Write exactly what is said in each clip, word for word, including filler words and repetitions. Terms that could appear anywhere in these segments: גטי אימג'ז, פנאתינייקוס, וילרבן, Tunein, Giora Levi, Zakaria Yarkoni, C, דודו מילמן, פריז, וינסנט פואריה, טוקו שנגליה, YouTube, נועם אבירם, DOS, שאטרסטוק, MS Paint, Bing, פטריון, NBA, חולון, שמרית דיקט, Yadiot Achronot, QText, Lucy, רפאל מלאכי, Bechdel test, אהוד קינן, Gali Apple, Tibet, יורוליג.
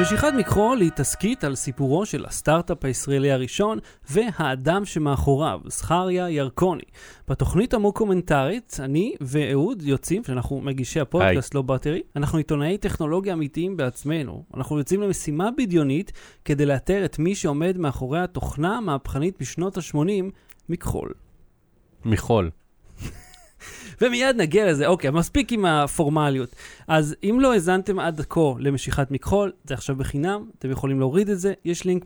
משיכת מיקרו להתעסקית על סיפורו של הסטארט-אפ הישראלי הראשון והאדם שמאחוריו, זכריה ירקוני. בתוכנית המוקומנטרית, אני ואהוד יוצאים, שאנחנו מגישי הפודקאסט לא באתרי, אנחנו עיתונאי טכנולוגיה אמיתיים בעצמנו. אנחנו יוצאים למשימה בדיונית כדי לאתר את מי שעומד מאחורי התוכנה המהפכנית בשנות ה-שמונים, מכחול. מכחול. ומיד נגיע לזה, אוקיי, מספיק עם הפורמליות. אז אם לא הזנתם עד כה למשיכת מכחול, זה עכשיו בחינם, אתם יכולים להוריד את זה, יש לינק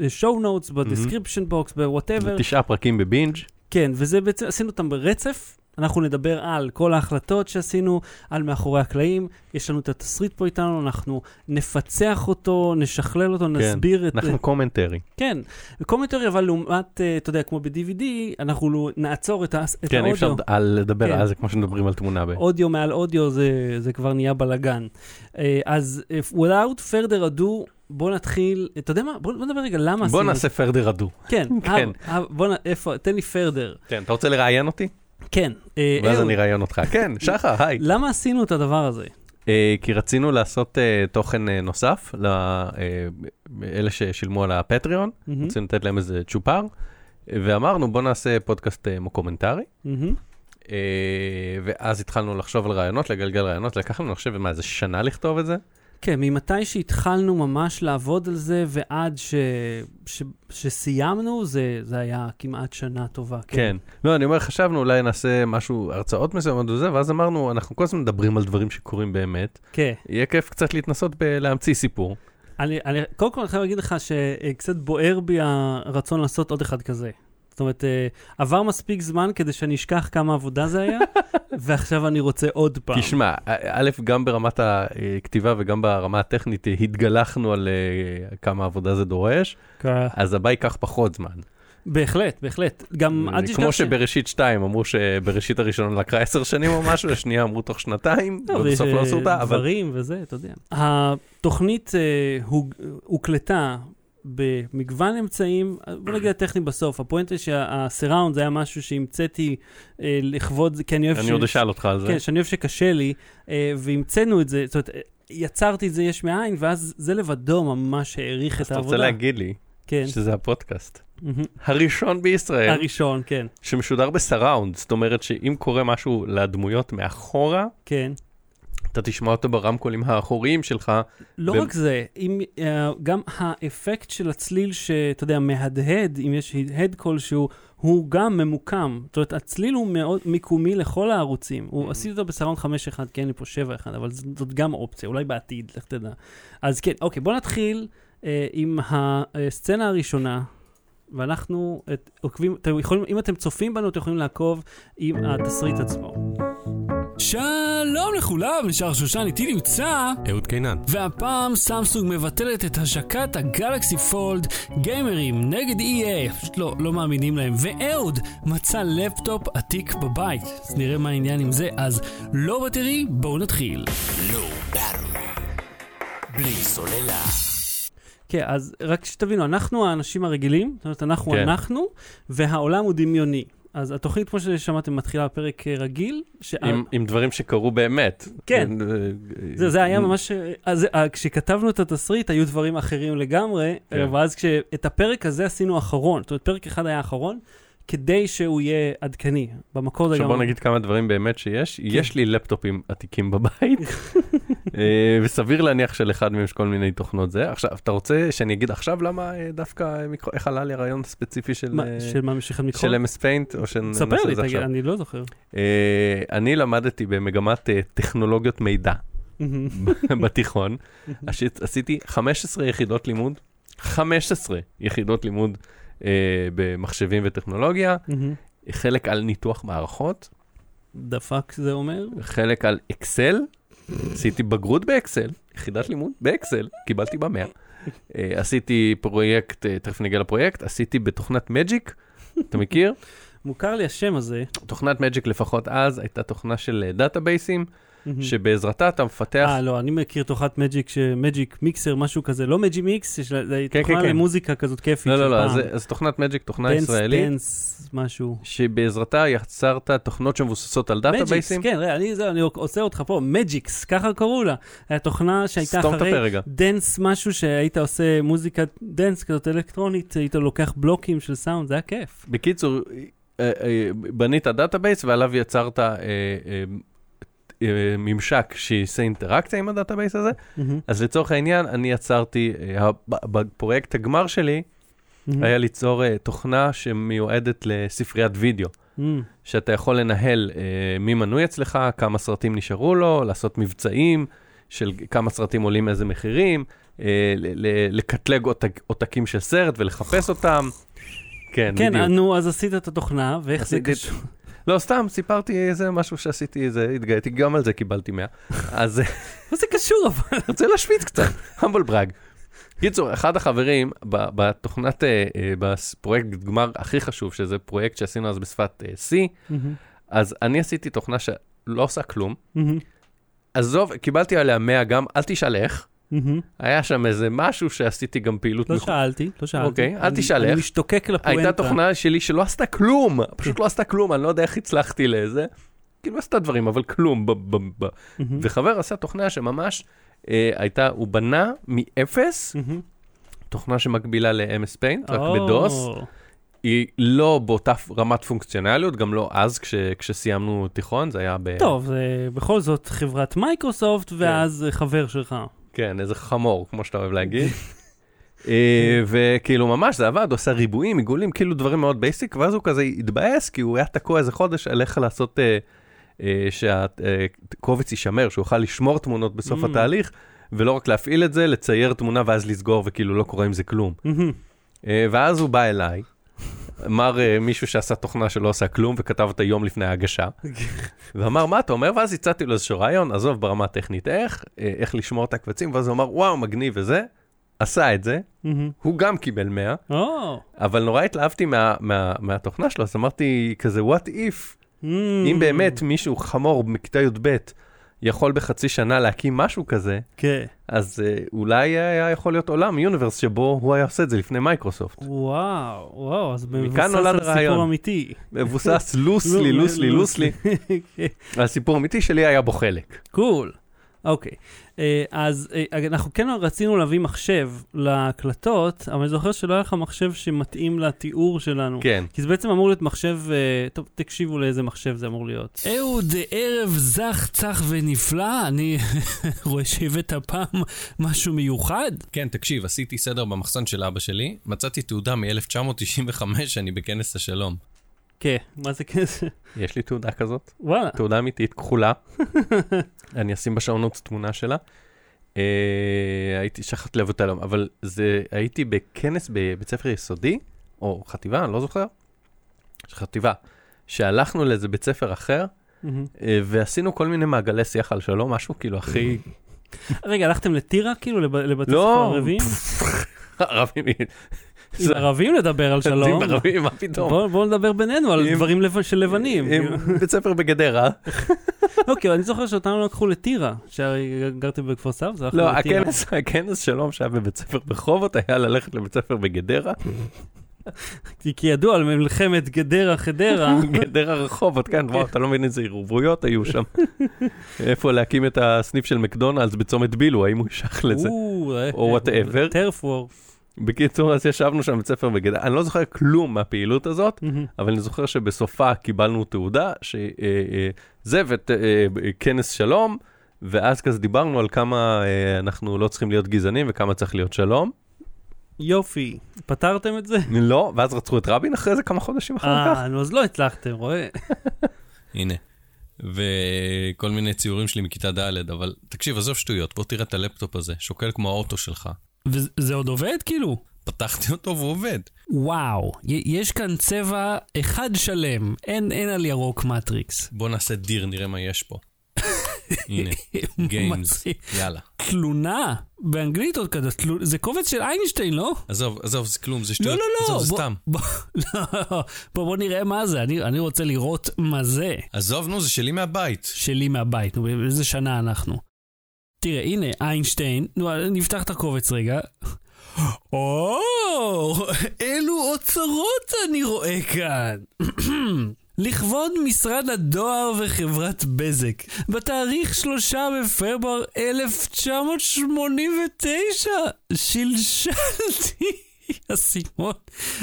בשואו נוטס, בדסקריפשן בוקס, בוואטאבר. תשעה פרקים בבינג'. כן, וזה בעצם, עשינו אותם ברצף, אנחנו נדבר על כל ההחלטות שעשינו, על מאחורי הקלעים, יש לנו את התסריט פה איתנו, אנחנו נפצח אותו, נשכלל אותו, נסביר את... אנחנו קומנטרי. כן, קומנטרי, אבל לעומת, אתה יודע, כמו ב-די וי די, אנחנו נעצור את האודיו. כן, אי אפשר לדבר על זה כמו שמדברים על תמונה. אודיו מעל אודיו, זה כבר נהיה בלגן. אז without further ado, בוא נתחיל, אתה יודע מה? בוא נדבר רגע, למה... בוא נעשה further ado. כן, בוא, איפה, תן לי further. כן, אתה רוצה לראיין אותי? כן. ואז אני ראיין אותך. כן, שחר, היי. למה עשינו את הדבר הזה? כי רצינו לעשות תוכן נוסף, לאלה ששילמו על הפטריון, רצינו לתת להם איזה צ'ופר, ואמרנו, בוא נעשה פודקאסט מוקומנטרי, ואז התחלנו לחשוב על רעיונות, לגלגל רעיונות, לקחנו, אני חושב, מה, איזה שנה לכתוב את זה? כן, ממתי שהתחלנו ממש לעבוד על זה, ועד ש... ש... שסיימנו, זה... זה היה כמעט שנה טובה. כן. כן. לא, אני אומר, חשבנו, אולי נעשה משהו, הרצאות מסוימות וזה, ואז אמרנו, אנחנו כל הזמן מדברים על דברים שקורים באמת. כן. יהיה כיף קצת להתנסות בלהמציא סיפור. אני, אני, קודם כל, אני חייב להגיד לך שקצת בוער בי הרצון לעשות עוד אחד כזה. זאת אומרת, עבר מספיק זמן כדי שאני אשכח כמה עבודה זה היה, ועכשיו אני רוצה עוד פעם. תשמע, א', גם ברמת הכתיבה וגם ברמה הטכנית, התגלחנו על כמה עבודה זה דורש, אז הבא ייקח פחות זמן. בהחלט, בהחלט. גם עד ישכח... כמו שבראשית שתיים, אמרו שבראשית הראשונה לקחה עשר שנים או משהו, השנייה אמרו תוך שנתיים, ובסוף לא עשו אותה, אבל... דברים וזה, אתה יודע. התוכנית הוקלטה... במגוון אמצעים, בוא נגיד הטכני בסוף, הפואנטה שהסיראונד זה היה משהו שהמצאתי אה, לכבוד, כי אני אוהב אני ש... עוד אשאל אותך על זה. כן, שאני אוהב שקשה לי, אה, והמצאנו את זה, זאת אומרת, יצרתי את זה יש מאין, ואז זה לבדו ממש העריך את העבודה. אז אתה רוצה להגיד לי, כן. שזה הפודקאסט. Mm-hmm. הראשון בישראל. הראשון, כן. שמשודר בסיראונד, זאת אומרת שאם קורה משהו לדמויות מאחורה, כן. אתה תשמע אותו ברמקולים האחוריים שלך. לא רק זה, גם האפקט של הצליל שאתה יודע, מהדהד, אם יש הדהד כלשהו, הוא גם ממוקם. זאת אומרת, הצליל הוא מאוד מיקומי לכל הערוצים. הוא עשית אותו בסרון חמש אחת, כן, לי פה שבע אחת, אבל זאת גם אופציה, אולי בעתיד, לך תדע. אז כן, אוקיי, בוא נתחיל עם הסצנה הראשונה, ואנחנו עוקבים, אם אתם צופים בנו, אתם יכולים לעקוב עם התסריט עצמו. שלום לכולם, נשאר שושן, איתי נמצא אהוד קינן. והפעם סמסונג מבטלת את השקת הגלקסי פולד, גיימרים נגד אי איי, פשוט לא, לא מאמינים להם. ואהוד מצא לפטופ עתיק בבית, אז נראה מה העניין עם זה. אז לא בטרי, בואו נתחיל. לא בטרי, בלי סוללה. כן, אז רק שתבינו, אנחנו האנשים הרגילים, זאת אומרת, אנחנו כן. אנחנו, והעולם הוא דמיוני. אז התוכנית, כמו ששמעתם, מתחילה בפרק רגיל. עם דברים שקרו באמת. כן. זה היה ממש... כשכתבנו את התסריט, היו דברים אחרים לגמרי, ואז כשאת הפרק הזה עשינו אחרון, זאת אומרת, פרק אחד היה אחרון, כדי שהוא יהיה עדכני. במקור זה גם... שבוא נגיד כמה דברים באמת שיש. יש לי לפטופים עתיקים בבית, וסביר להניח שלאחד מהם יש כל מיני תוכנות זה. עכשיו, אתה רוצה שאני אגיד עכשיו למה דווקא איך עלה לי הרעיון ספציפי של... של מה משיכת מיקרו? של אם אס Paint, או שנעשה את זה עכשיו. ספר לי, אני לא זוכר. אני למדתי במגמת טכנולוגיות מידע בתיכון. עשיתי חמש עשרה יחידות לימוד. חמש עשרה יחידות לימוד במחשבים וטכנולוגיה, חלק על ניתוח מערכות. דפק זה אומר? חלק על אקסל. עשיתי בגרות באקסל, יחידת לימוד באקסל, קיבלתי במאה. עשיתי פרויקט, תכף נגיע לפרויקט, עשיתי בתוכנת מג'יק, אתה מכיר? מוכר לי השם הזה. תוכנת מג'יק לפחות אז, הייתה תוכנה של דאטאבייסים, שבעזרתה אתה מפתח... אה, לא, אני מכיר תוכנת מג'יק, שמג'יק מיקסר, משהו כזה, לא מג'י מיקס, יש תוכנה למוזיקה כזאת כיפית. לא, לא, לא, אז תוכנת מג'יק, תוכנה ישראלית. דנס, משהו. שבעזרתה יצרת תוכנות שמבוססות על דאטאבייסים. מג'יקס, כן, אני עושה אותך פה, מג'יקס, ככה קראו לה. התוכנה שהייתה אחרי דנס, משהו שהיית עושה מוזיקה דנס כזאת אלקטרונית, היית לוקח בלוקים של סאונד, זה היה כיף. בקיצור, בנית הדאטאבייס ועליו יצרת ממשק שעושה אינטראקציה עם הדאטאבייס הזה. אז לצורך העניין, אני יצרתי, בפרויקט הגמר שלי, היה ליצור תוכנה שמיועדת לספריית וידאו, שאתה יכול לנהל מי מנוי אצלך, כמה סרטים נשארו לו, לעשות מבצעים של כמה סרטים עולים איזה מחירים, לקטלג עותקים של סרט ולחפש אותם. כן, בדיוק. כן, נו, אז עשית את התוכנה, ואיך זה קשור? לא, סתם, סיפרתי איזה משהו שעשיתי, התגעתי, גם על זה קיבלתי מאה. אז... מה זה קשור, אבל? רוצה להשמיץ קצת, המבל ברג. קיצור, אחד החברים, בתוכנת, בפרויקט גמר הכי חשוב, שזה פרויקט שעשינו אז בשפת C, אז אני עשיתי תוכנה שלא עושה כלום. עזוב, קיבלתי עליה מאה גם, אל תשאלך. היה שם איזה משהו שעשיתי גם פעילות... לא שאלתי, לא שאלתי. אוקיי, אל תשאלך. אני משתוקק לפואנטה. הייתה תוכנה שלי שלא עשתה כלום, פשוט לא עשתה כלום, אני לא יודע איך הצלחתי לזה. כאילו עשתה דברים, אבל כלום. וחבר עשה תוכנה שממש הייתה, הוא בנה מאפס, תוכנה שמקבילה ל-אם אס Paint, רק בדוס. היא לא באותה רמת פונקציונליות, גם לא אז כשסיימנו תיכון, זה היה ב... טוב, בכל זאת חברת מייקרוסופט, ואז חבר שלך. כן, איזה חמור, כמו שאתה אוהב להגיד. וכאילו ממש זה עבד, הוא עשה ריבועים, עיגולים, כאילו דברים מאוד בייסיק, ואז הוא כזה התבאס, כי הוא היה תקוע איזה חודש, עליך לעשות שהקובץ יישמר, שהוא יוכל לשמור תמונות בסוף התהליך, ולא רק להפעיל את זה, לצייר תמונה ואז לסגור, וכאילו לא קורה עם זה כלום. ואז הוא בא אליי, אמר מישהו שעשה תוכנה שלא עשה כלום, וכתב אותה יום לפני ההגשה. ואמר, מה אתה אומר? ואז הצעתי לו איזשהו רעיון, עזוב ברמה הטכנית, איך? איך לשמור את הקבצים? ואז הוא אמר, וואו, מגניב וזה. עשה את זה. הוא גם קיבל מאה. אבל נורא התלהבתי מהתוכנה שלו, אז אמרתי כזה, what if? אם באמת מישהו חמור מכיתה י"ב יכול בחצי שנה להקים משהו כזה, אז אולי היה יכול להיות עולם, יוניברס, שבו הוא היה עושה את זה לפני מייקרוסופט. וואו, וואו, אז מבוסס על סיפור אמיתי. מבוסס לוסלי, לוסלי, לוסלי. הסיפור אמיתי שלי היה בו חלק. קול. אוקיי. אז אנחנו כן רצינו להביא מחשב להקלטות, אבל אני זוכר שלא היה לך מחשב שמתאים לתיאור שלנו. כן. כי זה בעצם אמור להיות מחשב, טוב, תקשיבו לאיזה מחשב זה אמור להיות. אהוד, ערב זך, צח ונפלא, אני רואה שהבאת הפעם משהו מיוחד. כן, תקשיב, עשיתי סדר במחסן של אבא שלי, מצאתי תעודה מ-אלף תשע מאות תשעים וחמש שאני בכנס השלום. כן, מה זה כזה? יש לי תעודה כזאת. וואלה. תעודה אמיתית כחולה. אני אשים בשעונות תמונה שלה. הייתי שכחת לב אותה, אבל הייתי בכנס בבית ספר יסודי, או חטיבה, אני לא זוכר. חטיבה. שהלכנו לאיזה בית ספר אחר, ועשינו כל מיני מעגלי שיח על שלום, משהו כאילו הכי... רגע, הלכתם לטירה כאילו, לבית ספר ערבים? לא, ערבים... עם ערבים לדבר על שלום. עם ערבים, מה פתאום? בואו נדבר בינינו על דברים של לבנים. בית ספר בגדרה. אוקיי, אני זוכר שאותנו לקחו לטירה, שגרתי בכפר סבא. לא, הכנס שלום שהיה בבית ספר בחובות, היה ללכת לבית ספר בגדרה. כי ידוע על מלחמת גדרה חדרה. גדרה רחובות, כן, אתה לא מבין איזה עירובויות היו שם. איפה להקים את הסניף של מקדונלדס בצומת בילו, האם הוא ישך לזה? או whatever. טרף וור. בקיצור, אז ישבנו שם בית ספר בגדל. אני לא זוכר כלום מהפעילות הזאת, אבל אני זוכר שבסופה קיבלנו תעודה שזה וכנס שלום, ואז כזה דיברנו על כמה אנחנו לא צריכים להיות גזענים וכמה צריך להיות שלום. יופי, פתרתם את זה? לא, ואז רצחו את רבין אחרי זה כמה חודשים אחר כך. אה, אז לא הצלחתם, רואה. הנה. וכל מיני ציורים שלי מכיתה ד', אבל תקשיב, עזוב שטויות, בוא תראה את הלפטופ הזה, שוקל כמו האוטו שלך. וזה עוד עובד כאילו? פתחתי אותו והוא עובד. וואו, יש כאן צבע אחד שלם, אין, אין על ירוק מטריקס. בוא נעשה דיר, נראה מה יש פה. הנה, גיימס, יאללה. תלונה באנגלית עוד כזה, זה קובץ של איינשטיין, לא? עזוב, עזוב, זה כלום, זה שטויות. לא, לא, לא. עזוב, זה סתם. בוא נראה מה זה, אני רוצה לראות מה זה. עזוב, נו, זה שלי מהבית. שלי מהבית, נו, באיזה שנה אנחנו. תראה, הנה, איינשטיין, נו, נפתח את הקובץ רגע. או, אלו אוצרות אני רואה כאן. לכבוד משרד הדואר וחברת בזק, בתאריך שלושה בפברואר אלף תשע מאות שמונים ותשע, שלשלתי הסימון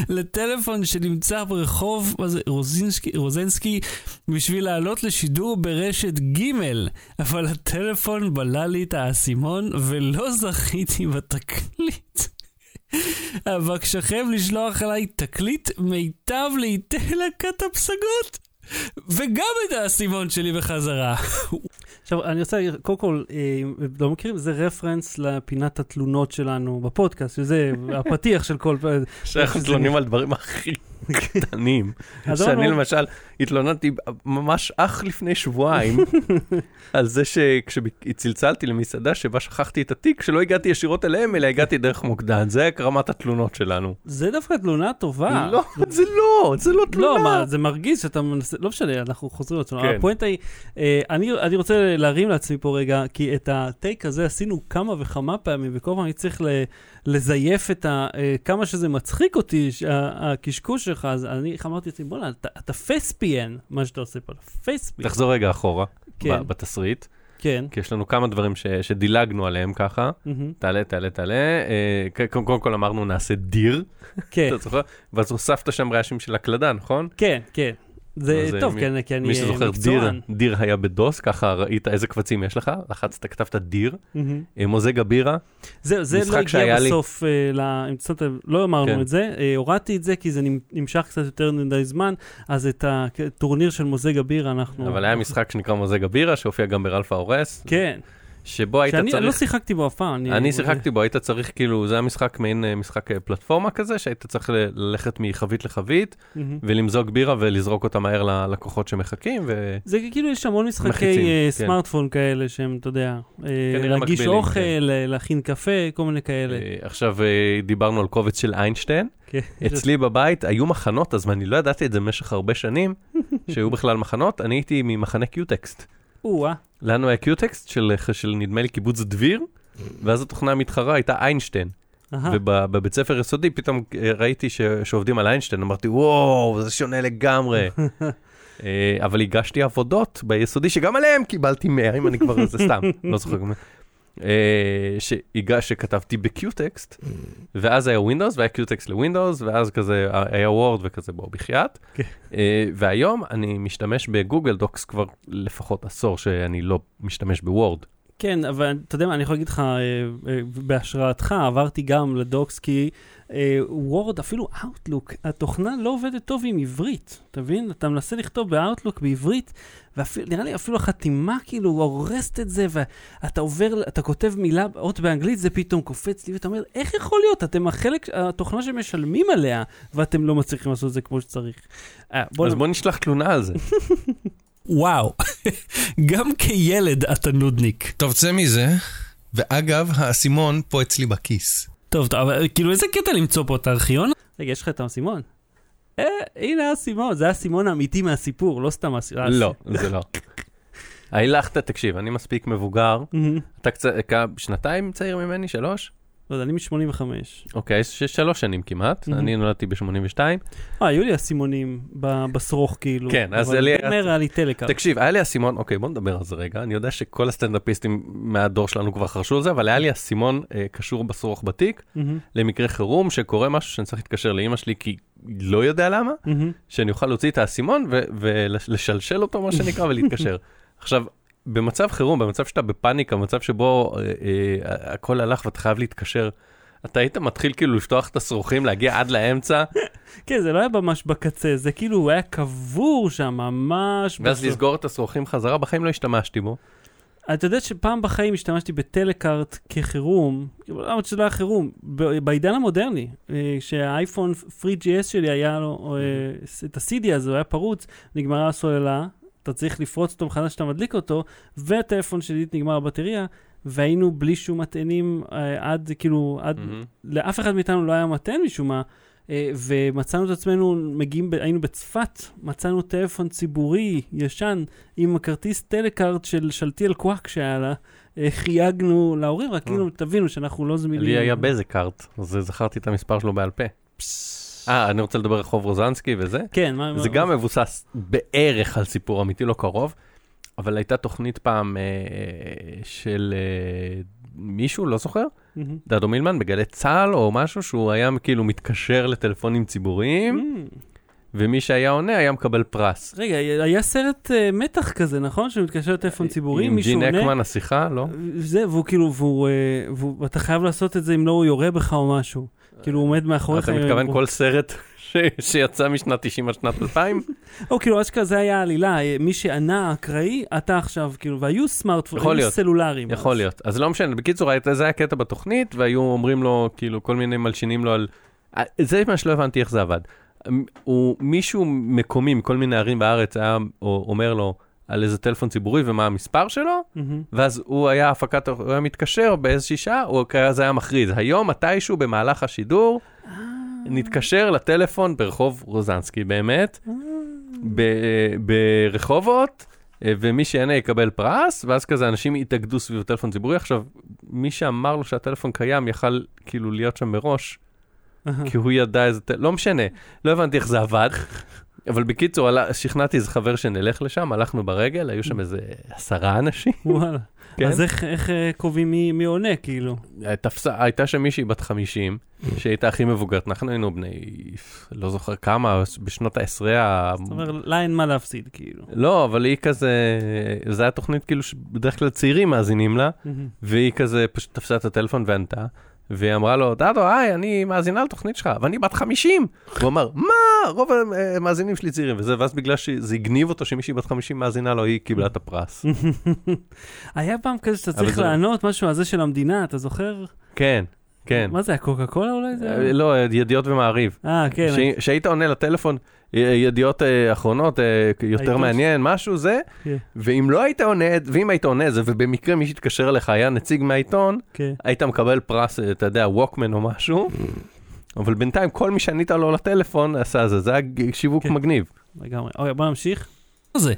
לטלפון שנמצא ברחוב רוזינסקי, רוזנסקי בשביל לעלות לשידור ברשת ג', אבל הטלפון בלה לי את האסימון ולא זכיתי בתקליט. אבקשכם לשלוח עליי תקליט מיטב לעיתי להקת הפסגות וגם את האסימון שלי בחזרה. עכשיו אני רוצה, קודם כל, לא מכירים, זה רפרנס לפינת התלונות שלנו בפודקאסט, שזה הפתיח של כל... שאנחנו תלונים על דברים הכי קטנים. שאני למשל התלוננתי ממש אך לפני שבועיים, על זה שכשצלצלתי למסעדה שבה שכחתי את התיק, שלא הגעתי ישירות אליהם, אלא הגעתי דרך מוקדן. זה הקרמת התלונות שלנו. זה דווקא תלונה טובה. לא, זה לא, זה לא תלונה. לא, זה מרגיש שאתה... לא משנה, אנחנו חוזרים לתלונות. הפואנטה היא, אני רוצה להרים לעצמי פה רגע, כי את הטייק הזה עשינו כמה וכמה פעמים, וכל פעם אני צריך לזייף את כמה שזה מצחיק אותי, הקשקוש שלך, אז אני אמרתי לעצמי, בוא'נה, אתה פספיין, מה שאתה עושה פה, פספיין. תחזור רגע אחורה, בתסריט, כי יש לנו כמה דברים שדילגנו עליהם ככה, תעלה, תעלה, תעלה, קודם כל אמרנו, נעשה דיר, ואז הוספת שם רעשים של הקלדה, נכון? כן, כן. זה טוב, כי אני מקצוען. דיר היה בדוס, ככה ראית איזה קבצים יש לך, לחצת, כתבת דיר, מוזג הבירה. זהו, זה לא הגיע בסוף, לא אמרנו את זה, הורדתי את זה, כי זה נמשך קצת יותר מדי זמן, אז את הטורניר של מוזג הבירה אנחנו... אבל היה משחק שנקרא מוזג הבירה, שהופיע גם ברלפה אורס. כן. שבו היית צריך... שאני לא שיחקתי בו אף פעם. אני שיחקתי בו, היית צריך כאילו, זה היה משחק, מעין משחק פלטפורמה כזה, שהיית צריך ללכת מחבית לחבית, ולמזוג בירה ולזרוק אותה מהר ללקוחות שמחכים, ו... זה כאילו יש המון משחקי סמארטפון כאלה שהם, אתה יודע, להגיש אוכל, להכין קפה, כל מיני כאלה. עכשיו דיברנו על קובץ של איינשטיין, אצלי בבית היו מחנות, אז אני לא ידעתי את זה במשך הרבה שנים, שהיו בכלל מחנות, אני הייתי ממחנה קיוטקסט. לנו היה קיוטקסט של, של נדמה לי קיבוץ דביר, ואז התוכנה המתחרה הייתה איינשטיין. ובבית ספר יסודי פתאום ראיתי ש, שעובדים על איינשטיין, אמרתי וואו, זה שונה לגמרי. אבל הגשתי עבודות ביסודי שגם עליהם קיבלתי מאה, אם אני כבר, זה סתם, לא זוכר גם. שהגש שכתבתי בקיוטקסט, ואז היה ווינדוס, והיה קיוטקסט לווינדוס, ואז כזה היה וורד וכזה בו בחייאת. והיום אני משתמש בגוגל דוקס כבר לפחות עשור שאני לא משתמש בוורד. כן, אבל אתה יודע מה, אני יכול להגיד לך, בהשראתך עברתי גם לדוקס, כי וורד, אפילו Outlook, התוכנה לא עובדת טוב עם עברית, אתה מבין? אתה מנסה לכתוב ב-Outlook בעברית, ונראה לי אפילו החתימה כאילו הורסת את זה, ואתה עובר, אתה כותב מילה עוד באנגלית, זה פתאום קופץ לי, ואתה אומר, איך יכול להיות? אתם החלק, התוכנה שמשלמים עליה, ואתם לא מצליחים לעשות את זה כמו שצריך. אז בוא נשלח תלונה על זה. וואו, גם כילד אתה נודניק. טוב, צא מזה, ואגב, האסימון פה אצלי בכיס. טוב, אבל כאילו איזה קטע למצוא פה את הארכיון? רגע, יש לך את האסימון? אה, הנה האסימון, זה האסימון האמיתי מהסיפור, לא סתם האסימון. לא, זה לא. הילכת, תקשיב, אני מספיק מבוגר, אתה קצת, שנתיים צעיר ממני, שלוש? לא יודע, אני מ-שמונים וחמש. אוקיי, שלוש שנים כמעט, אני נולדתי ב-שמונים ושתיים. אה, היו לי אסימונים בסרוך כאילו. כן, אז היה לי... באמת היה לי טלקארד. תקשיב, היה לי אסימון, אוקיי, בוא נדבר על זה רגע, אני יודע שכל הסטנדאפיסטים מהדור שלנו כבר חרשו על זה, אבל היה לי אסימון קשור בסרוך בתיק, למקרה חירום שקורה משהו שאני צריך להתקשר לאמא שלי, כי לא יודע למה, שאני אוכל להוציא את האסימון ולשלשל אותו, מה שנקרא, ולהתקשר. עכשיו... במצב חירום, במצב שאתה בפאניקה, במצב שבו אה, אה, הכל הלך ואתה חייב להתקשר, אתה היית מתחיל כאילו לפתוח את הסרוכים, להגיע עד לאמצע. כן, זה לא היה ממש בקצה, זה כאילו הוא היה קבור שם, ממש... ואז בסוף. לסגור את הסרוכים חזרה, בחיים לא השתמשתי בו. אתה יודע שפעם בחיים השתמשתי בטלקארד כחירום, אבל זה לא היה חירום, בעידן המודרני, שהאייפון פרי ג'י אס שלי היה לו, את ה-סי די הזה, הוא היה פרוץ, נגמרה הסוללה, אתה צריך לפרוץ אותו מחדש שאתה מדליק אותו, והטלפון שלי נגמר הבטריה, והיינו בלי שום מטענים עד, כאילו, עד, לאף אחד מאיתנו לא היה מטען משום מה, ומצאנו את עצמנו, מגיעים, היינו בצפת, מצאנו טלפון ציבורי ישן, עם כרטיס טלקארד של שלטי אל קוואק שהיה לה, חייגנו להורים, רק כאילו תבינו שאנחנו לא זמינים. לי היה בזה קארט, אז זכרתי את המספר שלו בעל פה. אה, אני רוצה לדבר על רחוב רוזנסקי וזה. כן. זה גם מבוסס בערך על סיפור אמיתי, לא קרוב, אבל הייתה תוכנית פעם של מישהו, לא זוכר, דודו מילמן, בגלי צהל או משהו, שהוא היה כאילו מתקשר לטלפונים ציבוריים, ומי שהיה עונה היה מקבל פרס. רגע, היה סרט מתח כזה, נכון? שמתקשר לטלפון ציבורי, עם ג'ין אקמן, השיחה, לא? זה, והוא כאילו, ואתה חייב לעשות את זה אם לא הוא יורה בך או משהו. כאילו הוא עומד מאחוריך. אתה מתכוון כל סרט שיצא משנת תשעים עד שנת אלפיים? או כאילו, אשכה זה היה עלילה, מי שענה אקראי, אתה עכשיו, כאילו, והיו סמארטפונים, היו סלולריים. יכול להיות. אז לא משנה, בקיצור, זה היה קטע בתוכנית, והיו אומרים לו, כאילו, כל מיני מלשינים לו על... זה מה שלא הבנתי איך זה עבד. הוא, מישהו מקומי, מכל מיני ערים בארץ, היה אומר לו על איזה טלפון ציבורי ומה המספר שלו, ואז הוא היה הפקת, הוא היה מתקשר באיזושהי שעה, הוא כזה היה מכריז. היום, מתישהו, במהלך השידור, נתקשר לטלפון ברחוב רוזנסקי, באמת, ברחובות, ומי שיענה יקבל פרס, ואז כזה אנשים יתאגדו סביב טלפון ציבורי. עכשיו, מי שאמר לו שהטלפון קיים, יכל כאילו להיות שם מראש, כי הוא ידע איזה... לא משנה, לא הבנתי איך זה עבד, אבל בקיצור, שכנעתי איזה חבר שנלך לשם, הלכנו ברגל, היו שם איזה עשרה אנשים. וואלה, אז איך קובעים מי עונה, כאילו? הייתה שם מישהי בת חמישים, שהייתה הכי מבוגרת, אנחנו היינו בני, לא זוכר כמה, בשנות העשרה... זאת אומרת, לא אין מה להפסיד, כאילו. לא, אבל היא כזה... זה היה תוכנית כאילו שבדרך כלל צעירים מאזינים לה, והיא כזה פשוט תפסה את הטלפון וענתה, והיא אמרה לו, דדו, היי, אני מאזינה לתוכנית שלך, ואני בת חמישים. הוא אמר, מה? רוב המאזינים שלי צעירים. ואז בגלל שזה הגניב אותו שמישהי בת חמישים מאזינה לו, היא קיבלה את הפרס. היה פעם כזה שאתה צריך לענות משהו הזה של המדינה, אתה זוכר? כן, כן. מה זה, הקוקה קולה אולי? לא, ידיעות ומעריב. אה, כן. שהיית עונה לטלפון, ידיעות אחרונות, יותר מעניין, משהו זה, ואם לא היית עונה, ואם היית עונה זה, ובמקרה מי שהתקשר לך היה נציג מהעיתון, היית מקבל פרס, אתה יודע, ווקמן או משהו, אבל בינתיים כל מי שענית לו לטלפון עשה זה, זה היה שיווק מגניב. לגמרי. אוקיי, בוא נמשיך. מה זה?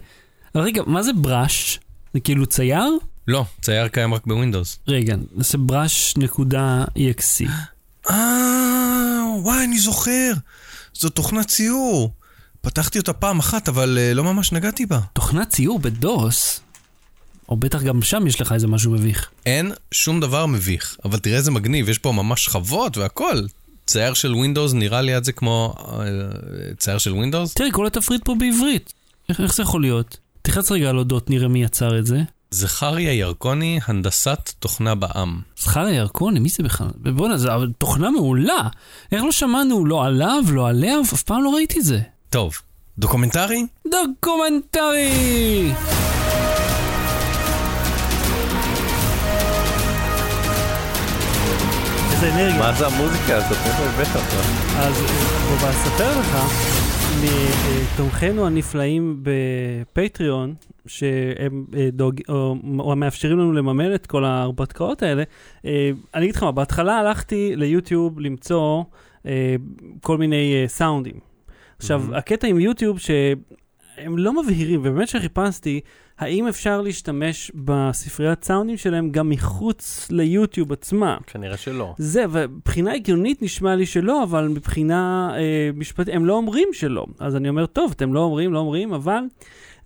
רגע, מה זה בראש? זה כאילו צייר? לא, צייר קיים רק בווינדוס. רגע, זה בראש.exe. אה, וואי, אני זוכר. זו תוכנת ציור. פתחתי אותה פעם אחת, אבל uh, לא ממש נגעתי בה. תוכנת ציור בדוס? או בטח גם שם יש לך איזה משהו מביך. אין שום דבר מביך, אבל תראה איזה מגניב, יש פה ממש חוות והכל. צייר של ווינדוס נראה לי עד זה כמו uh, צייר של ווינדוס. תראה, כל התפריט פה בעברית. איך, איך זה יכול להיות? תחץ רגע על הודות, נראה מי יצר את זה. זכריה ירקוני, הנדסת תוכנה בעם. זכריה ירקוני, מי זה בכלל? בוא'נה, זו תוכנה מעולה. איך לא שמענו, לא עליו, לא עליה, אף פעם לא ראיתי זה. טוב, דוקומנטרי? דוקומנטרי! איזה אנרגיה. מה זה המוזיקה הזאת? איזה הבאת אותך? אז בוא אספר לך, מתומכינו הנפלאים בפטריון, שהם דוג... או... או מאפשרים לנו לממן את כל ההרפתקאות האלה. אני אגיד לך מה, בהתחלה הלכתי ליוטיוב למצוא כל מיני סאונדים. עכשיו, mm-hmm. הקטע עם יוטיוב שהם לא מבהירים, ובאמת שחיפשתי, האם אפשר להשתמש בספריית סאונדים שלהם גם מחוץ ליוטיוב עצמה? כנראה שלא. זה, ובבחינה הגיונית נשמע לי שלא, אבל מבחינה אה, משפטית, הם לא אומרים שלא. אז אני אומר, טוב, אתם לא אומרים, לא אומרים, אבל...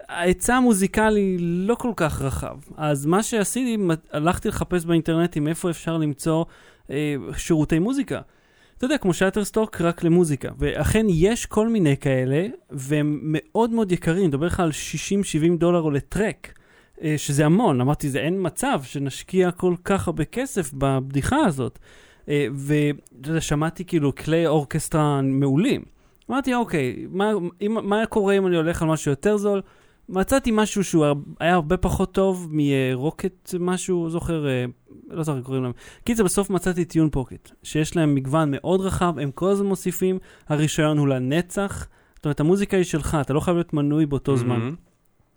ההיצע המוזיקלי לא כל כך רחב. אז מה שעשיתי, הלכתי לחפש באינטרנט עם איפה אפשר למצוא אה, שירותי מוזיקה. אתה יודע, כמו שאטרסטוק, רק למוזיקה. ואכן יש כל מיני כאלה, והם מאוד מאוד יקרים. דבר לך על שישים שבעים דולר או לטרק, אה, שזה המון. אמרתי, זה אין מצב שנשקיע כל כך הרבה כסף בבדיחה הזאת. אה, ושמעתי כאילו כלי אורקסטרה מעולים. אמרתי, אוקיי, מה, אם, מה קורה אם אני הולך על משהו יותר זול? מצאתי משהו שהוא היה הרבה פחות טוב מרוקט משהו, זוכר, לא זוכר קוראים להם. קיצר, בסוף מצאתי טיון פוקט, שיש להם מגוון מאוד רחב, הם כל הזמן מוסיפים, הרישיון הוא לנצח. זאת אומרת, המוזיקה היא שלך, אתה לא חייב להיות מנוי באותו mm-hmm. זמן.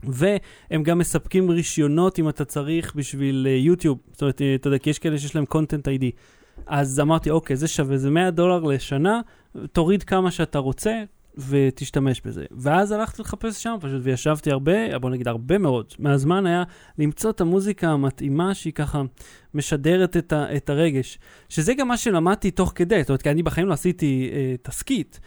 והם גם מספקים רישיונות אם אתה צריך בשביל יוטיוב, זאת אומרת, אתה יודע, כי יש כאלה שיש להם קונטנט איי די. אז אמרתי, אוקיי, זה שווה, זה מאה דולר לשנה, תוריד כמה שאתה רוצה ותשתמש בזה. ואז הלכתי לחפש שם פשוט, וישבתי הרבה, בוא נגיד הרבה מאוד, מהזמן היה למצוא את המוזיקה המתאימה שהיא ככה משדרת את, ה, את הרגש, שזה גם מה שלמדתי תוך כדי, זאת אומרת, כי אני בחיים לא עשיתי אה, תסקית,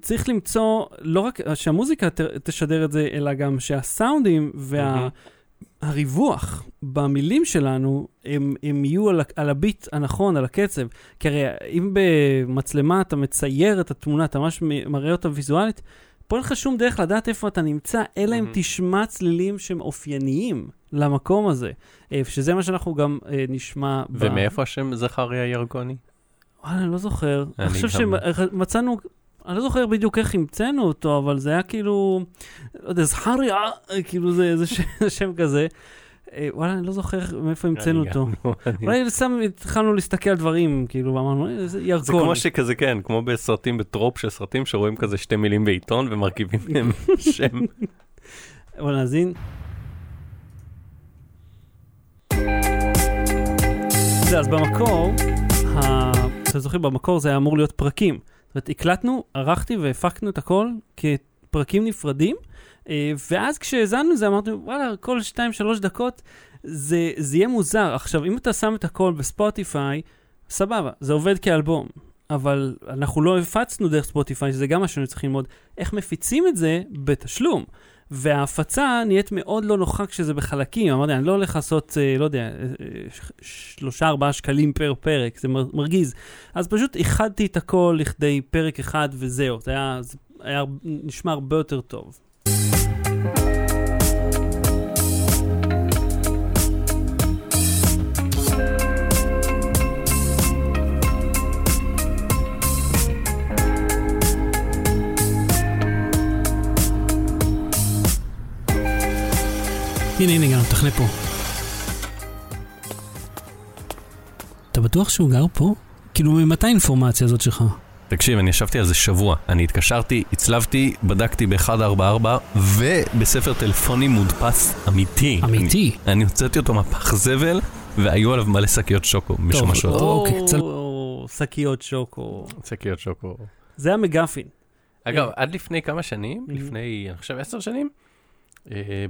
צריך למצוא לא רק שהמוזיקה ת, תשדר את זה, אלא גם שהסאונדים וה... Mm-hmm. הריווח במילים שלנו הם, הם יהיו על, על הביט הנכון, על הקצב. כי הרי אם במצלמה אתה מצייר את התמונה, אתה ממש מראה אותה ויזואלית, פה אין לך שום דרך לדעת איפה אתה נמצא, אלא אם תשמע צלילים שהם אופייניים למקום הזה. שזה מה שאנחנו גם נשמע. ומאיפה השם זכריה ירקוני? וואלה, אני לא זוכר. אני חושב שמצאנו... אני לא זוכר בדיוק איך המצאנו אותו, אבל זה היה כאילו, לא יודע, זכריה, כאילו זה שם כזה. וואלה, אני לא זוכר מאיפה המצאנו אותו. אולי התחלנו להסתכל על דברים, כאילו, ואמרנו, זה ירקון. זה כמו שכזה, כן, כמו בסרטים, בטרופ של סרטים, שרואים כזה שתי מילים בעיתון, ומרכיבים להם שם. וואלה, אז הנה. אז במקור, אתם זוכרים, במקור זה היה אמור להיות פרקים. זאת אומרת, הקלטנו, ערכתי והפקנו את הכל כפרקים נפרדים, ואז כשהזענו זה אמרנו, וואלה, כל שתיים שלוש דקות זה, זה יהיה מוזר. עכשיו, אם אתה שם את הכל בספוטיפיי, סבבה, זה עובד כאלבום, אבל אנחנו לא הפצנו דרך ספוטיפיי, שזה גם מה שאנחנו צריכים ללמוד, איך מפיצים את זה בתשלום. וההפצה נהיית מאוד לא נוחה כשזה בחלקים. אמרתי, אני לא הולך לעשות, לא יודע, שלושה, ארבעה שקלים פר פרק, זה מרגיז. אז פשוט איחדתי את הכל לכדי פרק אחד וזהו. זה היה, זה היה נשמע הרבה יותר טוב. הנה, הנה, גם תכנה פה. אתה בטוח שהוא גר פה? כאילו, ממתי האינפורמציה הזאת שלך? תקשיב, אני ישבתי על זה שבוע. אני התקשרתי, הצלבתי, בדקתי ב-אחת ארבע ארבע, ובספר טלפוני מודפס אמיתי. אמיתי? אני, אני הוצאתי אותו מפח זבל, והיו עליו מלא שקיות שוקו, משומשות. טוב, או, אוקיי. צל... או, שקיות שוקו. שקיות שוקו. זה המגפין. אגב, עד לפני כמה שנים, לפני, אני חושב, עשר שנים,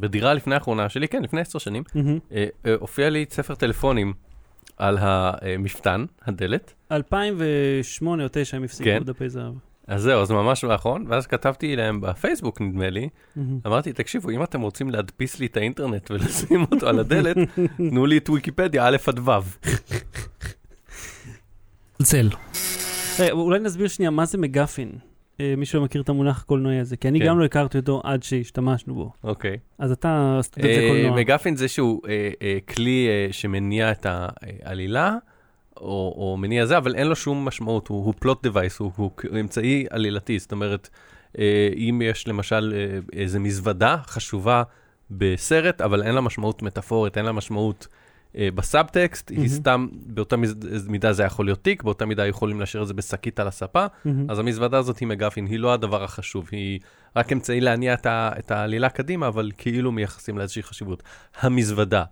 בדירה לפני האחרונה שלי, כן, לפני עשר שנים, הופיע לי ספר טלפונים על המפתן, הדלת. אלפיים ושמונה או תשע הם הפסיקו דפי זהב. אז זהו, אז ממש מאחרון, ואז כתבתי להם בפייסבוק, נדמה לי, אמרתי, תקשיבו, אם אתם רוצים להדפיס לי את האינטרנט ולשים אותו על הדלת, תנו לי את ויקיפדיה, א' עד ו'. צל. אולי נסביר שנייה, מה זה מגפין? מישהו מכיר את המונח הקולנועי הזה, כי אני גם לא הכרתי אותו עד שהשתמשנו בו. אוקיי. אז אתה סטודנט לקולנוע. מגפין זה שהוא כלי שמניע את העלילה, או מניע זה, אבל אין לו שום משמעות, הוא פלוט דווייס, הוא אמצעי עלילתי. זאת אומרת, אם יש למשל איזו מזוודה חשובה בסרט, אבל אין לה משמעות מטאפורית, אין לה משמעות בסאבטקסט, היא סתם, באותה מידה זה יכול להיות תיק, באותה מידה יכולים להשאיר את זה בסקית על הספה, אז המזוודה הזאת היא מגפין, היא לא הדבר החשוב, היא רק אמצעי להניע את העלילה קדימה, אבל כאילו מייחסים לאיזושהי חשיבות. המזוודה.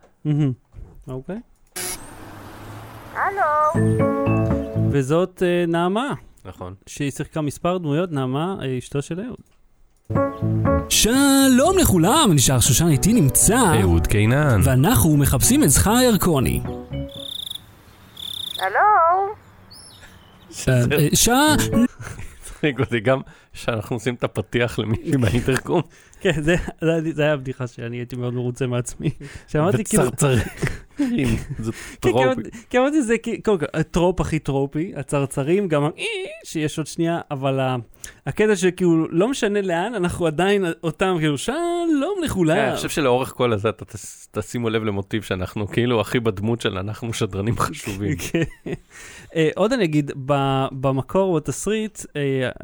אוקיי. הלו. וזאת נעמה. נכון. שהיא שיחקה מספר דמויות, נעמה, אשתו של אהוד. שלום לכולם, נשאר שושן, איתי נמצא אהוד קינן, ואנחנו מחפשים את זכריה ירקוני. הלו. שעה תצחיק אותי גם שאנחנו עושים את הפתיח למישהו באינטרקום. כן, זה היה הבדיחה שאני הייתי מאוד מרוצה מעצמי, שאמרתי כאילו צרצרים, זה טרופי. כי אמרתי זה טרופ הכי טרופי, הצרצרים גם שיש עוד שנייה, אבל הקטע שכאילו לא משנה לאן, אנחנו עדיין אותם כאילו שלום לכולם. אני חושב שלאורך כל הזה אתה תשימו לב למוטיב שאנחנו כאילו הכי בדמות של אנחנו שדרנים חשובים. עוד אני אגיד, במקור בתסריט,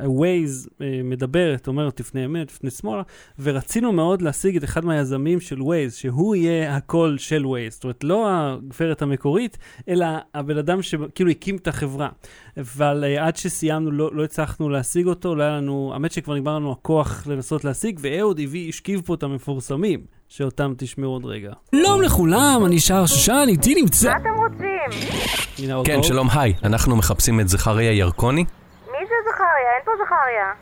Waze מדברת, אומרת תפנה ימין, תפנה שמאלה, ורצינו מאוד להשיג את אחד מהיזמים של Waze, שהוא יהיה הקול של Waze. זאת אומרת, לא לא הגברת המקורית, אלא הבן אדם שכאילו הקים את החברה. אבל עד שסיימנו, לא, לא הצלחנו להשיג אותו, לא היה לנו, האמת שכבר נגמר לנו הכוח לנסות להשיג, ואהוד הביא, השכיב פה את המפורסמים, שאותם תשמעו עוד רגע. שלום לכולם, אני שר שושן, איתי נמצא. מה אתם רוצים? כן, שלום, היי, אנחנו מחפשים את זכריה ירקוני. מי זה זכריה? אין פה זכריה.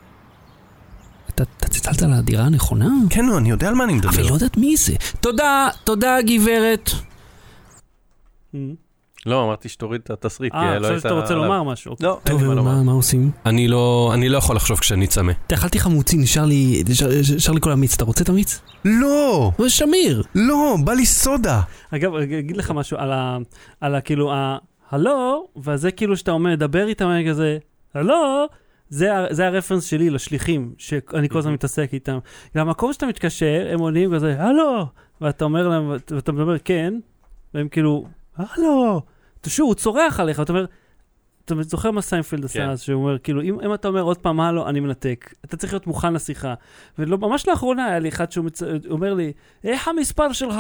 אתה צלצלת על הדירה הנכונה? כן, נו, אני יודע על מה אני מדבר. אבל לא יודעת מי זה. תודה, תודה, גברת. לא, אמרתי שתוריד את התסריט. אה, חושב שאתה רוצה לומר משהו. לא, אין לי מה לומר. מה עושים? אני לא יכול לחשוב כשאני צמא. אתה אכלתי חמוצי, נשאר לי כל המיץ. אתה רוצה את המיץ? לא! זה שמיר. לא, בא לי סודה. אגב, אגיד לך משהו על כאילו הלו, וזה כאילו שאתה אומר, דבר איתם כזה, הלו, זה, זה הרפרנס שלי לשליחים, שאני כל הזמן מתעסק איתם. למקום שאתה מתקשר, הם עונים כזה, "הלו!" ואתה אומר להם, ואתה מדבר, "כן", והם כאילו, "הלו!" תשוב, הוא צורח עליך, ואתה אומר, אתה זוכר מה סיינפלד עשה, אז שהוא אומר, כאילו, אם, אם אתה אומר עוד פעם, "הלו", אני מנתק. אתה צריך להיות מוכן לשיחה. ולא, ממש לאחרונה היה לי אחד שהוא מצ... אומר לי, "איך המספר שלך?"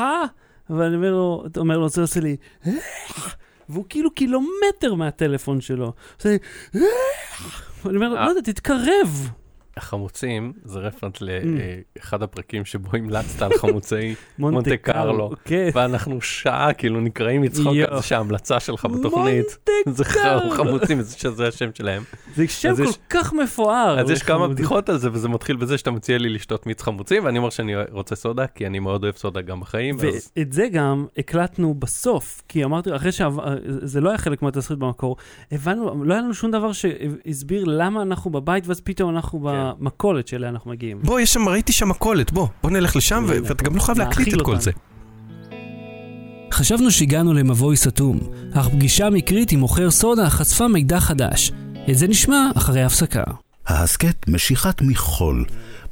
ואני אומר לו, אתה אומר לו, זה עושה לי, "איך?" והוא כאילו קילומטר מהטלפון שלו. עושה לי, "איך?" אני אומר, לא יודע, תתקרב. החמוצים, זה רפרנס לאחד הפרקים שבו המלצת על חמוצי מונטה קרלו, ואנחנו שעה כאילו נקראים מצחוק על שההמלצה שלך בתוכנית. זה חמוצים, שזה השם שלהם. זה שם כל כך מפואר. אז יש כמה בדיחות על זה, וזה מתחיל בזה שאתה מציע לי לשתות מיץ חמוצים, ואני אומר שאני רוצה סודה, כי אני מאוד אוהב סודה גם בחיים. ואת זה גם הקלטנו בסוף, כי אמרתי, אחרי שזה לא היה חלק מהתסריט במקור, הבנו, לא היה לנו שום דבר שהסביר למה אנחנו בבית, ואז פתאום אנחנו המקולת שאליה אנחנו מגיעים. בוא, יש שם, ראיתי שם מקולת, בוא, בוא נלך לשם, ואתה גם לא חייב להקליט את כל זה. חשבנו שהגענו למבוי סתום, אך פגישה מקרית עם מוכר סודה חשפה מידע חדש. את זה נשמע אחרי הפסקה. ההסקט משיכת מחול,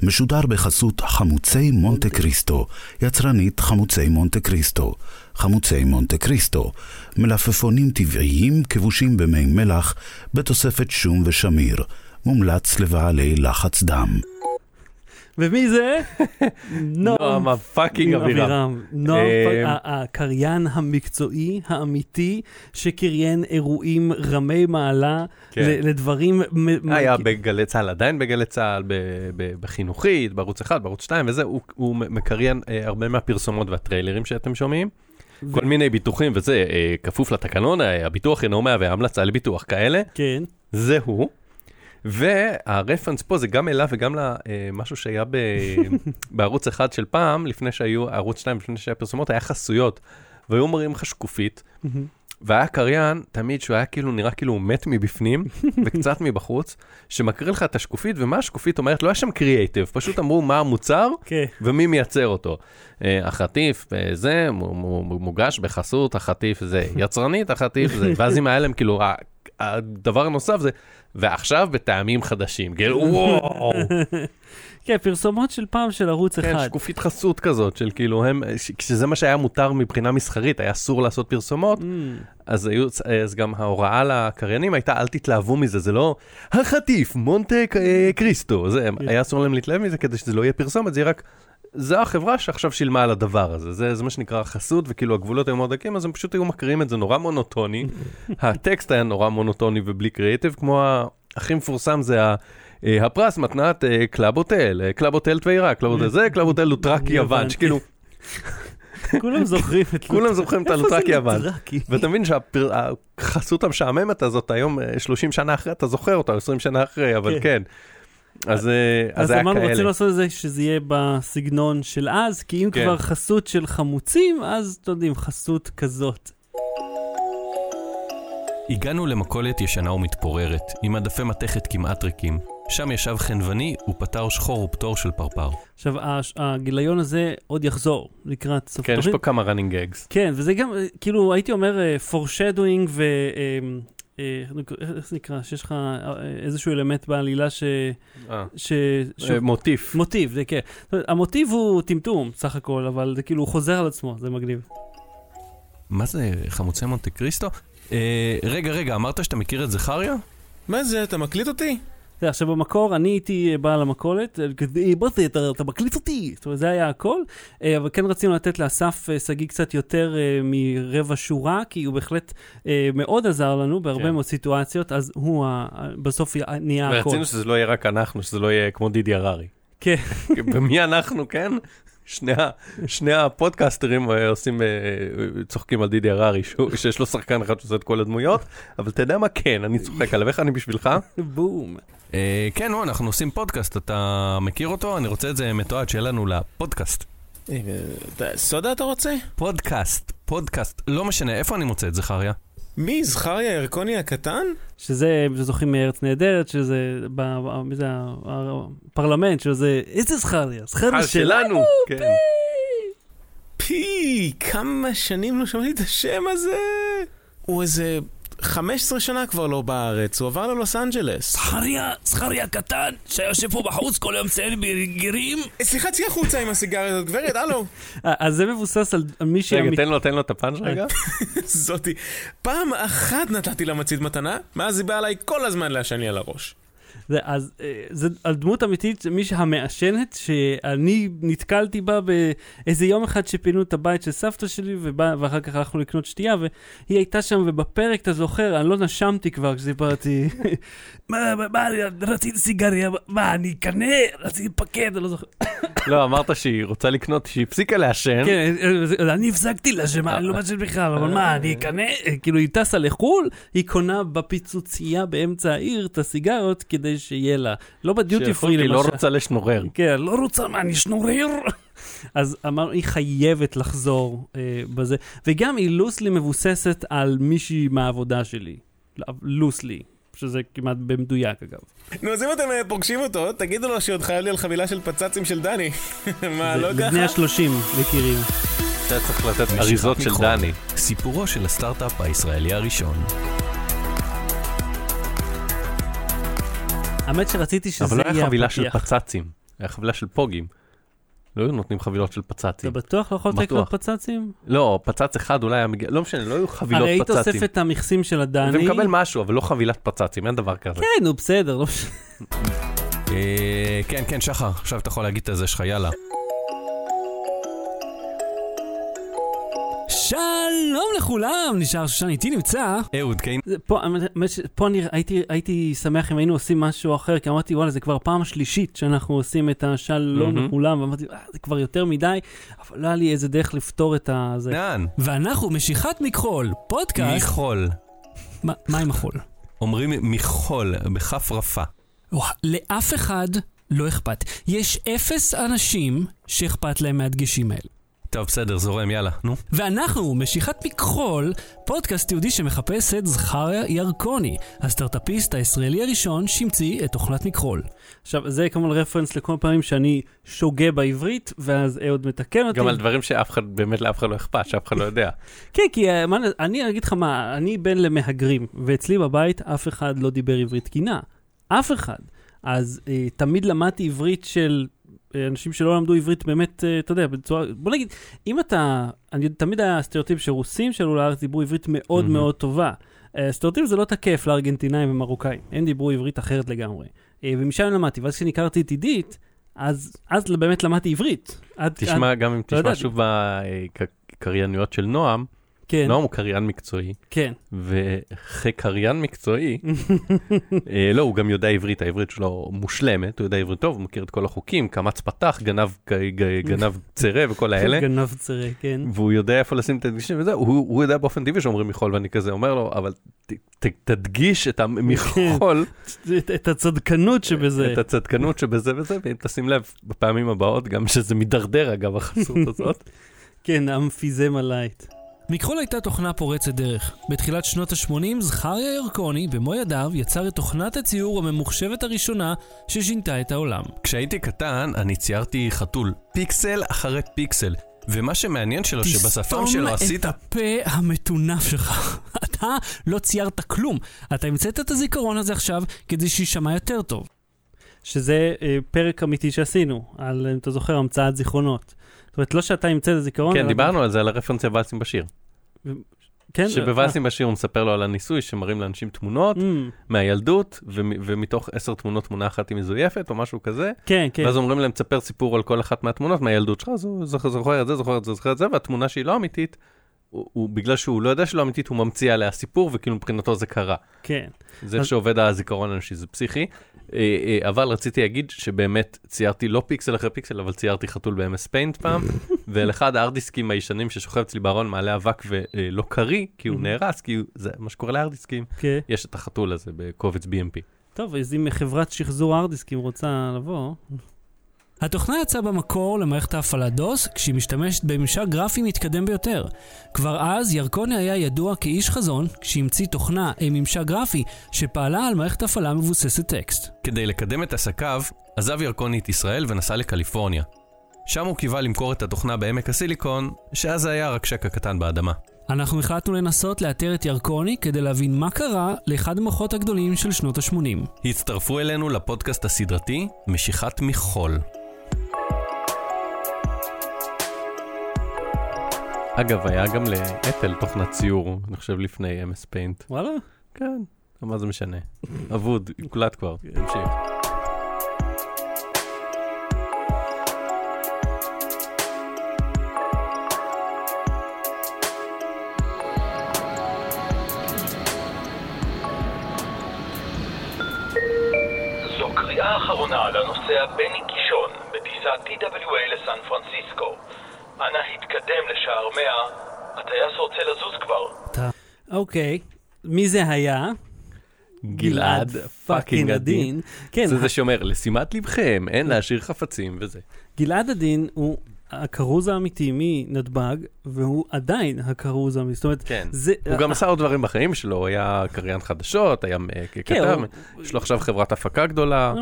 משודר בחסות חמוצי מונטה קריסטו, יצרנית חמוצי מונטה קריסטו. חמוצי מונטה קריסטו, מלפפונים טבעיים, כבושים במי מלח, בתוספת שום ושמיר. מומלץ לבעלי לחץ דם. ומי זה? נועם הפאקינג אבירם. נועם הקריין המקצועי, האמיתי, שקריין אירועים רמי מעלה לדברים... היה בגלי צהל, עדיין בגלי צהל, בחינוכית, בערוץ אחד, בערוץ שתיים, וזה, הוא מקריין הרבה מהפרסומות והטריילרים שאתם שומעים. כל מיני ביטוחים, וזה כפוף לתקנון, הביטוח אינו מהווה המלצה לביטוח כאלה. כן. זה הוא. והרפרנס פה זה גם אליו וגם למשהו שהיה ב... בערוץ אחד של פעם, לפני שהיו ערוץ שתיים, לפני שהיה פרסומות, היה חסויות, והיו מראים לך שקופית, והיה קריין תמיד שהוא היה כאילו, נראה כאילו הוא מת מבפנים, וקצת מבחוץ, שמקריא לך את השקופית, ומה השקופית אומרת, לא היה שם קריאייטיב, פשוט אמרו מה המוצר, ומי מייצר אותו. החטיף זה מוגש בחסות, החטיף זה יצרנית, החטיף זה, ואז אם היה להם כאילו... הדבר הנוסף זה, ועכשיו בטעמים חדשים, גל, וואו. כן, פרסומות של פעם של ערוץ אחד. כן, שקופית חסות כזאת, של כאילו, כשזה מה שהיה מותר מבחינה מסחרית, היה אסור לעשות פרסומות, אז גם ההוראה לקריינים הייתה, אל תתלהבו מזה, זה לא, החטיף, מונטה קריסטו, היה אסור להם להתלהב מזה, כדי שזה לא יהיה פרסומת, זה יהיה רק... זה החברה שעכשיו שילמה על הדבר הזה. זה, זה מה שנקרא חסות, וכאילו הגבולות היו מודקים, אז הם פשוט היו מקרים את זה נורא מונוטוני. הטקסט היה נורא מונוטוני ובלי קריאטיב, כמו הכי מפורסם זה הפרס מתנת קלאבוטל, קלאבוטל תווירה, קלאבוטל זה, קלאבוטל לוטרק יוון, שכאילו... כולם זוכרים את לוטרקי. כולם זוכרים את הלוטרקי יוון. ואתה מבין שהחסות המשעממת הזאת, היום שלושים שנה אחרי, אתה זוכר אותה, עשרים שנה אחרי, אבל כן. אז אמרנו, רוצים לעשות את זה שזה יהיה בסגנון של אז, כי אם כבר חסות של חמוצים, אז אתה יודעים, חסות כזאת. הגענו למכולת ישנה ומתפוררת, עם עדפי מתכת כמעט ריקים. שם ישב חנווני ופתר שחור ופתור של פרפר. עכשיו, הגיליון הזה עוד יחזור לקראת סוף. כן, יש פה כמה running gags. כן, וזה גם, כאילו, הייתי אומר, foreshadowing ו... איך זה נקרא? שיש לך איזשהו אלמנט בעלילה ש... מוטיב. מוטיב, זה כן. המוטיב הוא טמטום, סך הכל, אבל זה כאילו, הוא חוזר על עצמו, זה מגניב. מה זה, חמוצי מונטה קריסטו? רגע, רגע, אמרת שאתה מכיר את זכריה? מה זה, אתה מקליט אותי? זה עכשיו במקור, אני הייתי בעל המכולת, כזה, בוא זה, אתה, אתה מקליץ אותי, זאת אומרת, זה היה הכל, אבל כן רצינו לתת לאסף סגי קצת יותר מרבע שורה, כי הוא בהחלט מאוד עזר לנו בהרבה כן. מאוד סיטואציות, אז הוא בסוף נהיה הכל. ורצינו שזה לא יהיה רק אנחנו, שזה לא יהיה כמו דידי הררי. כן. במי אנחנו, כן? שני, שני הפודקאסטרים עושים, צוחקים על דידי הררי, שיש לו שחקן אחד שעושה את כל הדמויות, אבל אתה יודע מה? כן, אני צוחק עליו, איך אני בשבילך? בום. כן, אנחנו עושים פודקאסט, אתה מכיר אותו? אני רוצה את זה מתועד שלנו לפודקאסט. סודה אתה רוצה? פודקאסט, פודקאסט, לא משנה, איפה אני מוצא את זכריה? מי? זכריה ירקוני הקטן? שזה, שזוכים מארץ נהדרת, שזה בפרלמנט, שזה, איזה זכריה? זכריה שלנו! פי, כמה שנים לא שמעתי את השם הזה? הוא איזה... חמש עשרה שנה כבר לא בארץ, הוא עבר ללוס אנג'לס. זכריה, זכריה קטן, שיושב פה בחוץ כל יום ציין בגירים. סליחה, תהיה חוצה עם הסיגריה הזאת, גברת, הלו. אז זה מבוסס על מי ש... רגע, תן לו, תן לו את הפאנץ' רגע. זאתי, פעם אחת נתתי לה מצית מתנה, מאז היא באה עליי כל הזמן לעשן לי על הראש. אז זה על דמות אמיתית, מי שהמאשנת, שאני נתקלתי בה באיזה יום אחד שפינו את הבית של סבתא שלי, ואחר כך הלכנו לקנות שתייה, והיא הייתה שם, ובפרק, אתה זוכר, אני לא נשמתי כבר כשסיפרתי, מה, מה, רציתי סיגריה, מה, אני אקנה, רציתי פקד, אני לא זוכר. לא, אמרת שהיא רוצה לקנות, שהיא הפסיקה לעשן. כן, אני הפסקתי לעשן, אני לא משנה בכלל, אבל מה, אני אקנה, כאילו היא טסה לחול, היא קונה בפיצוצייה באמצע העיר את הסיגרות כדי שיהיה לה, לא בדיוטי פרי למשל. לא רוצה לשנורר. כן, לא רוצה, מה, אני שנורר? אז אמרנו, היא חייבת לחזור אה, בזה. וגם היא לוסלי מבוססת על מישהי מהעבודה שלי. לוסלי, שזה כמעט במדויק אגב. נו, אז אם אתם פוגשים אותו, תגידו לו שעוד חייב לי על חבילה של פצצים של דני. מה, זה, לא ככה? בבני השלושים, מכירים. אתה צריך לתת אריזות של דני. סיפורו של הסטארט-אפ הישראלי הראשון. האמת שרציתי שזה יהיה... אבל לא היה חבילה של פצצים, היה חבילה של פוגים. לא היו נותנים חבילות של פצצים. אתה בטוח לא יכולת לקנות פצצים? לא, פצץ אחד אולי היה מגיע... לא משנה, לא היו חבילות פצצים. הרי היית אוסף את המכסים של הדני... ומקבל משהו, אבל לא חבילת פצצים, אין דבר כזה. כן, הוא בסדר, לא משנה. כן, כן, שחר, עכשיו אתה יכול להגיד את זה שלך, יאללה. שלום לכולם, נשאר שושן, איתי נמצא אהוד, כן? פה אני הייתי שמח אם היינו עושים משהו אחר, כי אמרתי, וואלה, זה כבר פעם שלישית שאנחנו עושים את השלום לכולם, ואמרתי, זה כבר יותר מדי, אבל לא היה לי איזה דרך לפתור את זה. נען. ואנחנו משיכת מכחול, פודקאסט. מכחול. מה עם מכחול? אומרים מכחול, בכף רפה. לאף אחד לא אכפת. יש אפס אנשים שאכפת להם מהדגשים האלה. טוב, בסדר, זורם, יאללה, נו. ואנחנו, משיכת מכחול, פודקאסט יהודי שמחפש את זכריה ירקוני, הסטארט-אפיסט הישראלי הראשון שהמציא את אוכלת מכחול. עכשיו, זה כמובן רפרנס לכל פעמים שאני שוגה בעברית, ואז עוד מתקן אותי. גם על דברים שאף אחד, באמת לאף אחד לא אכפת, שאף אחד לא יודע. כן, כי אני אגיד לך מה, אני בן למהגרים, ואצלי בבית אף אחד לא דיבר עברית תקינה. אף אחד. אז תמיד למדתי עברית של... אנשים שלא למדו עברית באמת, אתה יודע, בצורה, בוא נגיד, אם אתה, אני תמיד היה סטריאוטיפ שרוסים שעלו לארץ דיברו עברית מאוד mm-hmm. מאוד טובה. סטריאוטיפ זה לא תקף לארגנטינאים ומרוקאים, הם דיברו עברית אחרת לגמרי. ומשם למדתי, ואז כשניקרתי את עידית, אז, אז באמת למדתי עברית. עד, תשמע, עד, גם אם תשמע שוב בקרייניות של נועם, כן. נועם הוא קריין מקצועי, כן. וקריין מקצועי, אה, לא, הוא גם יודע עברית, העברית שלו מושלמת, הוא יודע עברית טוב, הוא מכיר את כל החוקים, קמץ פתח, גנב, גנב צרה וכל האלה. גנב צרה, כן. והוא יודע איפה לשים את הדגשים וזה, הוא, הוא יודע באופן טבעי שאומרים מכחול, ואני כזה אומר לו, אבל ת, ת, תדגיש את המכחול. את, את הצדקנות שבזה. את הצדקנות שבזה וזה, ואם תשים לב בפעמים הבאות, גם שזה מדרדר אגב החסות הזאת. כן, אמפיזמה לייט. מכחול הייתה תוכנה פורצת דרך. בתחילת שנות ה-שמונים, זכריה ירקוני, במו ידיו, יצר את תוכנת הציור הממוחשבת הראשונה ששינתה את העולם. כשהייתי קטן, אני ציירתי חתול. פיקסל אחרי פיקסל. ומה שמעניין שלו שבשפם שלו עשית... תסתום את הפה המתונף שלך. אתה לא ציירת כלום. אתה המצאת את הזיכרון הזה עכשיו כדי שישמע יותר טוב. שזה פרק אמיתי שעשינו, על, אם אתה זוכר, המצאת זיכרונות. זאת אומרת, לא שאתה ימצא את הזיכרון. כן, דיברנו על זה, על הרפרנס הבאלסים בשיר. שבבאסים בשיר הוא מספר לו על הניסוי, שמראים לאנשים תמונות מהילדות, ומתוך עשר תמונות תמונה אחת היא מזויפת, או משהו כזה. כן, כן. ואז אומרים להם, תספר סיפור על כל אחת מהתמונות, מהילדות שלך, זוכר את זה, זוכר את זה, זוכר את זה, והתמונה שהיא לא אמיתית, בגלל שהוא לא יודע שלא אמיתית, הוא ממציא עליה סיפור, וכאילו מבחינתו זה קרה. כן. זה שעובד הזיכרון האנושי, זה פסיכי. אבל רציתי להגיד שבאמת ציירתי לא פיקסל אחרי פיקסל, אבל ציירתי חתול ב-אם אס Paint פעם, ואל אחד הארדיסקים הישנים ששוכב אצלי בארון מעלה אבק ולא קרי, כי הוא נהרס, כי זה מה שקורה לארדיסקים, יש את החתול הזה בקובץ בי אם פי. טוב, אז אם חברת שחזור ארדיסקים רוצה לבוא... התוכנה יצאה במקור למערכת ההפעלה דוס, כשהיא משתמשת בממשק גרפי מתקדם ביותר. כבר אז ירקוני היה ידוע כאיש חזון, כשהמציא תוכנה עם ממשק גרפי שפעלה על מערכת ההפעלה מבוססת טקסט. כדי לקדם את עסקיו, עזב ירקוני את ישראל ונסע לקליפורניה. שם הוא קיווה למכור את התוכנה בעמק הסיליקון, שאז היה רק שקע קטן באדמה. אנחנו החלטנו לנסות לאתר את ירקוני כדי להבין מה קרה לאחד המוחות הגדולים של שנות ה-שמונים. הצטרפו אלינו לפודקאסט הסדרתי משיכת מחול. אגב, היה גם לאפל תוכנת ציור, אני חושב לפני אם אס Paint. וואלה? כן, מה זה משנה. עבוד, קולט כבר, המשיך. זו קריאה אחרונה לנוסע בני קישון בטיסה טי דאבליו איי לסן פרנסיסקו. אנא התקדם לשער מאה, הטייס רוצה לזוז כבר. אוקיי, מי זה היה? גלעד פאקינג עדין. זה זה שאומר, לשימת לבכם, אין להשאיר חפצים וזה. גלעד עדין הוא הקרוז האמיתי מנתב"ג, והוא עדיין הקרוז האמיתי. זאת אומרת, הוא גם עשה עוד דברים בחיים שלו, היה קריין חדשות, היה כתב, יש לו עכשיו חברת הפקה גדולה.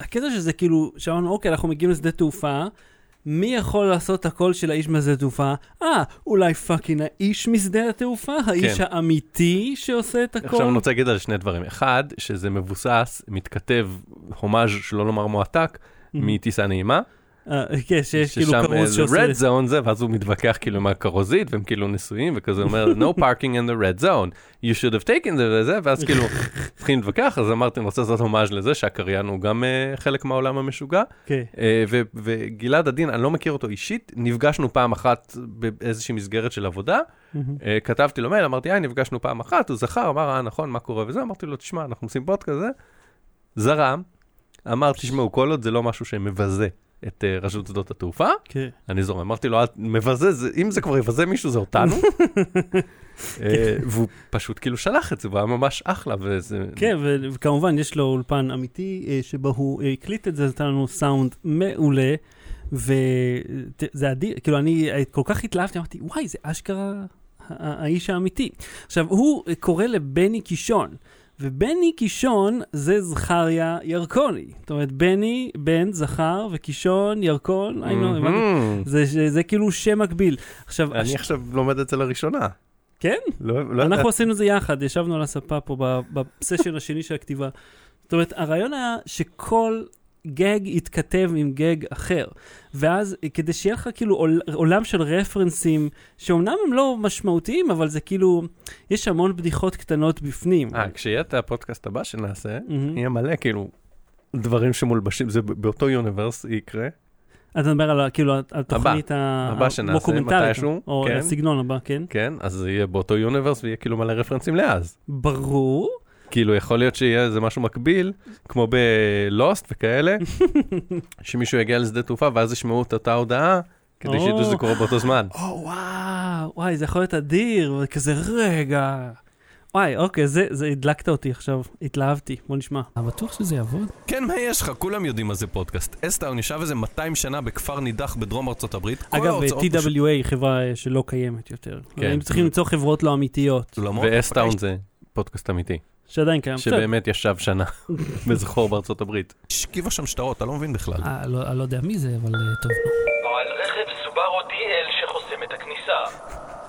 הקטע שזה כאילו, שאמרנו, אוקיי, אנחנו מגיעים לשדה תעופה, מי יכול לעשות הכל של האיש משדה תעופה? אה, אולי פאקינג האיש משדה התעופה? האיש כן. האמיתי שעושה את הכל? עכשיו אני רוצה להגיד על שני דברים. אחד, שזה מבוסס, מתכתב הומאז' שלא לומר מועתק, mm-hmm. מטיסה נעימה. אה, כן, שיש כאילו קרוז שעושה... ששם רד זון זה, ואז הוא מתווכח כאילו עם הקרוזית, והם כאילו נשואים, וכזה אומר, no parking in the red zone, you should have taken the זה, ואז כאילו צריכים להתווכח, אז אמרתי, אני רוצה לעשות הומאז' לזה, שהקריין הוא גם uh, חלק מהעולם המשוגע, okay. uh, ו- וגלעד עדין, אני לא מכיר אותו אישית, נפגשנו פעם אחת באיזושהי מסגרת של עבודה, uh, כתבתי לו מייל, אמרתי, היי, נפגשנו פעם אחת, הוא זכר, אמר, אה, נכון, מה קורה וזה, אמרתי לו, תשמע, אנחנו עושים בוט כזה, זרם, אמר, תשמעו, כל עוד זה לא משהו שמבזה את רשות שדות התעופה. אני זורם, אמרתי לו, מבזה, אם זה כבר יבזה מישהו, זה אותנו. והוא פשוט כאילו שלח את זה, הוא היה ממש אחלה. כן, וכמובן יש לו אולפן אמיתי, שבה הוא הקליט את זה, נתן לנו סאונד מעולה, וזה אדיר, כאילו אני כל כך התלהבתי, אמרתי, וואי, זה אשכרה האיש האמיתי. עכשיו, הוא קורא לבני קישון, ובני קישון זה זכריה ירקוני. זאת אומרת, בני, בן, זכר, וקישון, ירקון, זה כאילו שם מקביל. אני עכשיו לומד אצל הראשונה. כן? אנחנו עשינו זה יחד, ישבנו על הספה פה בסשן השני של הכתיבה. זאת אומרת, הרעיון היה שכל גג יתכתב עם גג אחר, ואז כדי שיהיה לך כאילו עולם של רפרנסים, שאומנם הם לא משמעותיים, אבל זה כאילו, יש המון בדיחות קטנות בפנים. אה, כשיהיה את הפודקאסט הבא שנעשה, יהיה מלא כאילו דברים שמולבשים, זה באותו יוניברס יקרה. אתה מדבר על כאילו התוכנית המוקומנטרית, או הסגנון הבא, כן? כן, אז יהיה באותו יוניברס, ויהיה כאילו מלא רפרנסים לאז. ברור. כאילו, יכול להיות שיהיה איזה משהו מקביל, כמו בלוסט וכאלה, שמישהו יגיע לשדה תעופה, ואז ישמעו את אותה הודעה, כדי שידעו שזה קורה באותו זמן. או, וואו, וואי, זה יכול להיות אדיר, וכזה רגע. וואי, אוקיי, זה הדלקת אותי עכשיו, התלהבתי, בוא נשמע. אבל בטוח שזה יעבוד? כן, מה יש לך? כולם יודעים מה זה פודקאסט. אסטאון ישב איזה מאתיים שנה בכפר נידח בדרום ארצות הברית. אגב, טי דאבליו איי, חברה שלא קיימת יותר. הם צריכים למצוא חברות לא אמיתיות. ואסטאון זה פודקאסט אמיתי. שעדיין קיים. שבאמת ישב שנה בזכור בארצות הברית. שקיבה שם שטרות, אתה לא מבין בכלל. אני לא יודע מי זה, אבל טוב. על רכב סוברו די-אל שחוסם את הכניסה.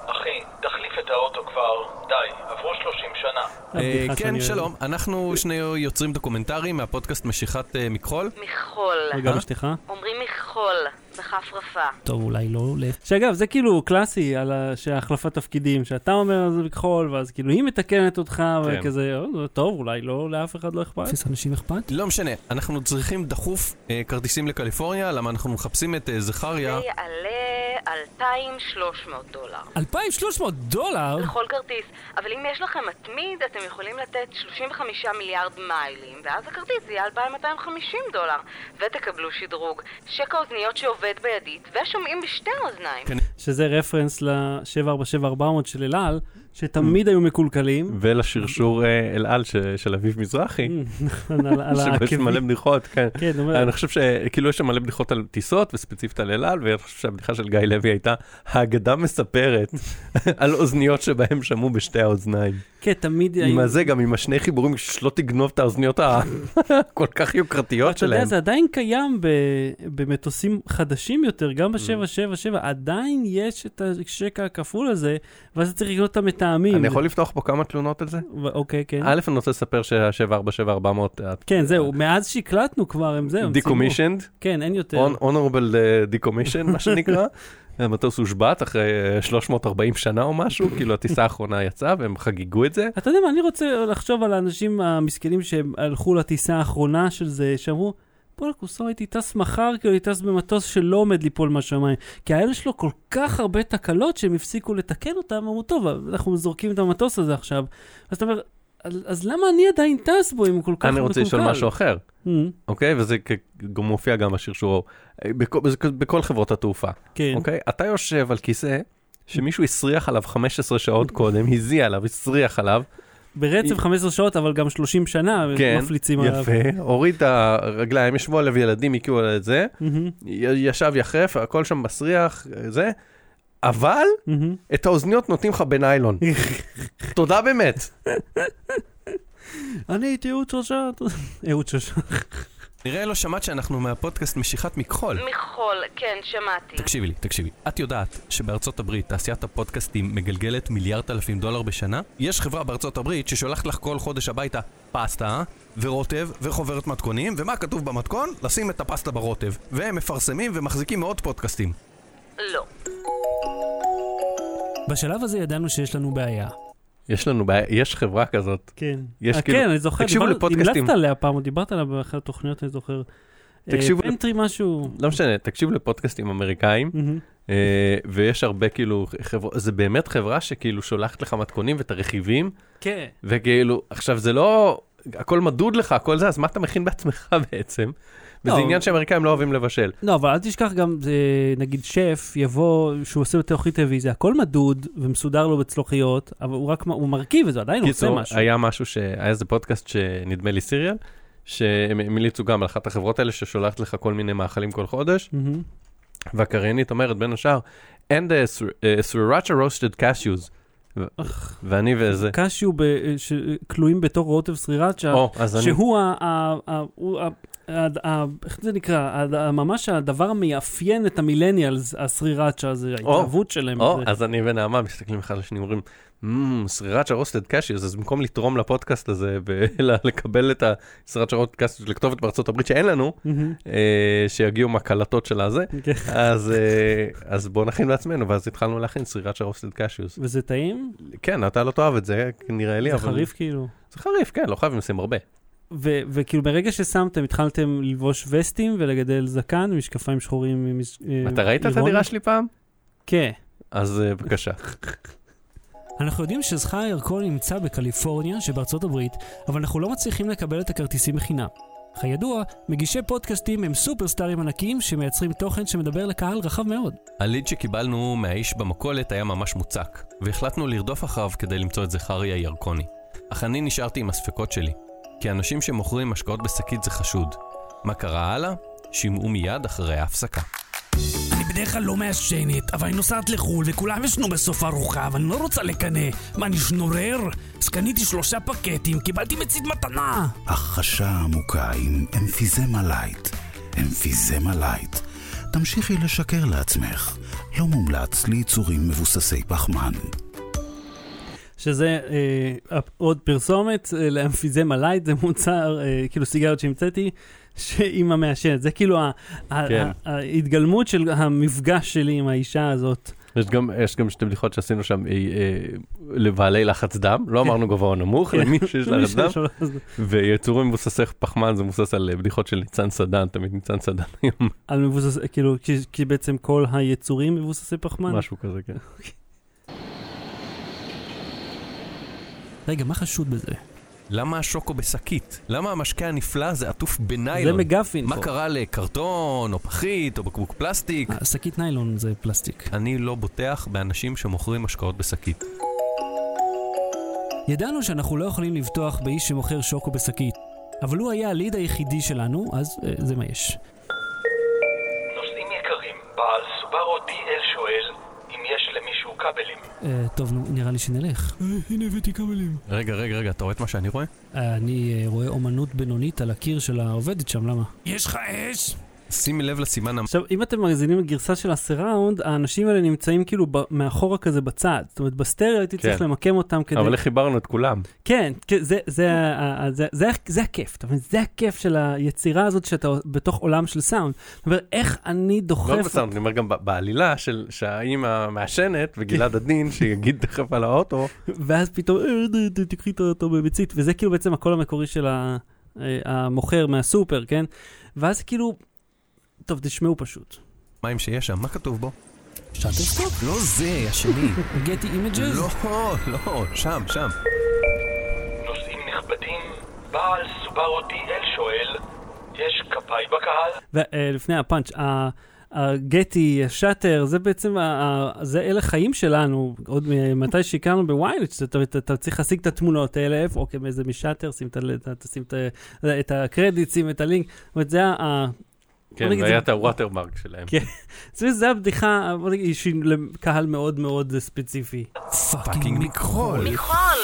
אחי, תחליף את האוטו כבר. די, עברו שלושים שנה. כן, שלום. אנחנו שני יוצרים דוקומנטרים מהפודקאסט משיכת מכחול. מכחול. רגע, משתיכה? אומרים מכחול. בכף רפה. טוב, אולי לא... שאגב, זה כאילו קלאסי על החלפת תפקידים, שאתה אומר זה בכחול, ואז כאילו היא מתקנת אותך, וכזה, טוב, אולי לא, לאף אחד לא אכפת. אפס אנשים אכפת? לא משנה, אנחנו צריכים דחוף כרטיסים לקליפורניה, למה אנחנו מחפשים את זכריה. זה יעלה אלפיים ושלוש מאות דולר. אלפיים ושלוש מאות דולר? לכל כרטיס, אבל אם יש לכם מתמיד, אתם יכולים לתת שלושים וחמישה מיליארד מיילים, ואז הכרטיס זה יהיה אלפיים מאתיים וחמישים דולר, ותקבלו שדרוג, שקע אוזניות שעובד בידית, ושומעים בשתי אוזניים. שזה רפרנס ל-שבע ארבע שבע ארבע מאות של אל על, שתמיד היו מקולקלים. ולשרשור אל על של אביב מזרחי. שבאמת מלא בדיחות, כן. אני חושב שכאילו יש שם מלא בדיחות על טיסות, וספציפית על אל על, ואני חושב שהבדיחה של גיא לוי הייתה, האגדה מספרת על אוזניות שבהם שמעו בשתי האוזניים. כן, תמיד... עם זה גם עם השני חיבורים, שלא תגנוב את האוזניות הכל כך יוקרתיות שלהם. אתה יודע, זה עדיין קיים במטוסים חדשים יותר, גם ב-שבע שבע שבע, עדיין יש את השקע הכפול הזה, ואז צריך לקנות את המטעמים. אני יכול לפתוח פה כמה תלונות על זה? אוקיי, כן. א', אני רוצה לספר שה-שבע ארבע שבע ארבע מאות... כן, זהו, מאז שקלטנו כבר, הם זהו. דיקומישנד. כן, אין יותר. Honorable Decommission, מה שנקרא. המטוס הושבת אחרי שלוש מאות וארבעים שנה או משהו, כאילו הטיסה האחרונה יצאה והם חגיגו את זה. אתה יודע מה, אני רוצה לחשוב על האנשים המסכנים שהם הלכו לטיסה האחרונה של זה, שאמרו, בוא לקוסו, הייתי טס מחר, כאילו הייתי טס במטוס שלא עומד ליפול מהשמיים. כי האלה שלו כל כך הרבה תקלות שהם הפסיקו לתקן אותם, אמרו, טוב, אנחנו זורקים את המטוס הזה עכשיו. אז אתה אומר, אז למה אני עדיין טס בו אם הוא כל כך מקולקל? אני רוצה לשאול משהו אחר. אוקיי? וזה מופיע גם בשרשור. בכל חברות התעופה. אוקיי? אתה יושב על כיסא שמישהו הסריח עליו חמש עשרה שעות קודם, הזיע עליו, הסריח עליו. ברצף חמש עשרה שעות, אבל גם שלושים שנה מפליצים עליו. יפה. הוריד את הרגליים, ישבו עליו ילדים, הקיעו על זה. ישב יחרף, הכל שם מסריח, זה. אבל את האוזניות נותנים לך בניילון. תודה באמת. אני הייתי אהוד שושן. אהוד שושן. נראה לא שמעת שאנחנו מהפודקאסט משיכת מכחול. מכחול, כן, שמעתי. תקשיבי לי, תקשיבי. את יודעת שבארצות הברית תעשיית הפודקאסטים מגלגלת מיליארד אלפים דולר בשנה? יש חברה בארצות הברית ששולחת לך כל חודש הביתה פסטה ורוטב וחוברת מתכונים, ומה כתוב במתכון? לשים את הפסטה ברוטב. והם מפרסמים ומחזיקים מאות פודקאסטים. לא. בשלב הזה ידענו שיש לנו בעיה. יש לנו בעיה, יש חברה כזאת. כן. יש כאילו... כן, אני זוכר, נמלטת עליה פעם, או דיברת עליה באחת התוכניות, אני זוכר. תקשיבו... פנטרי משהו... לא משנה, תקשיבו לפודקאסטים אמריקאים, ויש הרבה כאילו... זה באמת חברה שכאילו שולחת לך מתכונים ואת הרכיבים. כן. וכאילו, עכשיו זה לא... הכל מדוד לך, הכל זה, אז מה אתה מכין בעצמך בעצם? וזה עניין שהאמריקאים לא אוהבים לבשל. לא, אבל אל תשכח גם, נגיד שף יבוא, שהוא עושה בתוכי טלוויזיה, הכל מדוד ומסודר לו בצלוחיות, אבל הוא רק, הוא מרכיב, וזה עדיין עושה משהו. היה משהו, היה איזה פודקאסט שנדמה לי סיריאל, שהם המליצו גם על אחת החברות האלה, ששולחת לך כל מיני מאכלים כל חודש, והקריינית אומרת בין השאר, and the sriracha roasted cashews, ואני וזה. קשיו כלואים בתור רוטב סרירצ'ה, שהוא איך זה נקרא? ממש הדבר המאפיין את המילניאלס, הסרירצ'ה, זה ההתערבות שלהם. אז אני ונעמה מסתכלים אחד לשני, אומרים, סרירצ'ה רוסטד קשיו, אז במקום לתרום לפודקאסט הזה, ולקבל את הסרירצ'ה רוסטד קשיו, לכתובת בארצות הברית שאין לנו, שיגיעו מהקלטות שלה זה, אז בואו נכין לעצמנו, ואז התחלנו להכין סרירצ'ה רוסטד קשיו. וזה טעים? כן, אתה לא תאהב את זה, נראה לי. זה חריף כאילו. זה חריף, כן, לא חייבים לשים הרבה. וכאילו ברגע ששמתם, התחלתם לבוש וסטים ולגדל זקן, משקפיים שחורים. אתה ראית את הדירה שלי פעם? כן. אז בבקשה. אנחנו יודעים שזכריה ירקוני נמצא בקליפורניה שבארצות הברית, אבל אנחנו לא מצליחים לקבל את הכרטיסים בחינם. כידוע, מגישי פודקאסטים הם סופרסטרים ענקיים שמייצרים תוכן שמדבר לקהל רחב מאוד. הליד שקיבלנו מהאיש במכולת היה ממש מוצק, והחלטנו לרדוף אחריו כדי למצוא את זכריה ירקוני. אך אני נשארתי עם הספקות שלי, כי אנשים שמוכרים משקאות בשקית זה חשוד. מה קרה הלאה? שימעו מיד אחרי ההפסקה. אני בדרך כלל לא מעשנת, אבל אני נוסעת לחול וכולם ישנו בסוף ארוחה, ואני לא רוצה לקנה. מה, אני שנורר? אז קניתי שלושה פקטים, קיבלתי מצית מתנה. החשה העמוקה עם אמפיזמה לייט. אמפיזמה לייט. תמשיכי לשקר לעצמך. לא מומלץ ליצורים מבוססי פחמן. שזה אה, עוד פרסומת אה, לאמפיזמה לייט, זה מוצר, אה, כאילו סיגריות שהמצאתי, שאימא מאשרת. זה כאילו ההתגלמות של המפגש שלי עם האישה הזאת. יש גם, יש גם שתי בדיחות שעשינו שם, אה, אה, לבעלי לחץ דם, לא אמרנו גבוה או נמוך, למי שיש לחץ דם, ויצורים מבוססי פחמן, זה מבוסס על בדיחות של ניצן סדן, תמיד ניצן סדן היום. על מבוסס, כאילו, כי, כי בעצם כל היצורים מבוססי פחמן? משהו כזה, כן. רגע, מה חשוד בזה? למה השוקו בשקית? למה המשקה הנפלא זה עטוף בניילון? זה מגפין. מה קרה לקרטון, או פחית, או בקבוק פלסטיק? שקית ניילון זה פלסטיק. אני לא בוטח באנשים שמוכרים משקאות בשקית. ידענו שאנחנו לא יכולים לבטוח באיש שמוכר שוקו בשקית, אבל הוא היה הליד היחידי שלנו, אז זה מה יש. נוסעים יקרים, בעל סוברו די-אל שואל, יש למישהו קבלים. טוב, נראה לי שנלך. הנה הבאתי קבלים. רגע, רגע, רגע, אתה רואה את מה שאני רואה? אני רואה אומנות בינונית על הקיר של העובדת שם, למה? יש לך אש? שימי לב לסימן. עכשיו, אם אתם מגזינים לגרסה של הסיראונד, האנשים האלה נמצאים כאילו מאחורה כזה בצד. זאת אומרת, בסטריאו הייתי צריך למקם אותם כדי... אבל חיברנו את כולם. כן, זה הכיף. זה הכיף של היצירה הזאת שאתה בתוך עולם של סאונד. זאת אומרת, איך אני דוחף... לא בסאונד, אני אומר גם בעלילה של שהאימא מעשנת וגלעד הדין שיגיד דחף על האוטו. ואז פתאום, תקחי את האוטו בביצית. וזה כאילו בעצם הקול המקורי של המוכר מהסופר, כן? ואז כאילו טוב, תשמעו פשוט. מה אם שיש שם? מה כתוב בו? שטרסקופ? לא זה, השני. גטי אימג'ז? לא, לא, שם, שם. נוסעים נכבדים, בעל סוברו די-אל שואל, יש כפיים בקהל? ולפני הפאנץ', הגטי, השאטר, זה בעצם, זה אלה חיים שלנו, עוד מתי שהכרנו בוויינץ', אתה צריך להשיג את התמונות האלה, איפה, אוקיי, איזה משאטר, שים את הקרדיט, שים את הלינק, זאת אומרת, זה ה... כן, והיה את הווטרמרק שלהם. כן, זה הבדיחה לקהל מאוד מאוד ספציפי. פאקינג מכחול. מכחול.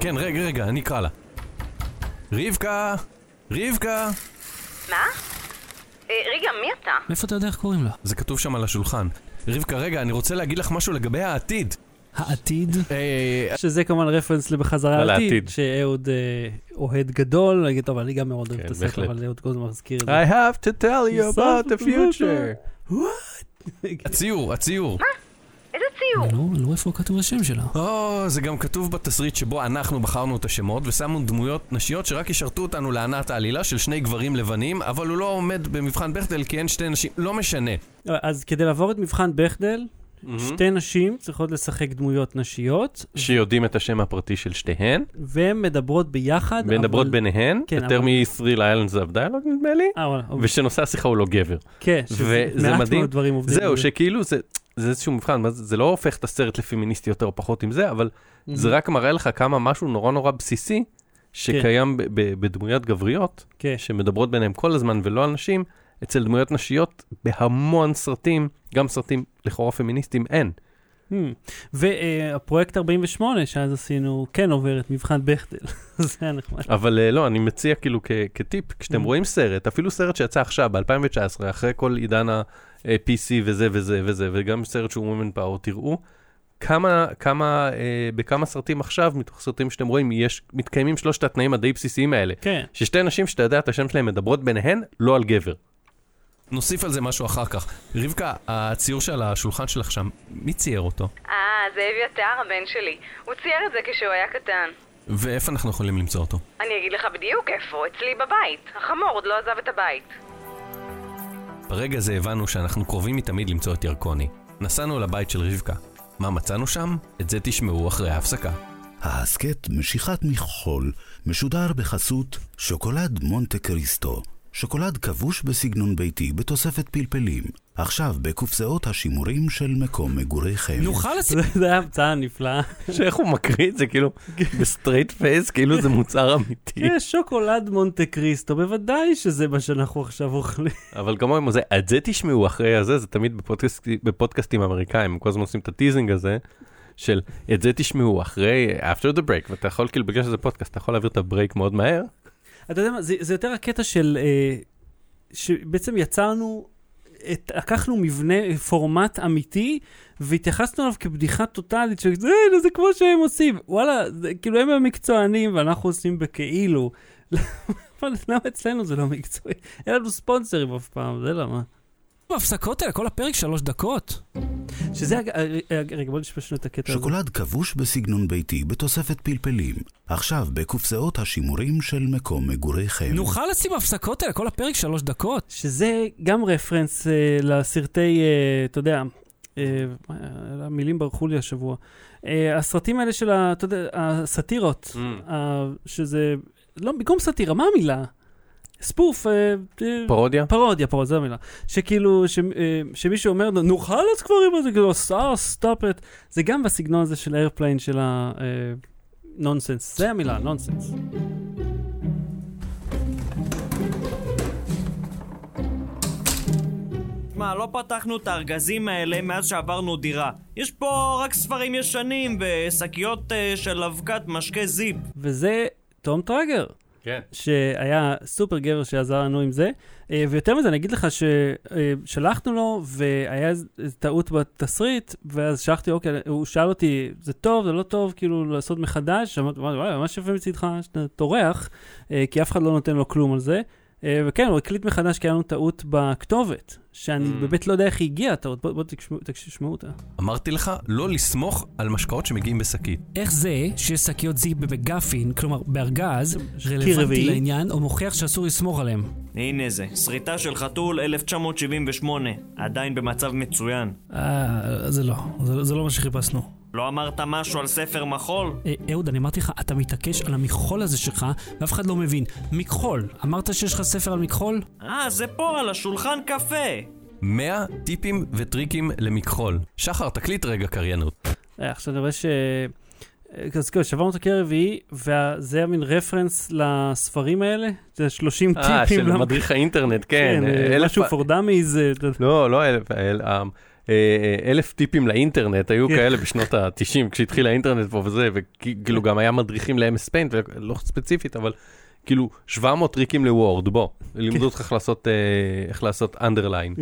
כן, רגע, רגע, אני אקרא לה. רבקה, רבקה. מה? רגע, מי אתה? מאיפה אתה יודע איך קוראים לה? זה כתוב שם על השולחן. רבקה, רגע, אני רוצה להגיד לך משהו לגבי העתיד. העתיד? שזה כמובן רפרנס לבחזרה לעתיד, שאהוד אוהד גדול, נגיד, טוב, אני גם מאוד אוהב את הספר, אבל אהוד גודל מזכיר את זה. I have to tell you about the future. What? הציור, הציור. מה? איזה ציור? לא, לא איפה כתוב השם שלה. או, זה גם כתוב בתסריט שבו אנחנו בחרנו את השמות, ושמנו דמויות נשיות שרק ישרתו אותנו לענת העלילה של שני גברים לבנים, אבל הוא לא עומד במבחן בכדל כי אין שתי נשים, לא משנה. אז כדי לעבור את מבחן בכדל, שתי נשים צריכות לשחק דמויות נשיות. שיודעים את השם הפרטי של שתיהן. והן מדברות ביחד. מדברות ביניהן. יותר מישראל איילנד זה דיאלוג נדמה לי. ושנושא השיחה הוא לא גבר. כן. וזה מדהים. זהו, שכאילו זה... זה איזשהו מבחן, זה לא הופך את הסרט לפמיניסטי יותר או פחות עם זה, אבל זה רק מראה לך כמה משהו נורא נורא בסיסי, שקיים בדמויות גבריות, שמדברות ביניהם כל הזמן ולא על נשים, אצל דמויות נשיות, בהמון סרטים, גם סרטים לכאורה פמיניסטיים, אין. והפרויקט ארבעים ושמונה, שאז עשינו, כן עוברת מבחן בכדל, זה היה נחמד. אבל לא, אני מציע כאילו כטיפ, כשאתם רואים סרט, אפילו סרט שיצא עכשיו, ב-אלפיים תשע עשרה, אחרי כל עידן ה... פי סי וזה וזה וזה, וגם סרט שהוא מומן פאור, תראו כמה, כמה, אה, בכמה סרטים עכשיו, מתוך סרטים שאתם רואים, יש, מתקיימים שלושת התנאים הדי בסיסיים האלה. כן. ששתי אנשים שאתה יודע את השם שלהם מדברות ביניהן, לא על גבר. נוסיף על זה משהו אחר כך. רבקה, הציור של השולחן שלך שם, מי צייר אותו? אה, זה אביתר, הבן שלי. הוא צייר את זה כשהוא היה קטן. ואיפה אנחנו יכולים למצוא אותו? אני אגיד לך בדיוק איפה, אצלי בבית. החמור עוד לא עזב את הבית. ברגע זה הבנו שאנחנו קרובים מתמיד למצוא את ירקוני. נסענו לבית של רבקה. מה מצאנו שם? את זה תשמעו אחרי ההפסקה. ההסקט משיכת מכחול משודר בחסות שוקולד מונטה קריסטו. שוקולד כבוש בסגנון ביתי בתוספת פלפלים. עכשיו בקופסאות השימורים של מקום מגוריכם. נוכל לסגנון. זה היה המצאה נפלאה. שאיך הוא מקריא את זה כאילו בסטרייט פייס, כאילו זה מוצר אמיתי. שוקולד מונטה קריסטו, בוודאי שזה מה שאנחנו עכשיו אוכלים. אבל כמובן, את זה תשמעו אחרי הזה, זה תמיד בפודקאסטים אמריקאים, כל הזמן עושים את הטיזינג הזה, של את זה תשמעו אחרי, after the break, ואתה יכול כאילו בגלל שזה פודקאסט, אתה יכול להעביר את הברייק מאוד מהר. אתה יודע מה, זה יותר הקטע של, שבעצם יצרנו לקחנו מבנה, פורמט אמיתי, והתייחסנו עליו כבדיחה טוטלית, שזה זה כמו שהם עושים, וואלה, זה, כאילו הם המקצוענים, ואנחנו עושים בכאילו, אבל למה אצלנו זה לא מקצועי? אין לנו ספונסרים אף פעם, זה למה? הפסקות האלה, כל הפרק שלוש דקות. שזה, רגע, בוא נשפשנו את הקטע הזה. שוקולד כבוש בסגנון ביתי בתוספת פלפלים. עכשיו בקופסאות השימורים של מקום מגוריכם. נוכל לשים הפסקות האלה, כל הפרק שלוש דקות. שזה גם רפרנס לסרטי, אתה יודע, המילים ברחו לי השבוע. הסרטים האלה של, אתה יודע, הסתירות, שזה, לא, בקום סתירה, מה המילה? ספוף, פרודיה, פרודיה, פרודיה, מילה, שכאילו, שמישהו אומר, נוכל את כבר עם זה, כאילו, סאר, סטופט, זה גם בסגנון הזה של איירפליין, של הנונסנס, זה המילה, נונסנס. מה, לא פתחנו את הארגזים האלה מאז שעברנו דירה. יש פה רק ספרים ישנים וסקיות של אבקת משקה זיפ. וזה תום טרגר. כן. שהיה סופר גבר שעזר לנו עם זה, ויותר מזה אני אגיד לך ששלחנו לו והיה טעות בתסריט, ואז שלחתי, אוקיי, הוא שאל אותי זה טוב, זה לא טוב, כאילו לעשות מחדש, אמרתי, וואי, ממש יפה מצדך, שאתה תורח, כי אף אחד לא נותן לו כלום על זה, וכן, הוא הקליט מחדש כי היה לנו טעות בכתובת, שאני בבית לא יודע איך הגיעה הטעות, בואו תשמעו אותה. אמרתי לך לא לסמוך על משקאות שמגיעים בשקית. איך זה ששקיות זיפ בגפין, כלומר בארגז, רלוונטי לעניין או מוכיח שאסור לסמוך עליהם? הנה זה, שריטה של חתול אלף תשע מאות שבעים ושמונה, עדיין במצב מצוין. אה, זה לא, זה לא מה שחיפשנו. לא אמרת משהו על ספר מחול? אהוד, אני אמרתי לך, אתה מתעקש על המכחול הזה שלך, ואף אחד לא מבין. מכחול. אמרת שיש לך ספר על מכחול? אה, זה פה, על השולחן קפה. מאה טיפים וטריקים למכחול. שחר, תקליט רגע קריינות. עכשיו נראה ש... אז כאילו, שברנו את הקרב היא, וזה היה מין רפרנס לספרים האלה, זה שלושים טיפים. אה, של מדריך האינטרנט, כן. משהו פורדמי זה... לא, לא אלף, אלעם. אלף טיפים לאינטרנט, היו כאלה בשנות ה-תשעים, כשהתחיל האינטרנט פה וזה, וכאילו גם היה מדריכים ל-אם אס Paint, לא ספציפית, אבל כאילו שבע מאות טריקים לוורד, בוא, לימדו אותך איך לעשות אנדרליין.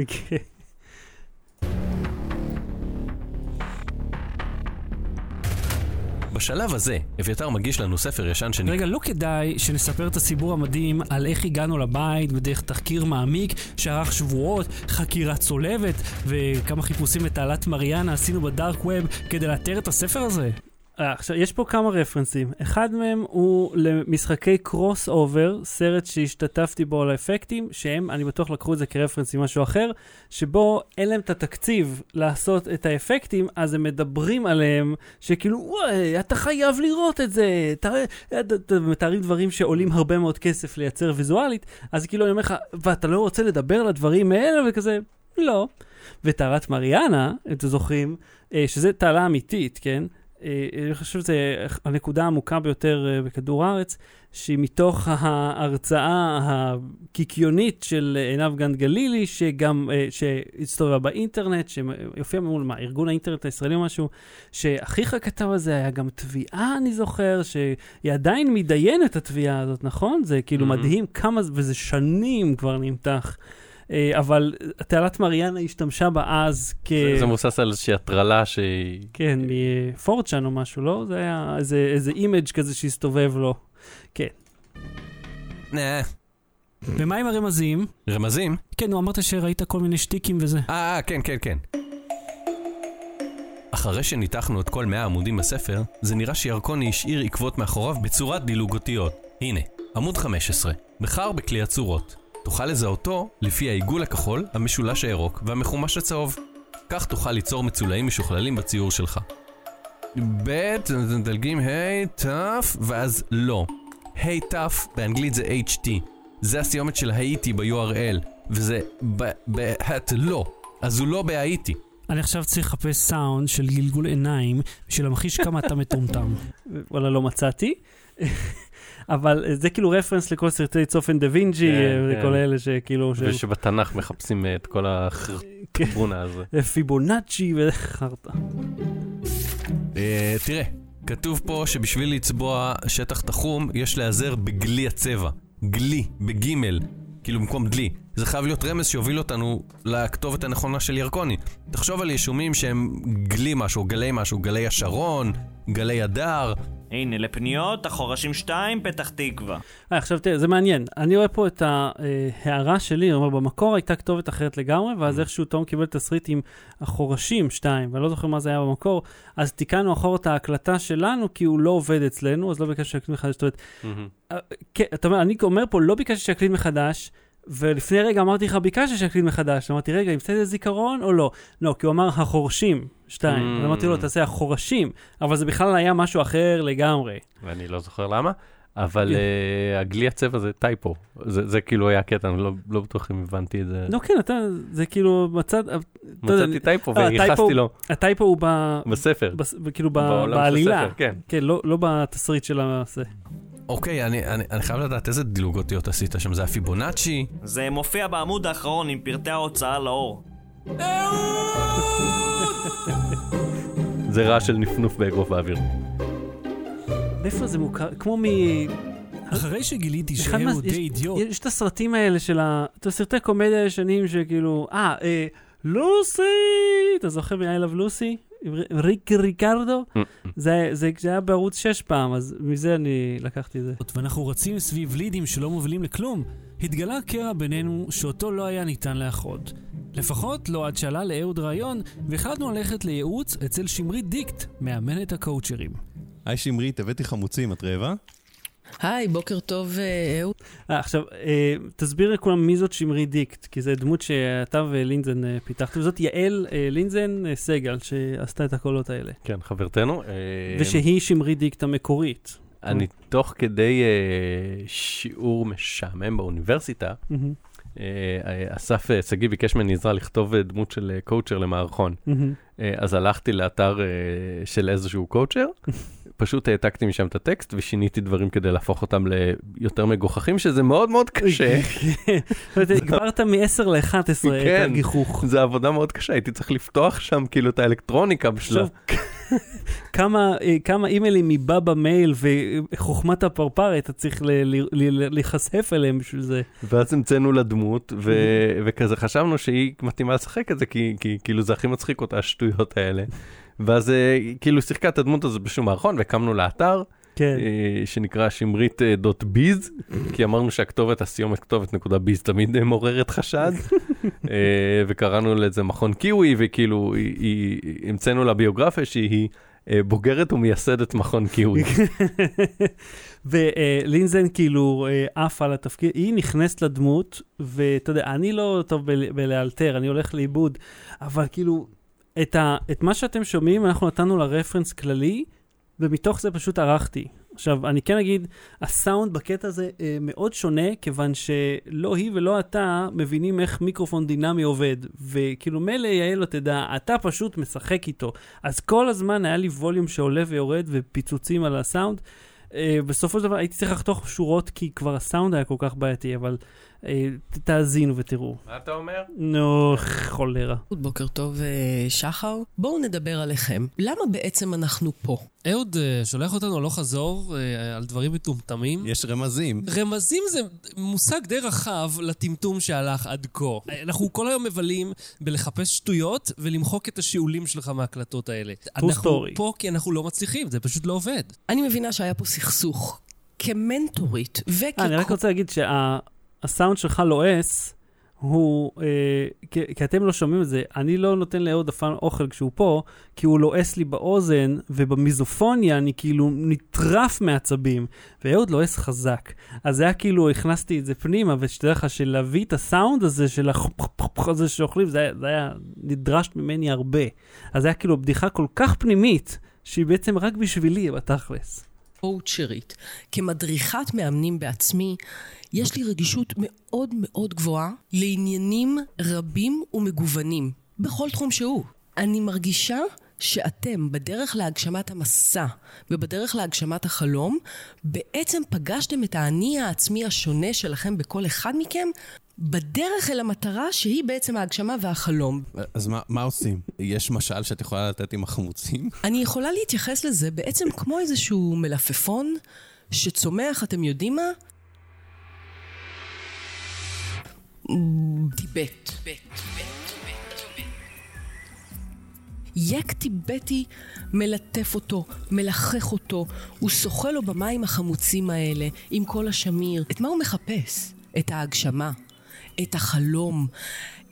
בשלב הזה, אביתר מגיש לנו ספר ישן שנקרא... רגע, לא כדאי שנספר את הסיפור המדהים על איך הגענו לבית בדרך תחקיר מעמיק שערך שבועות, חקירה צולבת וכמה חיפושים בתעלת מריאנה עשינו בדארק ווב כדי לאתר את הספר הזה. עכשיו, יש פה כמה רפרנסים. אחד מהם הוא למשחקי קרוס אובר, סרט שהשתתפתי בו על האפקטים, שהם, אני בטוח לקחו את זה כרפרנס עם משהו אחר, שבו אין להם את התקציב לעשות את האפקטים, אז הם מדברים עליהם, שכאילו, וואי, אתה חייב לראות את זה, מתארים דברים שעולים הרבה מאוד כסף לייצר ויזואלית, אז כאילו אני אומר לך, ואתה לא רוצה לדבר על הדברים האלה, וכזה, לא. ותעלת מריאנה, אתם זוכרים, שזה תעלה אמיתית, כן? אני חושב שזו הנקודה העמוקה ביותר בכדור הארץ, שהיא מתוך ההרצאה הקיקיונית של עינב גנד גלילי, שגם, שהסתובבה באינטרנט, שיופיע מול מה, ארגון האינטרנט הישראלי או משהו, שאחיך הכתב הזה היה גם תביעה, אני זוכר, שהיא עדיין מדיין את התביעה הזאת, נכון? זה כאילו מדהים כמה, וזה שנים כבר נמתח. אבל תעלת מריאנה השתמשה בה אז כ... זה מוסס על איזושהי הטרלה שהיא... כן, מפורצ'ן או משהו, לא? זה היה איזה אימג' כזה שהסתובב לו. כן. נה. ומה עם הרמזים? רמזים? כן, הוא אמרת שראית כל מיני שטיקים וזה. אה, כן, כן, כן. אחרי שניתחנו את כל מאה עמודים בספר, זה נראה שירקוני השאיר עקבות מאחוריו בצורת דילוג אותיות. הנה, עמוד חמש עשרה. בחר בכלי הצורות. תוכל לזהותו לפי העיגול הכחול, המשולש הירוק והמחומש הצהוב. כך תוכל ליצור מצולעים משוכללים בציור שלך. ב' דלגים היי טף, ואז לא. היי טף באנגלית זה אייץ' טי. זה הסיומת של הייתי ב-יו אר אל, וזה ב-ב-ת לא. אז הוא לא בהייתי. אני עכשיו צריך לחפש סאונד של גלגול עיניים, בשביל להמחיש כמה אתה מטומטם. וואלה, לא מצאתי. אבל זה כאילו רפרנס לכל סרטי צופן דה וינג'י, וכל אלה שכאילו... ושבתנ"ך מחפשים את כל החרטבונה הזה. פיבונאצ'י וחרטה. תראה, כתוב פה שבשביל לצבוע שטח תחום, יש להיעזר בגלי הצבע. גלי, בגימל. כאילו במקום דלי. זה חייב להיות רמז שיוביל אותנו לכתובת הנכונה של ירקוני. תחשוב על ישומים שהם גלי משהו, גלי משהו, גלי השרון, גלי הדר. הנה, לפניות, החורשים שתיים, פתח תקווה. אה, חשבתי, זה מעניין. אני רואה פה את ההערה שלי, אומר, במקור הייתה כתובת אחרת לגמרי, ואז איכשהו תום קיבל תסריט עם החורשים שתיים, ואני לא זוכר מה זה היה במקור, אז תיקנו אחור את ההקלטה שלנו, כי הוא לא עובד אצלנו, אז לא ביקשתי שיקליט מחדש. זאת אומרת, אני אומר פה, לא ביקשתי שיקליט מחדש, ולפני רגע אמרתי לך, ביקשתי שיקליט מחדש. אמרתי, רגע, ימצא איזה זיכרון או לא? לא, כי הוא אמר, החורשים שתיים. אמרתי לו, תעשה החורשים, אבל זה בכלל היה משהו אחר לגמרי. ואני לא זוכר למה, אבל הגלי הצבע זה טייפו. זה כאילו היה קטע, אני לא בטוח אם הבנתי את זה. לא, כן, אתה, זה כאילו, מצאתי טייפו והייחסתי לו. הטייפו הוא בספר. כאילו בעלילה. כן, לא בתסריט של המעשה. אוקיי, אני, אני, אני חייב לדעת איזה דילוג אותיות עשית שם, זה הפיבונאצ'י? זה מופיע בעמוד האחרון עם פרטי ההוצאה לאור. זה רע של נפנוף באגרוף באוויר. איפה זה מוכר? כמו מ... אחרי שגיליתי שהם עוד אידיוט. יש את הסרטים האלה של ה... את הסרטי קומדיה הישנים שכאילו... אה, לוסי! אתה זוכר מ-I Love Lucy? ריקי ריקרדו, זה היה בערוץ שש פעם, אז מזה אני לקחתי את זה. ואנחנו רצים סביב לידים שלא מובילים לכלום. התגלה קרע בינינו שאותו לא היה ניתן לאחוד. לפחות לא עד שעלה לאהוד רעיון, והחלטנו ללכת לייעוץ אצל שמרית דיקט, מאמנת הקואוצ'רים. היי שמרית, הבאתי חמוצים, את רעבה? היי, בוקר טוב, אהוד. עכשיו, תסביר לכולם מי זאת שמרי דיקט, כי זו דמות שאתה ולינזן פיתחתם, וזאת יעל לינזן סגל, שעשתה את הקולות האלה. כן, חברתנו. ושהיא שמרי דיקט המקורית. אני תוך כדי שיעור משעמם באוניברסיטה, אסף סגי ביקש ממני עזרה לכתוב דמות של קואוצ'ר למערכון. אז הלכתי לאתר של איזשהו קואוצ'ר, פשוט העתקתי משם את הטקסט, ושיניתי דברים כדי להפוך אותם ליותר מגוחכים, שזה מאוד מאוד קשה. הגברת מ-עשר ל-אחת עשרה את הגיחוך. זה עבודה מאוד קשה, הייתי צריך לפתוח שם כאילו את האלקטרוניקה בשלב. כמה אימיילים מבא במייל וחוכמת הפרפר, אתה צריך להיחשף אליהם בשביל זה. ואז המצאנו לדמות, וכזה חשבנו שהיא מתאימה לשחק את זה, כי כאילו זה הכי מצחיק אותה, השטויות האלה. ואז כאילו שיחקה את הדמות הזה בשום מערכון, וקמנו לאתר, שנקרא שמרית דוט ביז, כי אמרנו שהכתובת, הסיומת כתובת נקודה ביז, תמיד מעוררת חשד, וקראנו לזה מכון קיווי, וכאילו המצאנו לה ביוגרפיה שהיא בוגרת ומייסדת מכון קיווי. ולינזן כאילו עף על התפקיד, היא נכנסת לדמות, ואתה יודע, אני לא טוב בלאלתר, אני הולך לאיבוד, אבל כאילו... את, ה, את מה שאתם שומעים, אנחנו נתנו לרפרנס כללי, ומתוך זה פשוט ערכתי. עכשיו, אני כן אגיד, הסאונד בקטע הזה אה, מאוד שונה, כיוון שלא היא ולא אתה מבינים איך מיקרופון דינמי עובד, וכאילו מלא יעל לא תדע, אתה פשוט משחק איתו. אז כל הזמן היה לי ווליום שעולה ויורד, ופיצוצים על הסאונד. אה, בסופו של דבר הייתי צריך לחתוך שורות, כי כבר הסאונד היה כל כך בעייתי, אבל... תאזינו ותראו. מה אתה אומר? נו, חולרה. בוקר טוב, שחר. בואו נדבר עליכם. למה בעצם אנחנו פה? אהוד שולח אותנו לא חזור על דברים מטומטמים. יש רמזים. רמזים זה מושג די רחב לטמטום שהלך עד כה. אנחנו כל היום מבלים בלחפש שטויות ולמחוק את השיעולים שלך מהקלטות האלה. אנחנו פה כי אנחנו לא מצליחים, זה פשוט לא עובד. אני מבינה שהיה פה סכסוך כמנטורית וככל... אני רק רוצה להגיד שה... הסאונד שלך לועס, הוא, אה, כי אתם לא שומעים את זה, אני לא נותן לאהוד אפילו אוכל כשהוא פה, כי הוא לועס לי באוזן, ובמיזופוניה אני כאילו נטרף מעצבים, ואהוד לועס חזק. אז זה היה כאילו, הכנסתי את זה פנימה, ושתדע לך שלהביא את הסאונד הזה, של החפחפח הזה שאוכלים, זה היה, זה היה נדרש ממני הרבה. אז זה היה כאילו בדיחה כל כך פנימית, שהיא בעצם רק בשבילי בתכלס. קואוצ'רית, כמדריכת מאמנים בעצמי, יש לי רגישות מאוד מאוד גבוהה לעניינים רבים ומגוונים, בכל תחום שהוא. אני מרגישה שאתם בדרך להגשמת המסע ובדרך להגשמת החלום, בעצם פגשתם את העני העצמי השונה שלכם בכל אחד מכם, בדרך אל המטרה שהיא בעצם ההגשמה והחלום. אז מה, מה עושים? יש משל שאת יכולה לתת עם החמוצים? אני יכולה להתייחס לזה בעצם כמו איזשהו מלפפון שצומח, אתם יודעים מה? טיבט. יק טיבטי מלטף אותו, מלחך אותו, הוא שוחה לו במים החמוצים האלה, עם כל השמיר. את מה הוא מחפש? את ההגשמה, את החלום,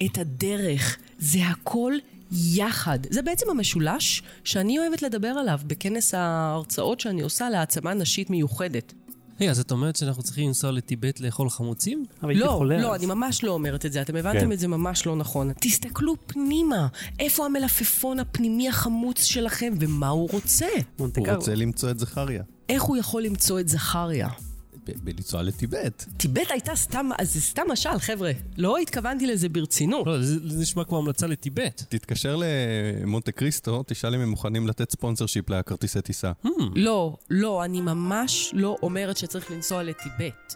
את הדרך, זה הכל יחד. זה בעצם המשולש שאני אוהבת לדבר עליו בכנס ההרצאות שאני עושה להעצמה נשית מיוחדת. היי, אז את אומרת שאנחנו צריכים לנסוע לטיבט לאכול חמוצים? לא, לא, אני ממש לא אומרת את זה. אתם הבנתם את זה ממש לא נכון. תסתכלו פנימה. איפה המלפפון הפנימי החמוץ שלכם ומה הוא רוצה? הוא רוצה למצוא את זכריה. איך הוא יכול למצוא את זכריה? בלנסוע לטיבט. טיבט הייתה סתם, זה סתם משל, חבר'ה. לא התכוונתי לזה ברצינות. לא, זה נשמע כמו המלצה לטיבט. תתקשר למונטה קריסטו, תשאל אם הם מוכנים לתת ספונסרשיפ לכרטיסי טיסה. לא, לא, אני ממש לא אומרת שצריך לנסוע לטיבט.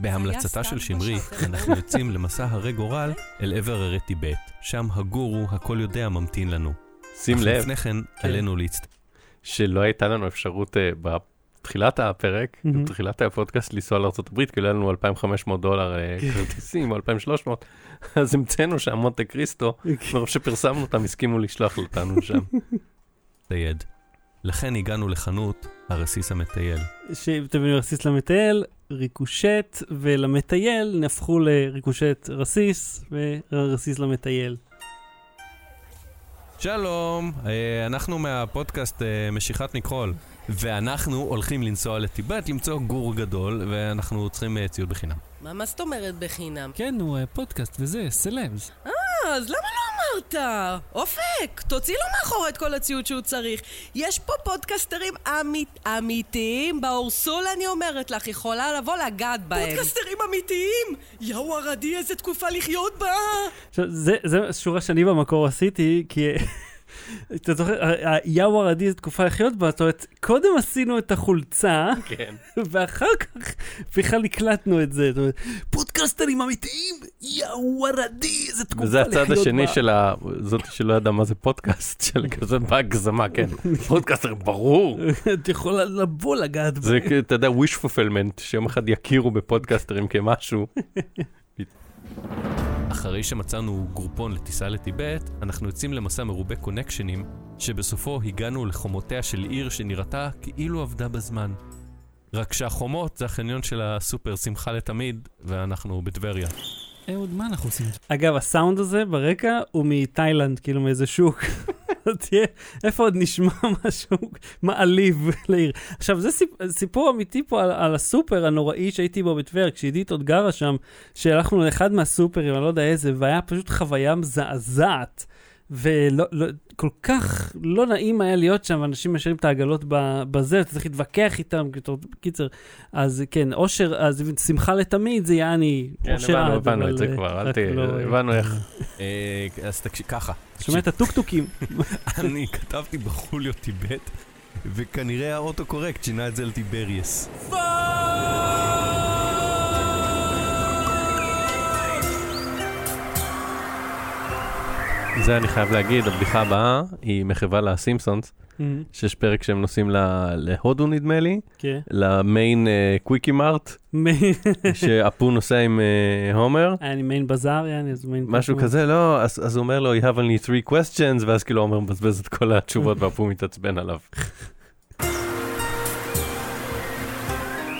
בהמלצתה של שמרי, אנחנו יוצאים למסע הרי גורל אל עבר הרי טיבט. שם הגורו, הכל יודע, ממתין לנו. שים לב. לפני כן, עלינו להצט... שלא הייתה לנו אפשרות בפרק. תחילת הפרק, תחילת הפודקאסט לנסוע לארצות הברית, כי לנו אלפיים וחמש מאות דולר כרטיסים, או אלפיים ושלוש מאות, אז המצאנו שם מונטה קריסטו, מרוב שפרסמנו אותם, הסכימו לשלוח אותנו שם. תייד. לכן הגענו לחנות הרסיס המטייל. שתבינו רסיס למטייל, ריקושט ולמטייל, נהפכו לריקושט רסיס ורסיס למטייל. שלום, אנחנו מהפודקאסט משיכת מכחול. ואנחנו הולכים לנסוע לטיבט, למצוא גור גדול, ואנחנו צריכים ציוד בחינם. מה, מה זאת אומרת בחינם? כן, הוא פודקאסט וזה, סלבס. אה, אז למה לא אמרת? אופק, תוציא לו מאחורי את כל הציוד שהוא צריך. יש פה פודקאסטרים אמית, אמיתיים, באורסול אני אומרת לך, יכולה לבוא לגעת בהם. פודקאסטרים אמיתיים? יאו הרדי, איזה תקופה לחיות בה. עכשיו, זה, זה שורה שאני במקור עשיתי, כי... אתה זוכר, היהו הרדי זו תקופה לחיות בה, זאת אומרת, קודם עשינו את החולצה, ואחר כך בכלל נקלטנו את זה, זאת אומרת, פודקאסטרים אמיתיים, יהו הרדי זו תקופה לחיות בה. וזה הצד השני של זאת שלא ידע מה זה פודקאסט, של כזאת בהגזמה, כן. פודקאסטר, ברור. אתה יכול לבוא לגעת בה. זה, אתה יודע, wish fulfillment, שיום אחד יכירו בפודקאסטרים כמשהו. אחרי שמצאנו גרופון לטיסה לטיבט, אנחנו יוצאים למסע מרובה קונקשנים, שבסופו הגענו לחומותיה של עיר שנראתה כאילו עבדה בזמן. רק שהחומות זה החניון של הסופר שמחה לתמיד, ואנחנו בטבריה. אהוד, מה אנחנו עושים? אגב, הסאונד הזה ברקע הוא מתאילנד, כאילו מאיזה שוק. איפה עוד נשמע משהו מעליב לעיר? עכשיו, זה סיפור אמיתי פה על, על הסופר הנוראי שהייתי בו בטבריה, כשעידית עוד גרה שם, שהלכנו לאחד מהסופרים, אני לא יודע איזה, והיה פשוט חוויה מזעזעת, ולא, לא, כל כך לא נעים היה להיות שם, ואנשים משאירים את העגלות בזה, אתה צריך להתווכח איתם, קיצר, אז כן, אושר, אז שמחה לתמיד, זה יעני, אושר עד. הבנו את זה כבר, אל תהיה, הבנו איך. אז תקשיב, ככה. שומע את הטוקטוקים. אני כתבתי בחוליו טיבט, וכנראה האוטו קורקט שינה את זה לטיברייס. זה אני חייב להגיד, הבדיחה הבאה היא מחווה לסימפסונס, שיש פרק שהם נוסעים להודו נדמה לי, למיין קוויקי מארט, שאפו נוסע עם הומר. אני מיין בזאר, משהו כזה, לא, אז הוא אומר לו, you have only three questions, ואז כאילו הומר מבזבז את כל התשובות, ואפו מתעצבן עליו.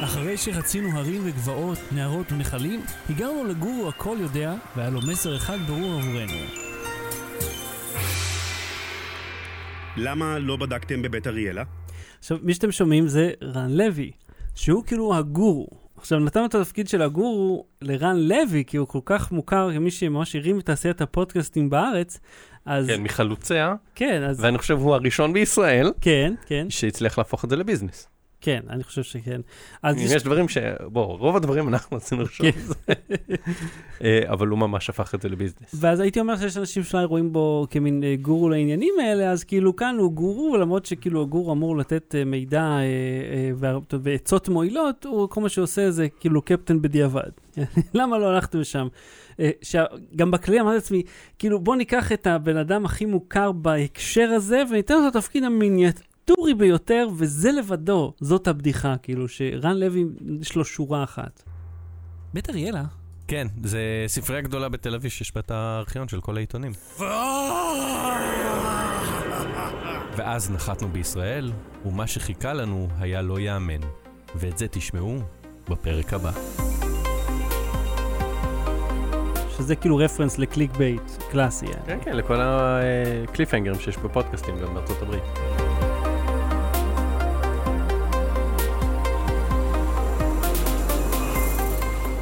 אחרי שרצינו הרים וגבעות, נערות ונחלים, הגענו לגורו הכל יודע, והיה לו מסר אחד ברור עבורנו. למה לא בדקתם בבית אריאלה? עכשיו, מי שאתם שומעים זה רן לוי, שהוא כאילו הגורו. עכשיו, נתנו את התפקיד של הגורו לרן לוי, כי הוא כל כך מוכר כמי שממש הרים את תעשיית הפודקאסטים בארץ. אז... כן, מחלוציה. כן, אז... ואני חושב הוא הראשון בישראל. כן, כן. שהצליח להפוך את זה לביזנס. כן, אני חושב שכן. אז יש דברים ש... בואו, רוב הדברים אנחנו עשינו ראשון. אבל הוא ממש הפך את זה לביזנס. ואז הייתי אומר שיש אנשים שלא רואים בו כמין גורו לעניינים האלה, אז כאילו כאן הוא גורו, למרות שכאילו הגורו אמור לתת מידע ועצות מועילות, הוא כל מה שעושה זה כאילו קפטן בדיעבד. למה לא הלכתם לשם? גם בכלי אמרתי לעצמי, כאילו בוא ניקח את הבן אדם הכי מוכר בהקשר הזה, וניתן לו את התפקיד המיניאטורי. טורי ביותר, וזה לבדו, זאת הבדיחה, כאילו, שרן לוי יש לו שורה אחת. בית אריאלה כן, זה ספרייה גדולה בתל אביב שיש בה את הארכיון של כל העיתונים. ואז נחתנו בישראל, ומה שחיכה לנו היה לא יאמן. ואת זה תשמעו בפרק הבא. שזה כאילו רפרנס לקליק בייט קלאסי. כן, כן, לכל הקליפהנגרים שיש בפודקאסטים גם בארצות הברית.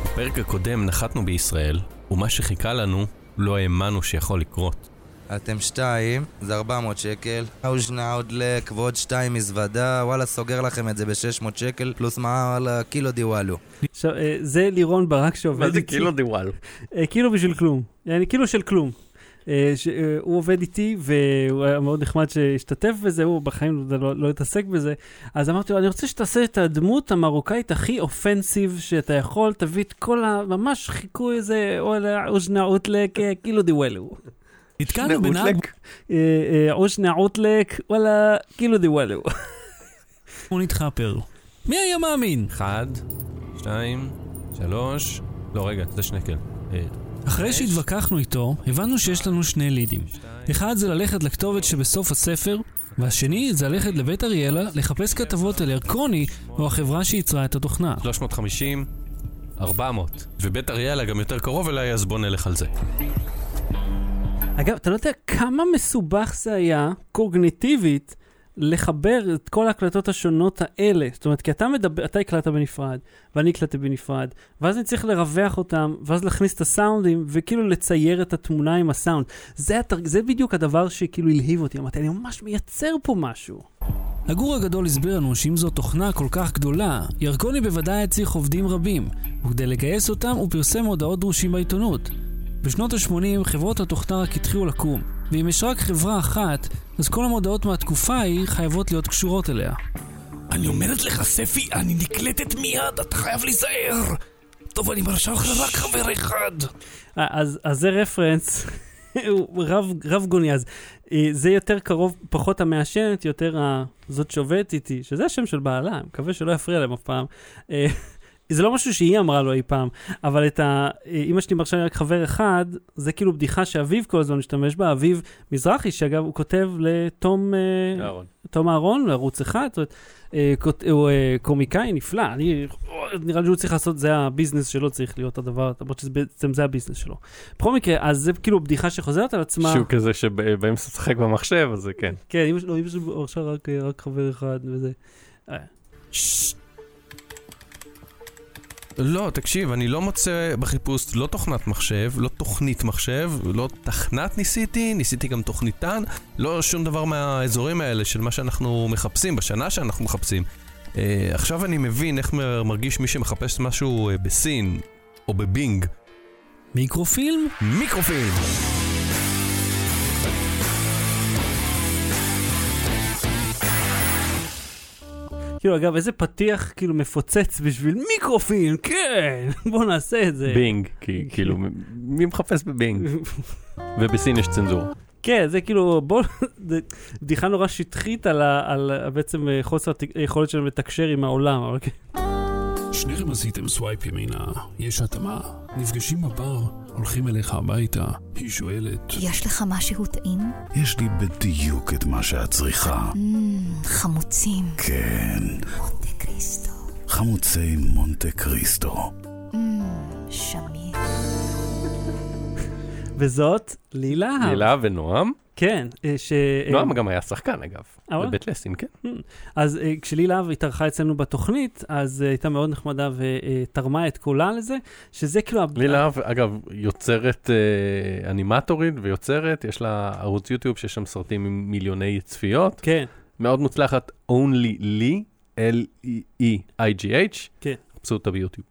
בפרק הקודם נחתנו בישראל, ומה שחיכה לנו לא האמנו שיכול לקרות. אתם שתיים, זה ארבע מאות שקל, האושנה עוד לק ועוד שתיים מזוודה, וואלה סוגר לכם את זה ב-שש מאות שקל, פלוס מה על הקילו דיוואלו. זה לירון ברק שעובד... מה זה קילו דיוואלו? קילו בשביל כלום, יעני קילו של כלום. הוא עובד איתי והוא היה מאוד נחמד שהשתתף בזה, הוא בחיים לא התעסק בזה, אז אמרתי לו, אני רוצה שתעשה את הדמות המרוקאית הכי אופנסיב שאתה יכול, תביא את כל הממש חיכוי איזה, אושנה עוד לק, קילו דיוואלו. התקענו בנהג... אושנה עוטלק, וואלה, כאילו די וואלו. הוא נתחפר. מי היה מאמין? אחד, שתיים, שלוש... לא, רגע, זה שנקל. אחרי שהתווכחנו איתו, הבנו שיש לנו שני לידים. אחד זה ללכת לכתובת שבסוף הספר, והשני זה ללכת לבית אריאלה לחפש כתבות על ירקוני או החברה שיצרה את התוכנה. שלוש מאות וחמישים, ארבע מאות. ובית אריאלה גם יותר קרוב אליי, אז בוא נלך על זה. אגב, אתה לא יודע כמה מסובך זה היה קוגניטיבית לחבר את כל ההקלטות השונות האלה. זאת אומרת, כי אתה, מדבר, אתה הקלטת בנפרד, ואני הקלטתי בנפרד, ואז אני צריך לרווח אותם, ואז להכניס את הסאונדים, וכאילו לצייר את התמונה עם הסאונד. זה, זה בדיוק הדבר שכאילו הלהיב אותי. אמרתי, אני ממש מייצר פה משהו. הגור הגדול הסביר לנו שאם זו תוכנה כל כך גדולה, ירקוני בוודאי יצריך עובדים רבים, וכדי לגייס אותם הוא פרסם הודעות דרושים בעיתונות. בשנות ה-שמונים חברות התוכנה רק התחילו לקום, ואם יש רק חברה אחת, אז כל המודעות מהתקופה היא חייבות להיות קשורות אליה. אני אומרת לך, ספי, אני נקלטת מיד, אתה חייב להיזהר. טוב, אני מרשה לך רק חבר אחד. אז זה רפרנס, הוא רב גוני, אז זה יותר קרוב, פחות המאשנת, יותר זאת שובט איתי, שזה השם של בעלה, אני מקווה שלא יפריע להם אף פעם. זה לא משהו שהיא אמרה לו אי פעם, אבל את האמא שלי מרשה לי רק חבר אחד, זה כאילו בדיחה שאביב כל הזמן משתמש בה, אביב מזרחי, שאגב הוא כותב לתום אהרון, לערוץ אחד, הוא קומיקאי נפלא, נראה לי שהוא צריך לעשות, זה הביזנס שלו צריך להיות הדבר, למרות שבעצם זה הביזנס שלו. בכל מקרה, אז זה כאילו בדיחה שחוזרת על עצמה. שהוא כזה שבאים לשחק במחשב, אז זה כן. כן, אמא שלי מרשה רק חבר אחד, וזה... ששש. לא, תקשיב, אני לא מוצא בחיפוש לא תוכנת מחשב, לא תוכנית מחשב, לא תכנת ניסיתי, ניסיתי גם תוכניתן, לא שום דבר מהאזורים האלה של מה שאנחנו מחפשים, בשנה שאנחנו מחפשים. אה, עכשיו אני מבין איך מרגיש מי שמחפש משהו בסין או בבינג. מיקרופילם? מיקרופילם! כאילו, אגב, איזה פתיח, כאילו, מפוצץ בשביל מיקרופין, כן, בוא נעשה את זה. בינג, כאילו, מי מחפש בבינג? ובסין יש צנזור. כן, זה כאילו, בוא, בדיחה נורא שטחית על בעצם חוסר היכולת שלנו לתקשר עם העולם, אבל כן. שניכם עשיתם סווייפ ימינה, יש התאמה, נפגשים בבר, הולכים אליך הביתה, היא שואלת... יש לך משהו טעים? יש לי בדיוק את מה שאת צריכה. חמוצים. כן. מונטה קריסטו. חמוצי מונטה קריסטו. שמיר. וזאת לילה. לילה ונועם. כן, ש... נועם גם היה שחקן, אגב, בבית לסין, כן. אז כשלילה התארחה אצלנו בתוכנית, אז הייתה מאוד נחמדה ותרמה את קולה לזה, שזה כאילו... לילה, אגב, יוצרת אנימטורית ויוצרת, יש לה ערוץ יוטיוב שיש שם סרטים עם מיליוני צפיות. כן. מאוד מוצלחת, only לי, L-E-E-I-G-H. כן. חפשו אותה ביוטיוב.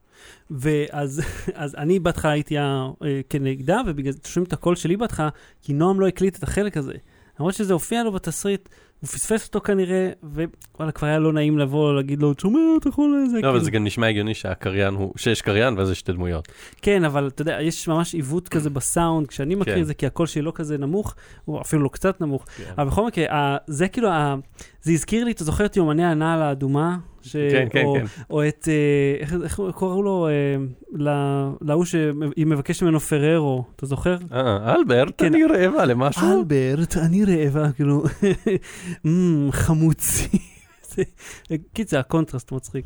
ואז אז אני בהתחלה הייתי כנגדה, ובגלל זה תשומעים את הקול שלי בהתחלה, כי נועם לא הקליט את החלק הזה. למרות שזה הופיע לו בתסריט, הוא פספס אותו כנראה, ווואלה, כבר היה לא נעים לבוא, להגיד לו, תשומע, אתה יכול לזה. לא, אבל זה גם נשמע הגיוני שהקריין הוא, שיש קריין ואז יש שתי דמויות. כן, אבל אתה יודע, יש ממש עיוות כזה בסאונד, כשאני מכיר את זה, כי הקול שלי לא כזה נמוך, הוא אפילו לא קצת נמוך. אבל בכל מקרה, זה כאילו, זה הזכיר לי, אתה זוכר את יומני הנעל האדומה? או את, איך קוראו לו, להוא שהיא מבקשת ממנו פררו, אתה זוכר? אלברט, אני רעבה למשהו. אלברט, אני רעבה, כאילו, חמוצי. קיצה, הקונטרסט מצחיק.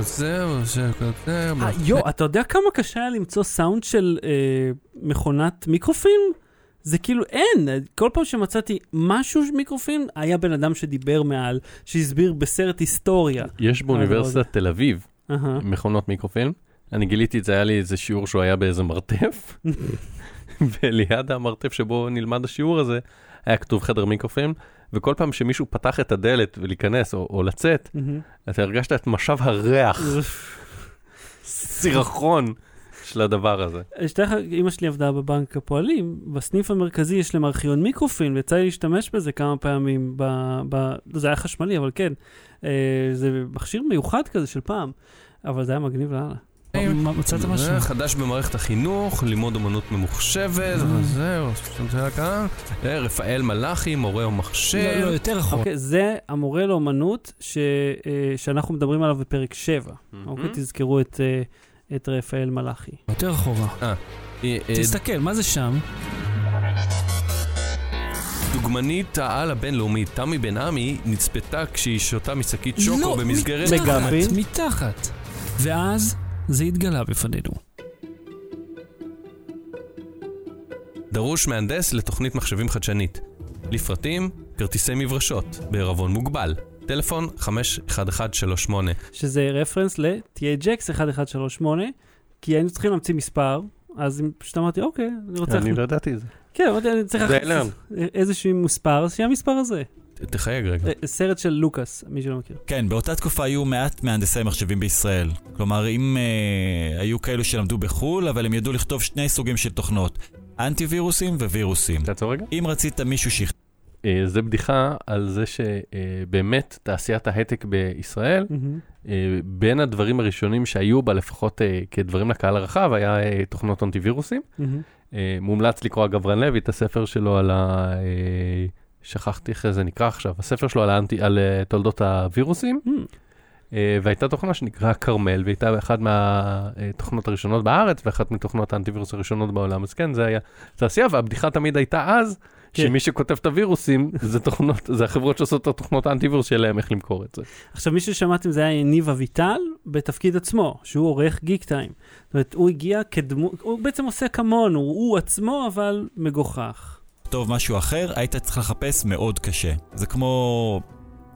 זהו, שכותב. יו, אתה יודע כמה קשה היה למצוא סאונד של מכונת מיקרופילם? זה כאילו אין, כל פעם שמצאתי משהו מיקרופילם, היה בן אדם שדיבר מעל, שהסביר בסרט היסטוריה. יש באוניברסיטת תל אביב מכונות מיקרופילם, אני גיליתי את זה, היה לי איזה שיעור שהוא היה באיזה מרתף, וליד המרתף שבו נלמד השיעור הזה, היה כתוב חדר מיקרופילם, וכל פעם שמישהו פתח את הדלת ולהיכנס או, או לצאת, mm-hmm. אתה הרגשת את משב הריח, סירחון של הדבר הזה. שתך, אמא שלי עבדה בבנק הפועלים, בסניף המרכזי יש להם ארכיון מיקרופילם, ויצא לי להשתמש בזה כמה פעמים, ב, ב... זה היה חשמלי, אבל כן, זה מכשיר מיוחד כזה של פעם, אבל זה היה מגניב לאללה. מצאת משהו? חדש במערכת החינוך, לימוד אמנות ממוחשבת, זהו, רפאל מלאכי, מורה ומחשב. לא, לא, יותר רחוק. זה המורה לאמנות שאנחנו מדברים עליו בפרק שבע. אוקיי, תזכרו את רפאל מלאכי. יותר רחובה. תסתכל, מה זה שם? דוגמנית העל הבינלאומית, תמי בן עמי, נצפתה כשהיא שותה משקית שוקו במסגרת... מתחת, מתחת. ואז... זה התגלה בפנינו. דרוש מהנדס לתוכנית מחשבים חדשנית. לפרטים, כרטיסי מברשות, בערבון מוגבל. טלפון חמש אחת אחת שלוש שמונה. שזה רפרנס ל-T H X אחת אחת שלוש שמונה, כי היינו צריכים להמציא מספר, אז פשוט אמרתי, אוקיי, אני רוצה... אני לא ידעתי את זה. כן, אמרתי, אני צריך איזשהו מספר, אז שיהיה המספר הזה. תחייג רגע. סרט של לוקאס, מי שלא מכיר. כן, באותה תקופה היו מעט מהנדסי מחשבים בישראל. כלומר, אם היו כאלו שלמדו בחול, אבל הם ידעו לכתוב שני סוגים של תוכנות. אנטי-וירוסים ווירוסים. תעצור רגע. אם רצית מישהו שיח... זה בדיחה על זה שבאמת תעשיית ההייטק בישראל, בין הדברים הראשונים שהיו בה, לפחות כדברים לקהל הרחב, היה תוכנות אנטי-וירוסים. מומלץ לקרוא אגב רן לוי את הספר שלו על ה... שכחתי איך זה נקרא עכשיו, הספר שלו על, האנטי, על uh, תולדות הווירוסים, mm. uh, והייתה תוכנה שנקרא קרמל, והייתה אחת מהתוכנות הראשונות בארץ, ואחת מתוכנות האנטיווירוס הראשונות בעולם, אז כן, זה היה תעשייה, והבדיחה תמיד הייתה אז, כן. שמי שכותב את הווירוסים, זה, תוכנות, זה החברות שעושות את התוכנות האנטיווירוס שלהם, איך למכור את זה. עכשיו, מי ששמעתם זה היה ניר ויטל, בתפקיד עצמו, שהוא עורך גיק טיים. זאת אומרת, הוא הגיע כדמו, הוא בעצם עושה כמונו, הוא עצמו, אבל מגוחך. טוב משהו אחר, היית צריך לחפש מאוד קשה. זה כמו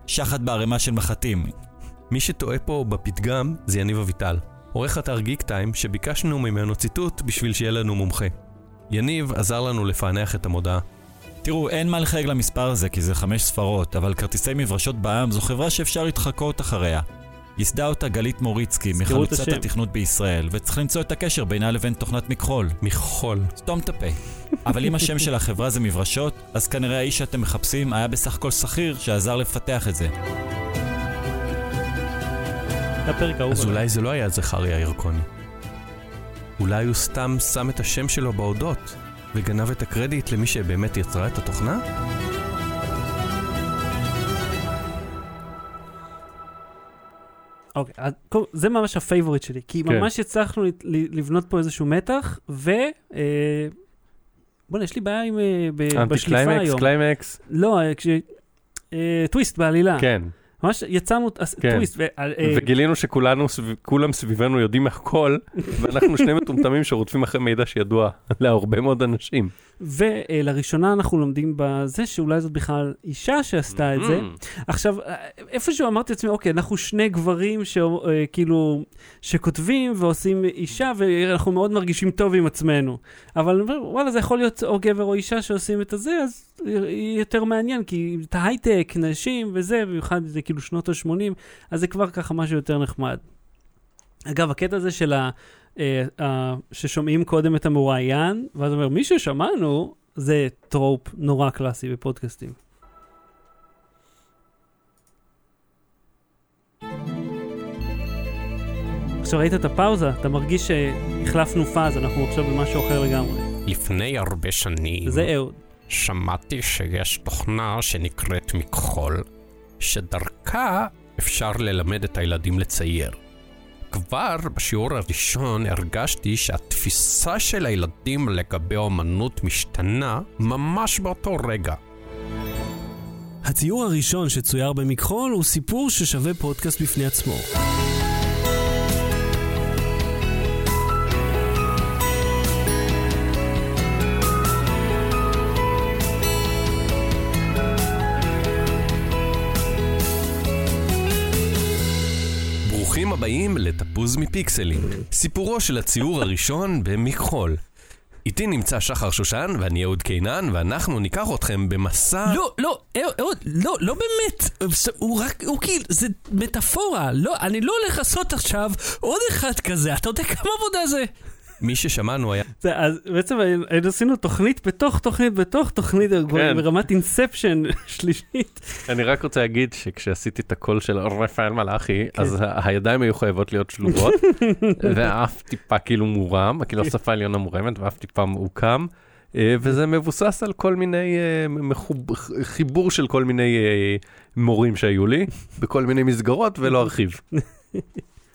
שחת בערימה של מחטים. מי שטועה פה בפתגם זה יניב אביטל, עורך אתר גיק טיים שביקשנו ממנו ציטוט בשביל שיהיה לנו מומחה. יניב עזר לנו לפענח את המודעה. תראו, אין מה לחייג למספר הזה כי זה חמש ספרות, אבל כרטיסי מברשות בעם זו חברה שאפשר להתחקות אחריה. יסדה אותה גלית מוריצקי, מחלוצת התכנות בישראל, וצריך למצוא את הקשר בינה לבין תוכנת מכחול. מכחול. סתום תפה. אבל אם השם של החברה זה מברשות, אז כנראה האיש שאתם מחפשים היה בסך הכל שכיר שעזר לפתח את זה. אז אולי זה לא היה זכריה ירקוני. אולי הוא סתם שם את השם שלו בהודות, וגנב את הקרדיט למי שבאמת יצרה את התוכנה? אוקיי, זה ממש הפייבוריט שלי, כי ממש הצלחנו לבנות פה איזשהו מתח, ו... בוא'נה, יש לי בעיה עם... בשליפה היום. אנטי קליימקס. לא, טוויסט בעלילה. כן. ממש יצאנו טוויסט. וגילינו שכולם סביבנו יודעים הכל, ואנחנו שני מטומטמים שרודפים אחרי מידע שידוע להרבה מאוד אנשים. ולראשונה אנחנו לומדים בזה שאולי זאת בכלל אישה שעשתה את זה. עכשיו, איפשהו אמרתי לעצמי, אוקיי, אנחנו שני גברים שכאילו, שכותבים ועושים אישה, ואנחנו מאוד מרגישים טוב עם עצמנו. אבל וואלה, זה יכול להיות או גבר או אישה שעושים את הזה, אז יותר מעניין, כי את ההייטק, נשים וזה, במיוחד זה כאילו שנות ה-שמונים, אז זה כבר ככה משהו יותר נחמד. אגב, הקטע הזה של ה... ששומעים קודם את המוראיין, ואז אומר, מי ששמענו, זה טרופ נורא קלאסי בפודקאסטים. עכשיו ראית את הפאוזה, אתה מרגיש שהחלפנו פאז, אנחנו עכשיו במשהו אחר לגמרי. לפני הרבה שנים, זהו. שמעתי שיש תוכנה שנקראת מכחול, שדרכה אפשר ללמד את הילדים לצייר. כבר בשיעור הראשון הרגשתי שהתפיסה של הילדים לגבי אומנות משתנה ממש באותו רגע. הציור הראשון שצויר במכחול הוא סיפור ששווה פודקאסט בפני עצמו. ברוכים הבאים לתפוז מפיקסלים, סיפורו של הציור הראשון במכחול. איתי נמצא שחר שושן, ואני אהוד קינן, ואנחנו ניקח אתכם במסע... לא, לא, אהוד, לא, לא באמת. הוא רק, הוא כאילו, זה מטאפורה. לא, אני לא הולך לעשות עכשיו עוד אחד כזה. אתה יודע כמה עבודה זה? מי ששמענו היה... אז בעצם עשינו תוכנית בתוך תוכנית בתוך תוכנית, ברמת אינספשן שלישית. אני רק רוצה להגיד שכשעשיתי את הקול של רפאל מלאכי, אז הידיים היו חייבות להיות שלובות, ואף טיפה כאילו מורם, כאילו השפה העליונה מורמת, ואף טיפה מעוקם, וזה מבוסס על כל מיני, חיבור של כל מיני מורים שהיו לי, בכל מיני מסגרות, ולא ארחיב.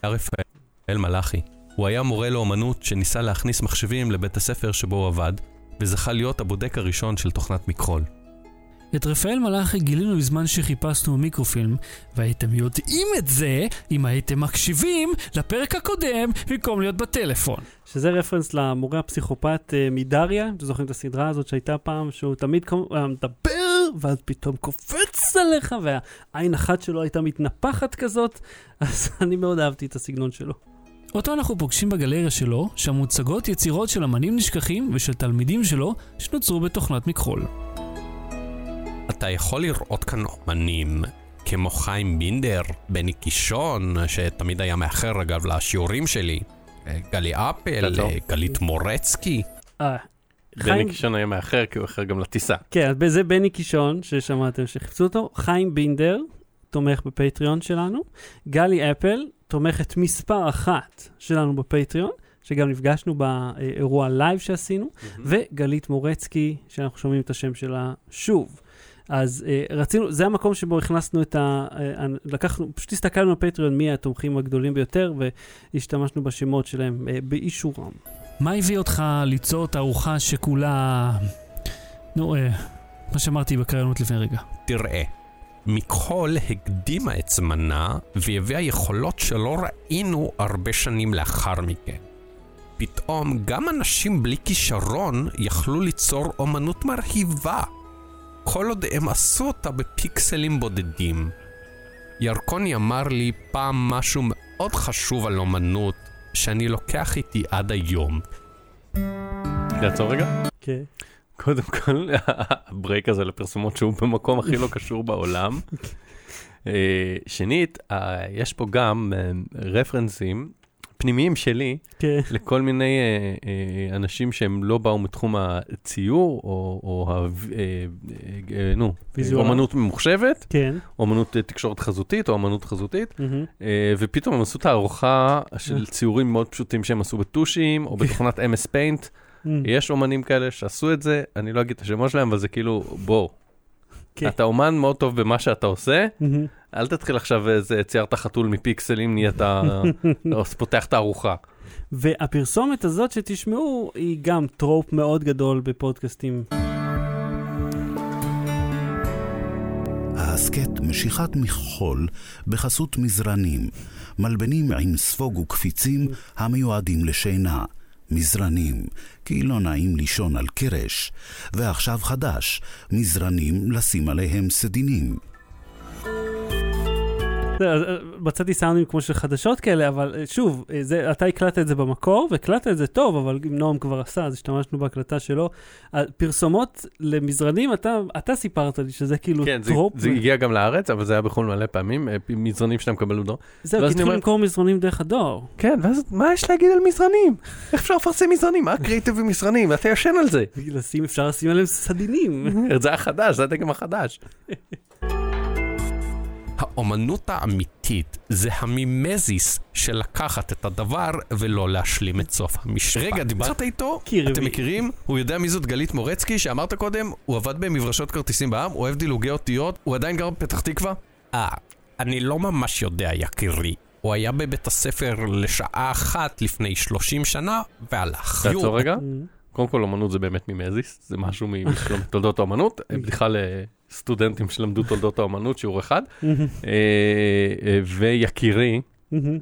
רפאל מלאכי. הוא היה מורה לאומנות שניסה להכניס מחשבים לבית הספר שבו הוא עבד, וזכה להיות הבודק הראשון של תוכנת מכחול. את רפאל מלאכי גילינו בזמן שחיפשנו מיקרופילם, והייתם יודעים את זה אם הייתם מקשיבים לפרק הקודם במקום להיות בטלפון. שזה רפרנס למורה הפסיכופת מדריה, שזוכרים את הסדרה הזאת שהייתה פעם, שהוא תמיד מדבר ואז פתאום קופץ עליך, והעין אחת שלו הייתה מתנפחת כזאת, אז אני מאוד אהבתי את הסגנון שלו. אותו אנחנו פוגשים בגלריה שלו, שם מוצגות יצירות של אמנים נשכחים ושל תלמידים שלו שנוצרו בתוכנת מכחול. אתה יכול לראות כאן אמנים כמו חי בינדר, בני קישון, שתמיד היה מאחר אגב לשיעורים שלי, גלי אפל, גלית מורצקי. אה, בני קישון היה מאחר כי הוא אחר גם לטיסה. כן, זה בני קישון ששמעתם שחיפשו אותו. חי בינדר תומך בפטריון שלנו. גלי אפל תומכת מספר אחת שלנו בפטריון, שגם נפגשנו באירוע לייב שעשינו, mm-hmm. וגלית מורצקי, שאנחנו שומעים את השם שלה שוב. אז uh, רצינו, זה המקום שבו הכנסנו את ה... Uh, לקחנו, פשוט הסתכלנו בפטריון מי התומכים הגדולים ביותר, והשתמשנו בשמות שלהם uh, באישורם. מה הביא אותך ליצור תערוכה שכולה... נו, uh, מה שאמרתי בקריינות לפני רגע. תראה. מכחול הקדימה את זמנה והביאה יכולות שלא ראינו הרבה שנים לאחר מכן. פתאום גם אנשים בלי כישרון יכלו ליצור אומנות מרהיבה, כל עוד הם עשו אותה בפיקסלים בודדים. ירקוני אמר לי פעם משהו מאוד חשוב על אומנות שאני לוקח איתי עד היום. לעצור רגע? כן. קודם כל, הברייק הזה לפרסומות שהוא במקום הכי לא קשור בעולם. שנית, יש פה גם רפרנסים פנימיים שלי לכל מיני אנשים שהם לא באו מתחום הציור, או אומנות ממוחשבת, אומנות תקשורת חזותית, או אומנות חזותית, ופתאום הם עשו תערוכה של ציורים מאוד פשוטים שהם עשו בטושים, או בתוכנת אם אס Paint, יש אומנים כאלה שעשו את זה, אני לא אגיד את השמו שלהם, אבל זה כאילו, בוא, אתה אומן מאוד טוב במה שאתה עושה, אל תתחיל עכשיו איזה ציירת חתול מפיקסלים, נהיה אתה פותח את הארוחה. והפרסומת הזאת שתשמעו, היא גם טרופ מאוד גדול בפודקאסטים. העסקת משיכת מכחול בחסות מזרנים, מלבנים עם ספוג וקפיצים המיועדים לשינה. מזרנים, כי לא נעים לישון על קרש, ועכשיו חדש, מזרנים לשים עליהם סדינים. מצאתי סאונדים כמו של חדשות כאלה, אבל שוב, זה, אתה הקלטת את זה במקור, והקלטת את זה טוב, אבל אם נועם כבר עשה, אז השתמשנו בהקלטה שלו. פרסומות למזרנים, אתה, אתה סיפרת לי שזה כאילו כן, טרופ. זה, זה הגיע גם לארץ, אבל זה היה בחול מלא פעמים, מזרנים שאתם קבלו דור. זהו, כי תחיל למכור מזרנים דרך הדור. כן, ואז מה יש להגיד על מזרנים? איך אפשר לפרסם מזרנים? מה הקריאיטיב מזרנים? אתה ישן על זה. לשים, אפשר לשים עליהם סדינים. זה החדש, זה הדגם החדש. האומנות האמיתית זה המימזיס של לקחת את הדבר ולא להשלים את סוף המשפט. רגע, דיברת איתו? אתם מכירים? הוא יודע מי זאת גלית מורצקי שאמרת קודם, הוא עבד במברשות כרטיסים בעם, הוא אוהב דילוגי אותיות, הוא עדיין גר בפתח תקווה? אה, אני לא ממש יודע, יקירי. הוא היה בבית הספר לשעה אחת לפני שלושים שנה, והלך. תעצור רגע. קודם כל, אומנות זה באמת ממזיס, זה משהו מתולדות האומנות, בדיחה לסטודנטים שלמדו תולדות האומנות, שיעור אחד, ויקירי,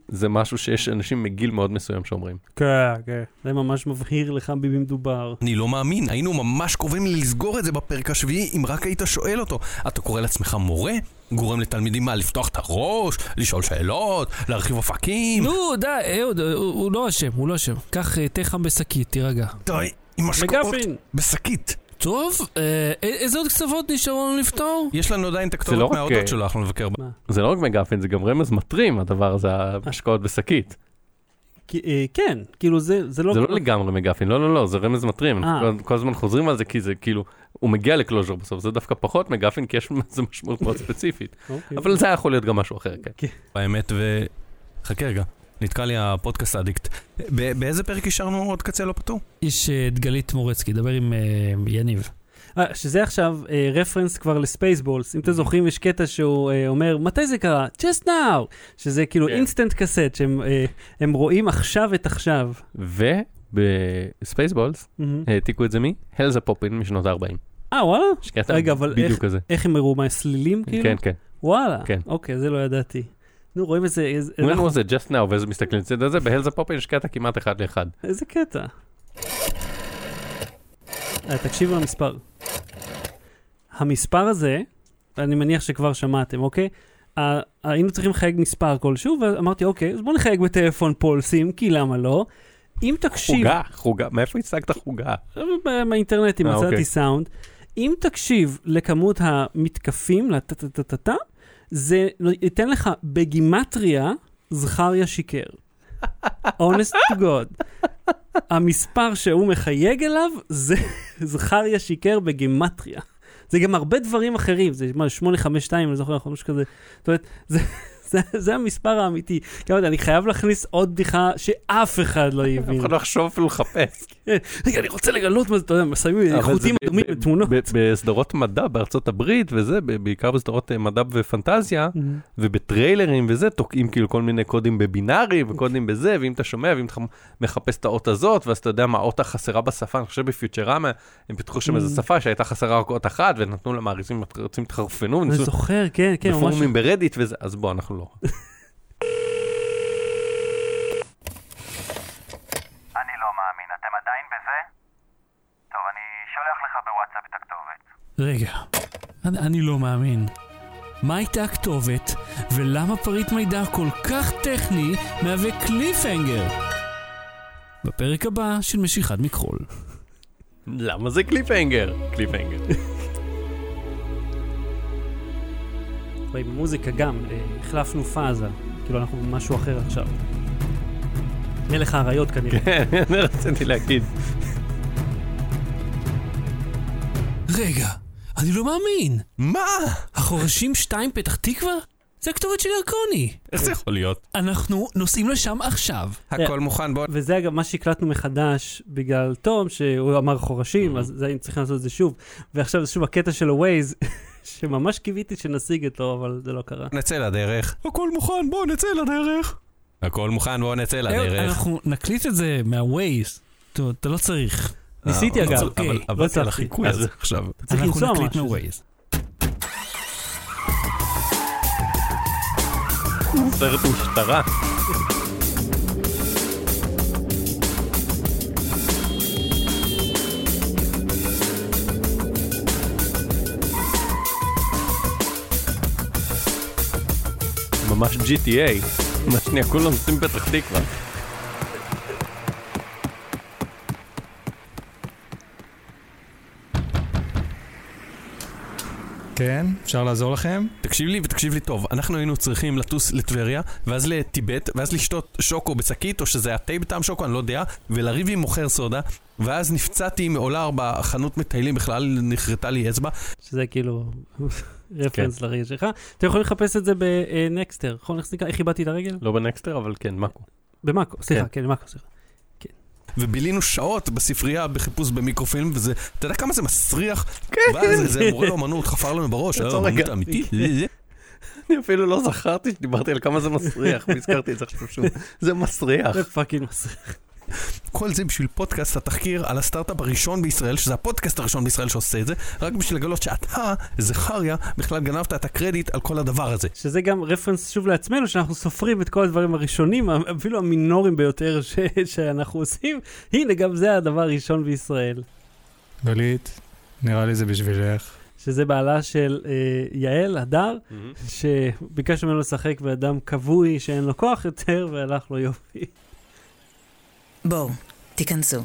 זה משהו שיש אנשים מגיל מאוד מסוים שאומרים. כן, כן. זה ממש מבהיר לך במה מדובר. אני לא מאמין, היינו ממש קרובים לסגור את זה בפרק השביעי, אם רק היית שואל אותו. אתה קורא לעצמך מורה? גורם לתלמידים מה? לפתוח את הראש? לשאול שאלות? להרחיב אופקים? נו, די, הוא לא אשם, הוא לא אשם. קח תחם בשקית, תירגע. די, עם השקעות בשקית. טוב, איזה עוד קצוות נשארו לפתור? יש לנו עדיין את הכתובות מהאוטות שלו, אנחנו נבקר בה. זה לא רק מגפין, זה גם רמז מטרים, הדבר הזה, השקעות בשקית. כן, כאילו זה... זה לא לגמרי מגפין, לא, לא, לא, זה רמז מטרים. כל הזמן חוזרים על זה, כי זה כאילו, הוא מגיע לקלוז'ר בסוף, זה דווקא פחות מגפין, כי יש לזה משמעות מאוד ספציפית. אבל זה יכול להיות גם משהו אחר, כן. באמת, ו... חכה רגע. נתקע לי הפודקאסט האדיקט. באיזה פרק השארנו עוד קצה לא פתור? יש את גלית מורצקי, דבר עם יניב. שזה עכשיו רפרנס כבר לספייסבולס. אם אתם זוכרים, יש קטע שהוא אומר, מתי זה קרה? Just now! שזה כאילו אינסטנט קסט, שהם רואים עכשיו את עכשיו. ובספייסבולס העתיקו את זה מי? הלז הפופין משנות ה-ארבעים. אה, וואלה? רגע, אבל איך הם הראו מהסלילים? כן, כן. וואלה, אוקיי, זה לא ידעתי. נו, רואים איזה... רואים איזה just now, ואיזה מסתכלים לצד הזה, בהלז הפופין יש קטע כמעט אחד לאחד. איזה קטע. תקשיבו למספר. המספר הזה, אני מניח שכבר שמעתם, אוקיי? היינו צריכים לחייג מספר כלשהו, ואמרתי, אוקיי, אז בואו נחייג בטלפון פולסים, כי למה לא? אם תקשיב... חוגה, חוגה. מאיפה הצגת חוגה? מהאינטרנטים, מצאתי סאונד. אם תקשיב לכמות המתקפים, לטטטטטטה, זה ייתן לך בגימטריה זכריה שיקר. Honest to God. המספר שהוא מחייג אליו זה זכריה שיקר בגימטריה. זה גם הרבה דברים אחרים. זה שמונה חמש שתיים, אני זוכר לך משהו כזה. זאת אומרת, זה... זה, זה המספר האמיתי. אני חייב להכניס עוד בדיחה שאף אחד לא יבין. אף אחד לא יחשוב ולחפש. אני רוצה לגלות מה זה, אתה יודע, מסיימים איכותים אדומים בתמונות. בסדרות מדע בארצות הברית וזה, בעיקר בסדרות מדע ופנטזיה, ובטריילרים וזה, תוקעים כאילו כל מיני קודים בבינארי וקודים בזה, ואם אתה שומע, ואם אתה מחפש את האות הזאת, ואז אתה יודע מה האות החסרה בשפה, אני חושב בפיוטרמה, הם פיתחו שם איזו שפה שהייתה חסרה רק אות אחת, ונתנו למעריצים, רוצים להתחרפנו, אני זוכר, כן, כן, בפורומים ברדיט וזה, אז בוא, אנחנו לא. אני לא מאמין, אתם עדיין בזה? טוב, אני שולח לך בוואטסאפ את הכתובת. רגע, אני, אני לא מאמין. מה הייתה הכתובת, ולמה פריט מידע כל כך טכני מהווה קליפהנגר? בפרק הבא של משיכת מכחול. למה זה קליפהנגר? קליפהנגר. במוזיקה גם, החלפנו פאזה, כאילו אנחנו במשהו אחר עכשיו. מלך העריות כנראה. כן, אני רציתי להגיד. רגע, אני לא מאמין. מה? החורשים שתיים פתח תקווה? זה הכתובת של ירקוני. איך זה יכול להיות? אנחנו נוסעים לשם עכשיו. הכל מוכן בו. וזה אגב מה שהקלטנו מחדש בגלל תום, שהוא אמר חורשים, אז צריכים לעשות את זה שוב. ועכשיו זה שוב הקטע של הווייז, שממש קיוויתי שנשיג אותו, אבל זה לא קרה. נצא לדרך. הכל מוכן, בוא נצא לדרך. הכל מוכן, בוא נצא לדרך. אנחנו נקליט את זה מהווייז. אתה לא צריך. ניסיתי אגב. אבל עבדתי על החיקוי הזה עכשיו. אנחנו נקליט מהווייז. סרט משטרה. ממש ג'י טי איי. מה שנייה, כולם עושים פתח תקווה. כן, אפשר לעזור לכם? תקשיב לי ותקשיב לי טוב. אנחנו היינו צריכים לטוס לטבריה, ואז לטיבט, ואז לשתות שוקו בשקית, או שזה הטי בטעם שוקו, אני לא יודע, ולריב עם מוכר סודה, ואז נפצעתי מעולר בחנות מטיילים, בכלל נחרטה לי אצבע. שזה כאילו רפרנס לרגל שלך. אתם יכולים לחפש את זה בנקסטר, נכון? איך איבדתי את הרגל? לא בנקסטר, אבל כן, מקו. במקו, סליחה, כן, במקו, סליחה. ובילינו שעות בספרייה בחיפוש במיקרופילם, וזה, אתה יודע כמה זה מסריח? ואז זה מורה לאומנות, חפר לנו בראש, אמנות אמיתית. אני אפילו לא זכרתי שדיברתי על כמה זה מסריח, והזכרתי את זה עכשיו שוב. זה מסריח. זה פאקינג מסריח. כל זה בשביל פודקאסט התחקיר על הסטארט-אפ הראשון בישראל, שזה הפודקאסט הראשון בישראל שעושה את זה, רק בשביל לגלות שאתה, זכריה, בכלל גנבת את הקרדיט על כל הדבר הזה. שזה גם רפרנס שוב לעצמנו, שאנחנו סופרים את כל הדברים הראשונים, אפילו המינורים ביותר ש- שאנחנו עושים. הנה, גם זה הדבר הראשון בישראל. גלית, נראה לי זה בשבילך. שזה בעלה של אה, יעל, הדר, mm-hmm. שביקש ממנו לשחק באדם קבוי שאין לו כוח יותר, והלך לו יופי. בואו, תיכנסו.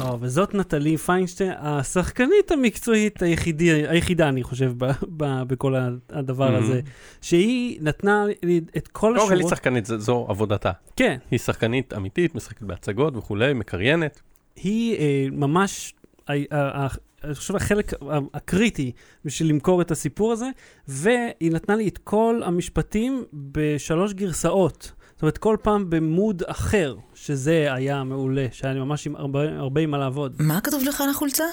או, וזאת נטלי פיינשטיין, השחקנית המקצועית היחידי, היחידה, אני חושב, ב, ב, בכל הדבר mm-hmm. הזה, שהיא נתנה לי את כל השורות. לא, אבל היא שחקנית, זו, זו עבודתה. כן. היא שחקנית אמיתית, משחקת בהצגות וכולי, מקריינת. היא אה, ממש... אה, אה, אני חושב, החלק הקריטי בשביל למכור את הסיפור הזה, והיא נתנה לי את כל המשפטים בשלוש גרסאות. זאת אומרת, כל פעם במוד אחר, שזה היה מעולה, שהיה לי ממש עם הרבה, הרבה מה לעבוד. מה כתוב לך על החולצה?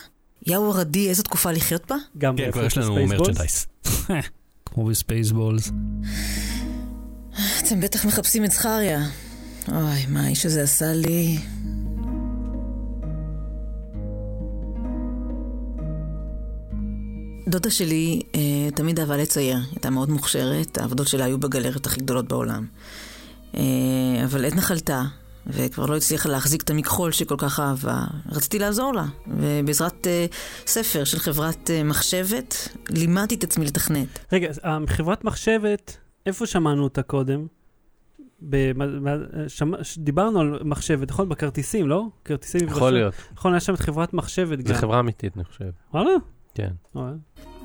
יאו הרדי, איזו תקופה לחיות בה? גם כן, כבר יש לנו מרצ'נדייס. כמו בספייסבולס. אתם בטח מחפשים את זכריה. אוי, מה האיש הזה עשה לי... דודה שלי אה, תמיד אהבה לצייר, הייתה מאוד מוכשרת, העבודות שלה היו בגלריות הכי גדולות בעולם. אה, אבל עת נחלתה, וכבר לא הצליחה להחזיק את המכחול שכל כך אהבה, רציתי לעזור לה, ובעזרת אה, ספר של חברת אה, מחשבת, לימדתי את עצמי לתכנת. רגע, חברת מחשבת, איפה שמענו אותה קודם? דיברנו על מחשבת, נכון? בכרטיסים, לא? כרטיסים. יכול להיות. נכון, היה שם את חברת מחשבת גם. זו חברה אמיתית, אני חושב. וואלה? כן.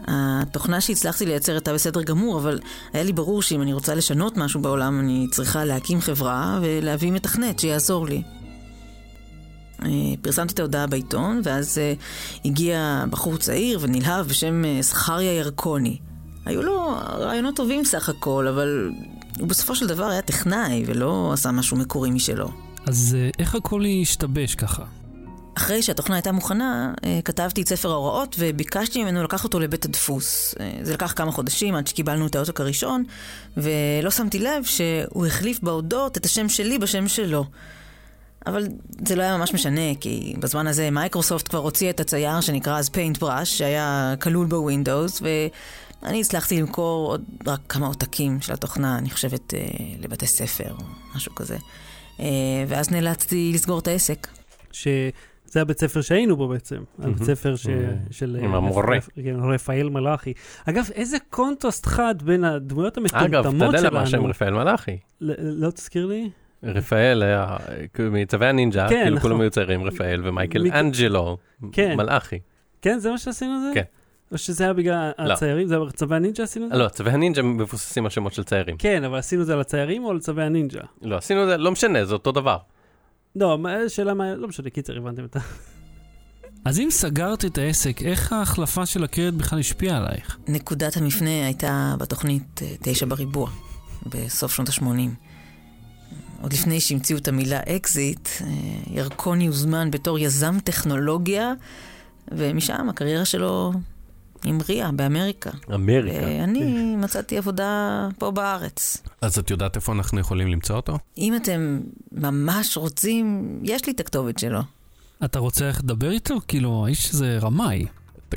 התוכנה שהצלחתי לייצר הייתה בסדר גמור, אבל היה לי ברור שאם אני רוצה לשנות משהו בעולם, אני צריכה להקים חברה ולהביא מתכנת שיעזור לי. פרסמתי את ההודעה בעיתון, ואז הגיע בחור צעיר ונלהב בשם זכריה ירקוני. היו לו רעיונות טובים סך הכל, אבל הוא בסופו של דבר היה טכנאי ולא עשה משהו מקורי משלו. אז איך הכל השתבש ככה? אחרי שהתוכנה הייתה מוכנה, כתבתי את ספר ההוראות וביקשתי ממנו לקח אותו לבית הדפוס. זה לקח כמה חודשים עד שקיבלנו את העותק הראשון, ולא שמתי לב שהוא החליף בהודות את השם שלי בשם שלו. אבל זה לא היה ממש משנה, כי בזמן הזה מייקרוסופט כבר הוציאה את הצייר שנקרא אז פיינטבראש, שהיה כלול בווינדוס, ואני הצלחתי למכור עוד רק כמה עותקים של התוכנה, אני חושבת לבתי ספר או משהו כזה. ואז נאלצתי לסגור את העסק. ש... זה הבית ספר שהיינו בו בעצם, הבית ספר של רפאל מלאכי. אגב, איזה קונטרסט חד בין הדמויות המטומטמות שלנו. אגב, תדע למה שם רפאל מלאכי. לא תזכיר לי? רפאל, מצבי הנינג'ה, כאילו כולם מיוצרים, רפאל ומייקל אנג'לו, מלאכי. כן, זה מה שעשינו זה? כן. או שזה היה בגלל הציירים? זה היה צבי הנינג'ה עשינו את זה? לא, צבי הנינג'ה מבוססים על שמות של ציירים. כן, אבל עשינו זה על הציירים או על צבי הנינג'ה? לא, עשינו זה, לא משנה, זה אותו דבר. לא, שאלה מה... לא משנה, קיצר, הבנתם אותה. אז אם סגרת את העסק, איך ההחלפה של הקרדיט בכלל השפיעה עלייך? נקודת המפנה הייתה בתוכנית תשע בריבוע, בסוף שנות השמונים. עוד לפני שהמציאו את המילה אקזיט, ירקוני הוזמן בתור יזם טכנולוגיה, ומשם הקריירה שלו המריאה באמריקה. אמריקה. אני מצאתי עבודה פה בארץ. אז את יודעת איפה אנחנו יכולים למצוא אותו? אם אתם ממש רוצים, יש לי את הכתובת שלו. אתה רוצה איך לדבר איתו? כאילו, האיש זה רמאי.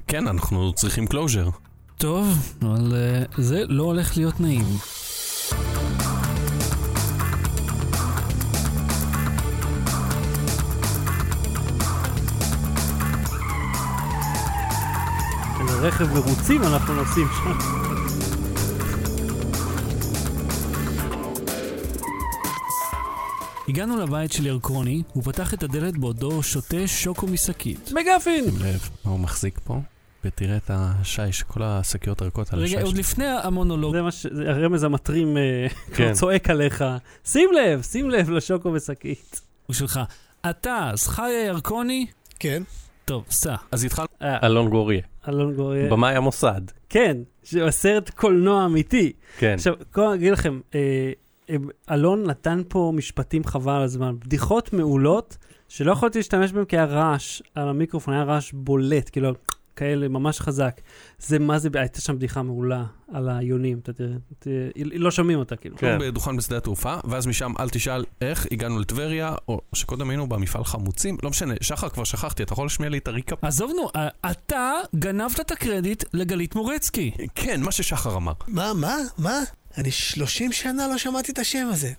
כן, אנחנו צריכים קלוז'ר. טוב, אבל זה לא הולך להיות נעים. רכב ורוצים אנחנו נוסעים שם. הגענו לבית של ירקוני, הוא פתח את הדלת בעודו שותה שוקו מסקית. מגפין! שים לב, מה הוא מחזיק פה? ותראה את השיש, כל הסקיות הרכות על השיש. רגע, עוד לפני המונולוג. זה מה ש... הרמז המטרים צועק עליך. שים לב, שים לב לשוקו מסקית. הוא שלך, אתה, זכריה ירקוני? כן. טוב, סע. אז התחל... אלון גוריה. אלון גוריה. במאי המוסד. כן, שעשרת קולנוע אמיתי. כן. עכשיו, כבר אגיד לכם, אלון נתן פה משפטים חבל הזמן, בדיחות מעולות, שלא יכולתי להשתמש בהם כי הרעש על המיקרופון, היה רעש בולט, כאילו, כאלה, ממש חזק. זה מה זה, הייתה שם בדיחה מעולה על היונים, אתה תראה, לא שומעים אותה, כאילו. כן. בדוכן בשדה התעופה, ואז משם, אל תשאל איך, הגענו לטבריה, או שקודם היינו במפעל חמוצים, לא משנה, שחר כבר שכחתי, אתה יכול לשמיע לי את הריקה? עזובנו, אתה גנבת את הקרדיט לגלית מורצקי. כן, מה ששחר אמר. מה, מה, מה? אני שלושים שנה לא שמעתי את השם הזה.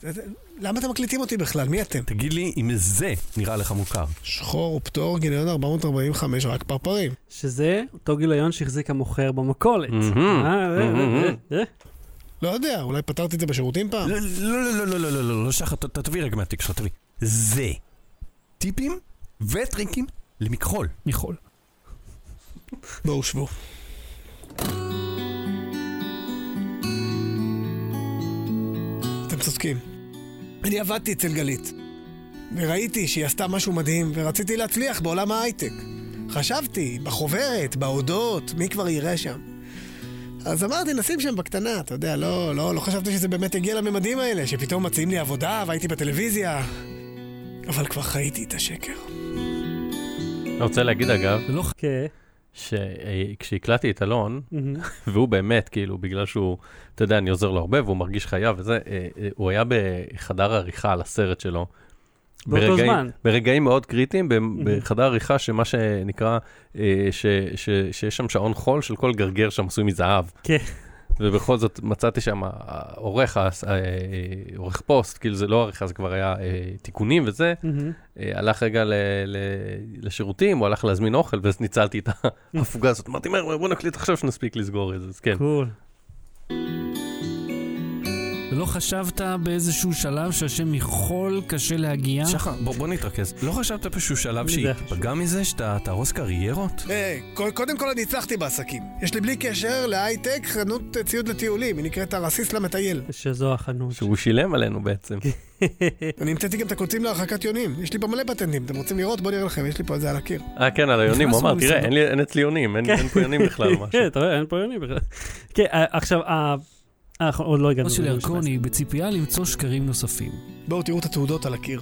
למה אתם מקליטים אותי בכלל? מי אתם? תגיד לי אם זה נראה לך מוכר. שחור ופטור גיליון ארבע מאות ארבעים וחמש, רק פרפרים. שזה אותו גיליון שהחזיק המוכר במכולת. לא יודע, אולי פתרתי את זה בשירותים פעם. לא, לא, לא, לא, לא, לא, שחר, תביא רגע מהתיק שלך, תביא. זה טיפים וטריקים למכחול. מכחול. בואו שבו. צודקים. אני עבדתי אצל גלית וראיתי שהיא עשתה משהו מדהים ורציתי להצליח בעולם ההייטק. חשבתי, בחוברת, בהודות, מי כבר יראה שם? אז אמרתי, נשים שם בקטנה, אתה יודע, לא, לא, לא חשבתי שזה באמת הגיע לממדים האלה, שפתאום מציעים לי עבודה והייתי בטלוויזיה. אבל כבר חייתי את השקר. אני רוצה להגיד אגב, לא חכה. שכשהקלטתי את אלון, והוא באמת, כאילו, בגלל שהוא, אתה יודע, אני עוזר לו הרבה, והוא מרגיש חייב, וזה, הוא היה בחדר העריכה על הסרט שלו. באותו זמן. ברגעים מאוד קריטיים, בחדר העריכה, שמה שנקרא, שיש שם שעון חול של כל גרגר שם עשוי מזהב. כן. ובכל זאת מצאתי שם עורך, עורך פוסט, כאילו זה לא עורך, אז כבר היה תיקונים וזה, הלך רגע לשירותים, הוא הלך להזמין אוכל, ואז ניצלתי את ההפוגה הזאת. אמרתי, בוא נקליט עכשיו שנספיק לסגור את זה, אז כן. קול. ולא חשבת באיזשהו שלב שהשם יכול קשה להגיע? שחר, בוא נתרכז. לא חשבת באיזשהו שלב שהתפגע מזה שאתה תהרוס קריירות? קודם כל אני הצלחתי בעסקים. יש לי בלי קשר להייטק חנות ציוד לטיולים. היא נקראת הרסיס למטייל. שזו החנות. שהוא שילם עלינו בעצם. אני המצאתי גם את הקוצים להרחקת יונים. יש לי במלא פטנטים. אתם רוצים לראות? בוא נראה לכם. יש לי פה את זה על הקיר. אה, כן, על היונים. הוא אמר, תראה, אין אצלי יונים. אין פה יונים בכלל משהו. כן, תראה, אין פה יונים בכלל. כן, עכשיו, עוד לא הגענו. של ירקוני בציפייה למצוא שקרים נוספים. בואו תראו את התעודות על הקיר.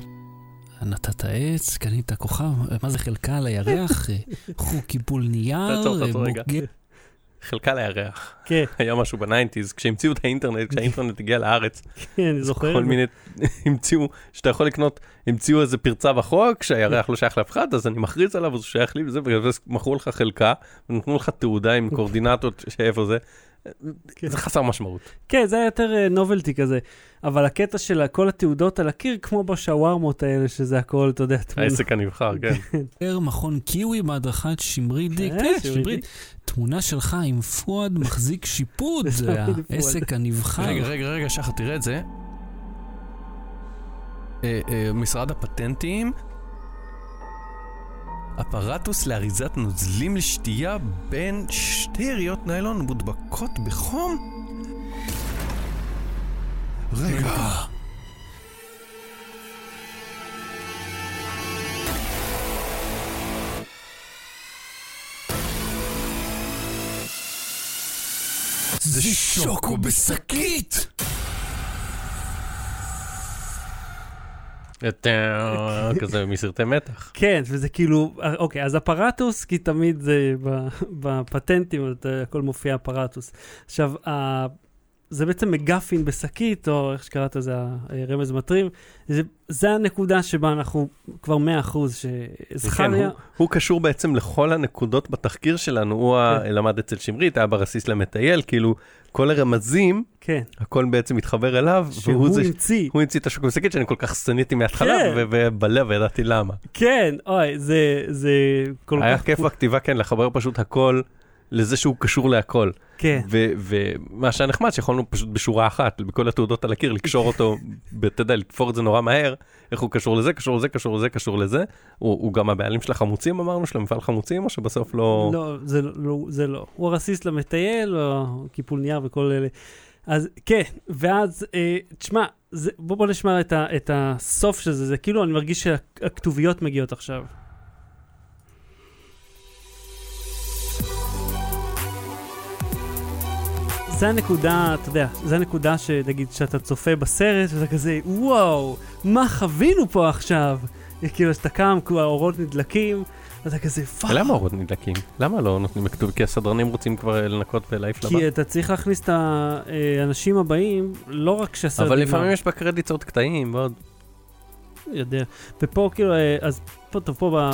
נתת עץ, קנית כוכב, מה זה חלקה על הירח? חוק קיבול נייר, בוגר. חלקה על הירח. כן. היה משהו בניינטיז, כשהמציאו את האינטרנט, כשהאינטרנט הגיע לארץ. כן, אני זוכר. כל מיני, המציאו, שאתה יכול לקנות, המציאו איזה פרצה בחוק, שהירח לא שייך לאף אחד, אז אני מכריז עליו, אז הוא שייך לי וזה, ומכרו לך חלקה, ונתנו לך תעודה עם קורדינטות שאיפה זה. זה חסר משמעות. כן, זה היה יותר נובלטי כזה, אבל הקטע של כל התעודות על הקיר, כמו בשווארמות האלה, שזה הכל, אתה יודע, העסק הנבחר, כן. מכון קיווי בהדרכת שמרי דיקט, תמונה שלך עם פועד מחזיק שיפוד, זה העסק הנבחר. רגע, רגע, רגע, שחר, תראה את זה. משרד הפטנטים, אפרטוס לאריזת נוזלים לשתייה בין שתי יריות ניילון מודבקות בחום? רגע. זה שוקו בשקית! כזה מסרטי מתח. כן, וזה כאילו, אוקיי, אז אפרטוס, כי תמיד זה בפטנטים, הכל מופיע אפרטוס. עכשיו, זה בעצם מגפין בשקית, או איך שקראת לזה, רמז מטרים, זה הנקודה שבה אנחנו כבר מאה אחוז שזכריה. הוא קשור בעצם לכל הנקודות בתחקיר שלנו, הוא למד אצל שמרית, היה ברסיס למטייל, כאילו, כל הרמזים, הכל בעצם מתחבר אליו, והוא המציא. הוא המציא את השוק בשקית, שאני כל כך סניתי מההתחלה, ובלב, וידעתי למה. כן, אוי, זה כל כך... היה כיף בכתיבה, כן, לחבר פשוט הכל... לזה שהוא קשור להכל. כן. ומה שהיה נחמד, שיכולנו פשוט בשורה אחת, בכל התעודות על הקיר, לקשור אותו, אתה יודע, לתפור את זה נורא מהר, איך הוא קשור לזה, קשור לזה, קשור לזה, קשור לזה. הוא גם הבעלים של החמוצים, אמרנו, של המפעל חמוצים, או שבסוף לא... לא, זה לא. הוא הרסיס למטייל, או קיפול נייר וכל אלה. אז כן, ואז, תשמע, בוא נשמע את הסוף של זה, זה כאילו, אני מרגיש שהכתוביות מגיעות עכשיו. זה הנקודה, אתה יודע, זה הנקודה שנגיד שאתה צופה בסרט ואתה כזה, וואו, מה חווינו פה עכשיו? כאילו, שאתה קם, האורות נדלקים, אתה כזה פאק. למה אורות נדלקים? למה לא נותנים בכתוב? כי הסדרנים רוצים כבר לנקות בלייף לבא. כי אתה צריך להכניס את האנשים הבאים, לא רק שהסדרנים... אבל לפעמים יש בקרדיט עוד קטעים, ועוד... יודע. ופה כאילו, אז פה טוב, פה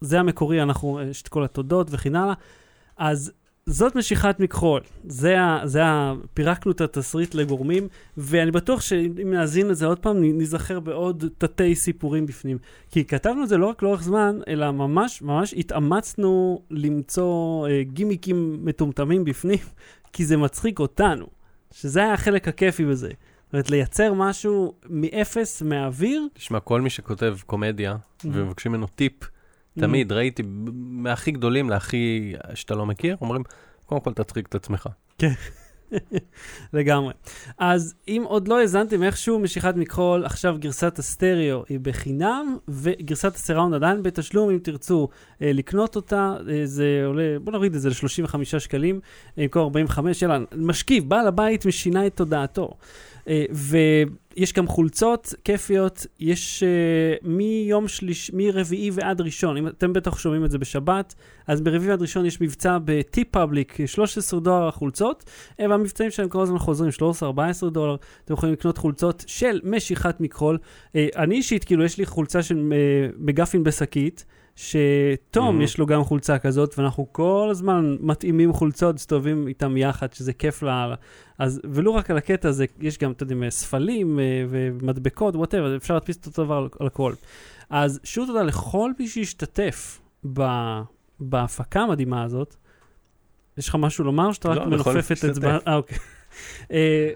זה המקורי, אנחנו, יש את כל התודות וכן הלאה. אז... זאת משיכת מכחול, זה ה... זה ה... פירקנו את התסריט לגורמים, ואני בטוח שאם נאזין את זה עוד פעם, נזכר בעוד תתי סיפורים בפנים. כי כתבנו את זה לא רק לאורך זמן, אלא ממש, ממש התאמצנו למצוא אה, גימיקים מטומטמים בפנים, כי זה מצחיק אותנו, שזה היה החלק הכיפי בזה. זאת אומרת, לייצר משהו מאפס, מהאוויר. תשמע, כל מי שכותב קומדיה, ומבקשים ממנו טיפ, תמיד, ראיתי, מהכי גדולים להכי שאתה לא מכיר, אומרים, קודם כל תצחיק את עצמך. כן, לגמרי. אז אם עוד לא הזנתם איכשהו משיכת מכחול, עכשיו גרסת הסטריאו היא בחינם, וגרסת הסיראונד עדיין בתשלום, אם תרצו לקנות אותה, זה עולה, בוא נוריד את זה ל-שלושים וחמישה שקלים, כל ארבעים וחמש, יאללה, משקיב, בעל הבית משינה את תודעתו. ויש גם חולצות כיפיות, יש מיום שליש, מרביעי ועד ראשון, אם אתם בטח שומעים את זה בשבת, אז ברביעי ועד ראשון יש מבצע ב-T-Public, שלושה עשר דולר החולצות, והמבצעים שלהם כל הזמן חוזרים, שלוש עשרה ארבע עשרה דולר, אתם יכולים לקנות חולצות של משיכת מכחול. אני אישית, כאילו, יש לי חולצה של מגפין בסקית, שתום mm-hmm. יש לו גם חולצה כזאת, ואנחנו כל הזמן מתאימים חולצות, סתובבים איתם יחד, שזה כיף לה. אז, ולא רק על הקטע הזה, יש גם, אתה יודעים, ספלים ומדבקות, whatever, אפשר להדפיס אותו דבר על הכל. אז שוב תודה לכל מי שהשתתף ב, בהפקה המדהימה הזאת. יש לך משהו לומר, שאתה לא, רק מנופף את אצבע... אה, אוקיי.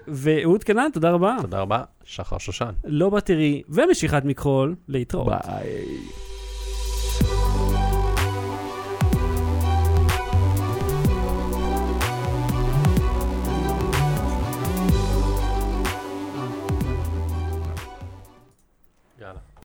ואהוד קנן, תודה רבה. תודה רבה, שחר שושן. לא בטרי, ומשיכת מכחול, להתראות. ביי.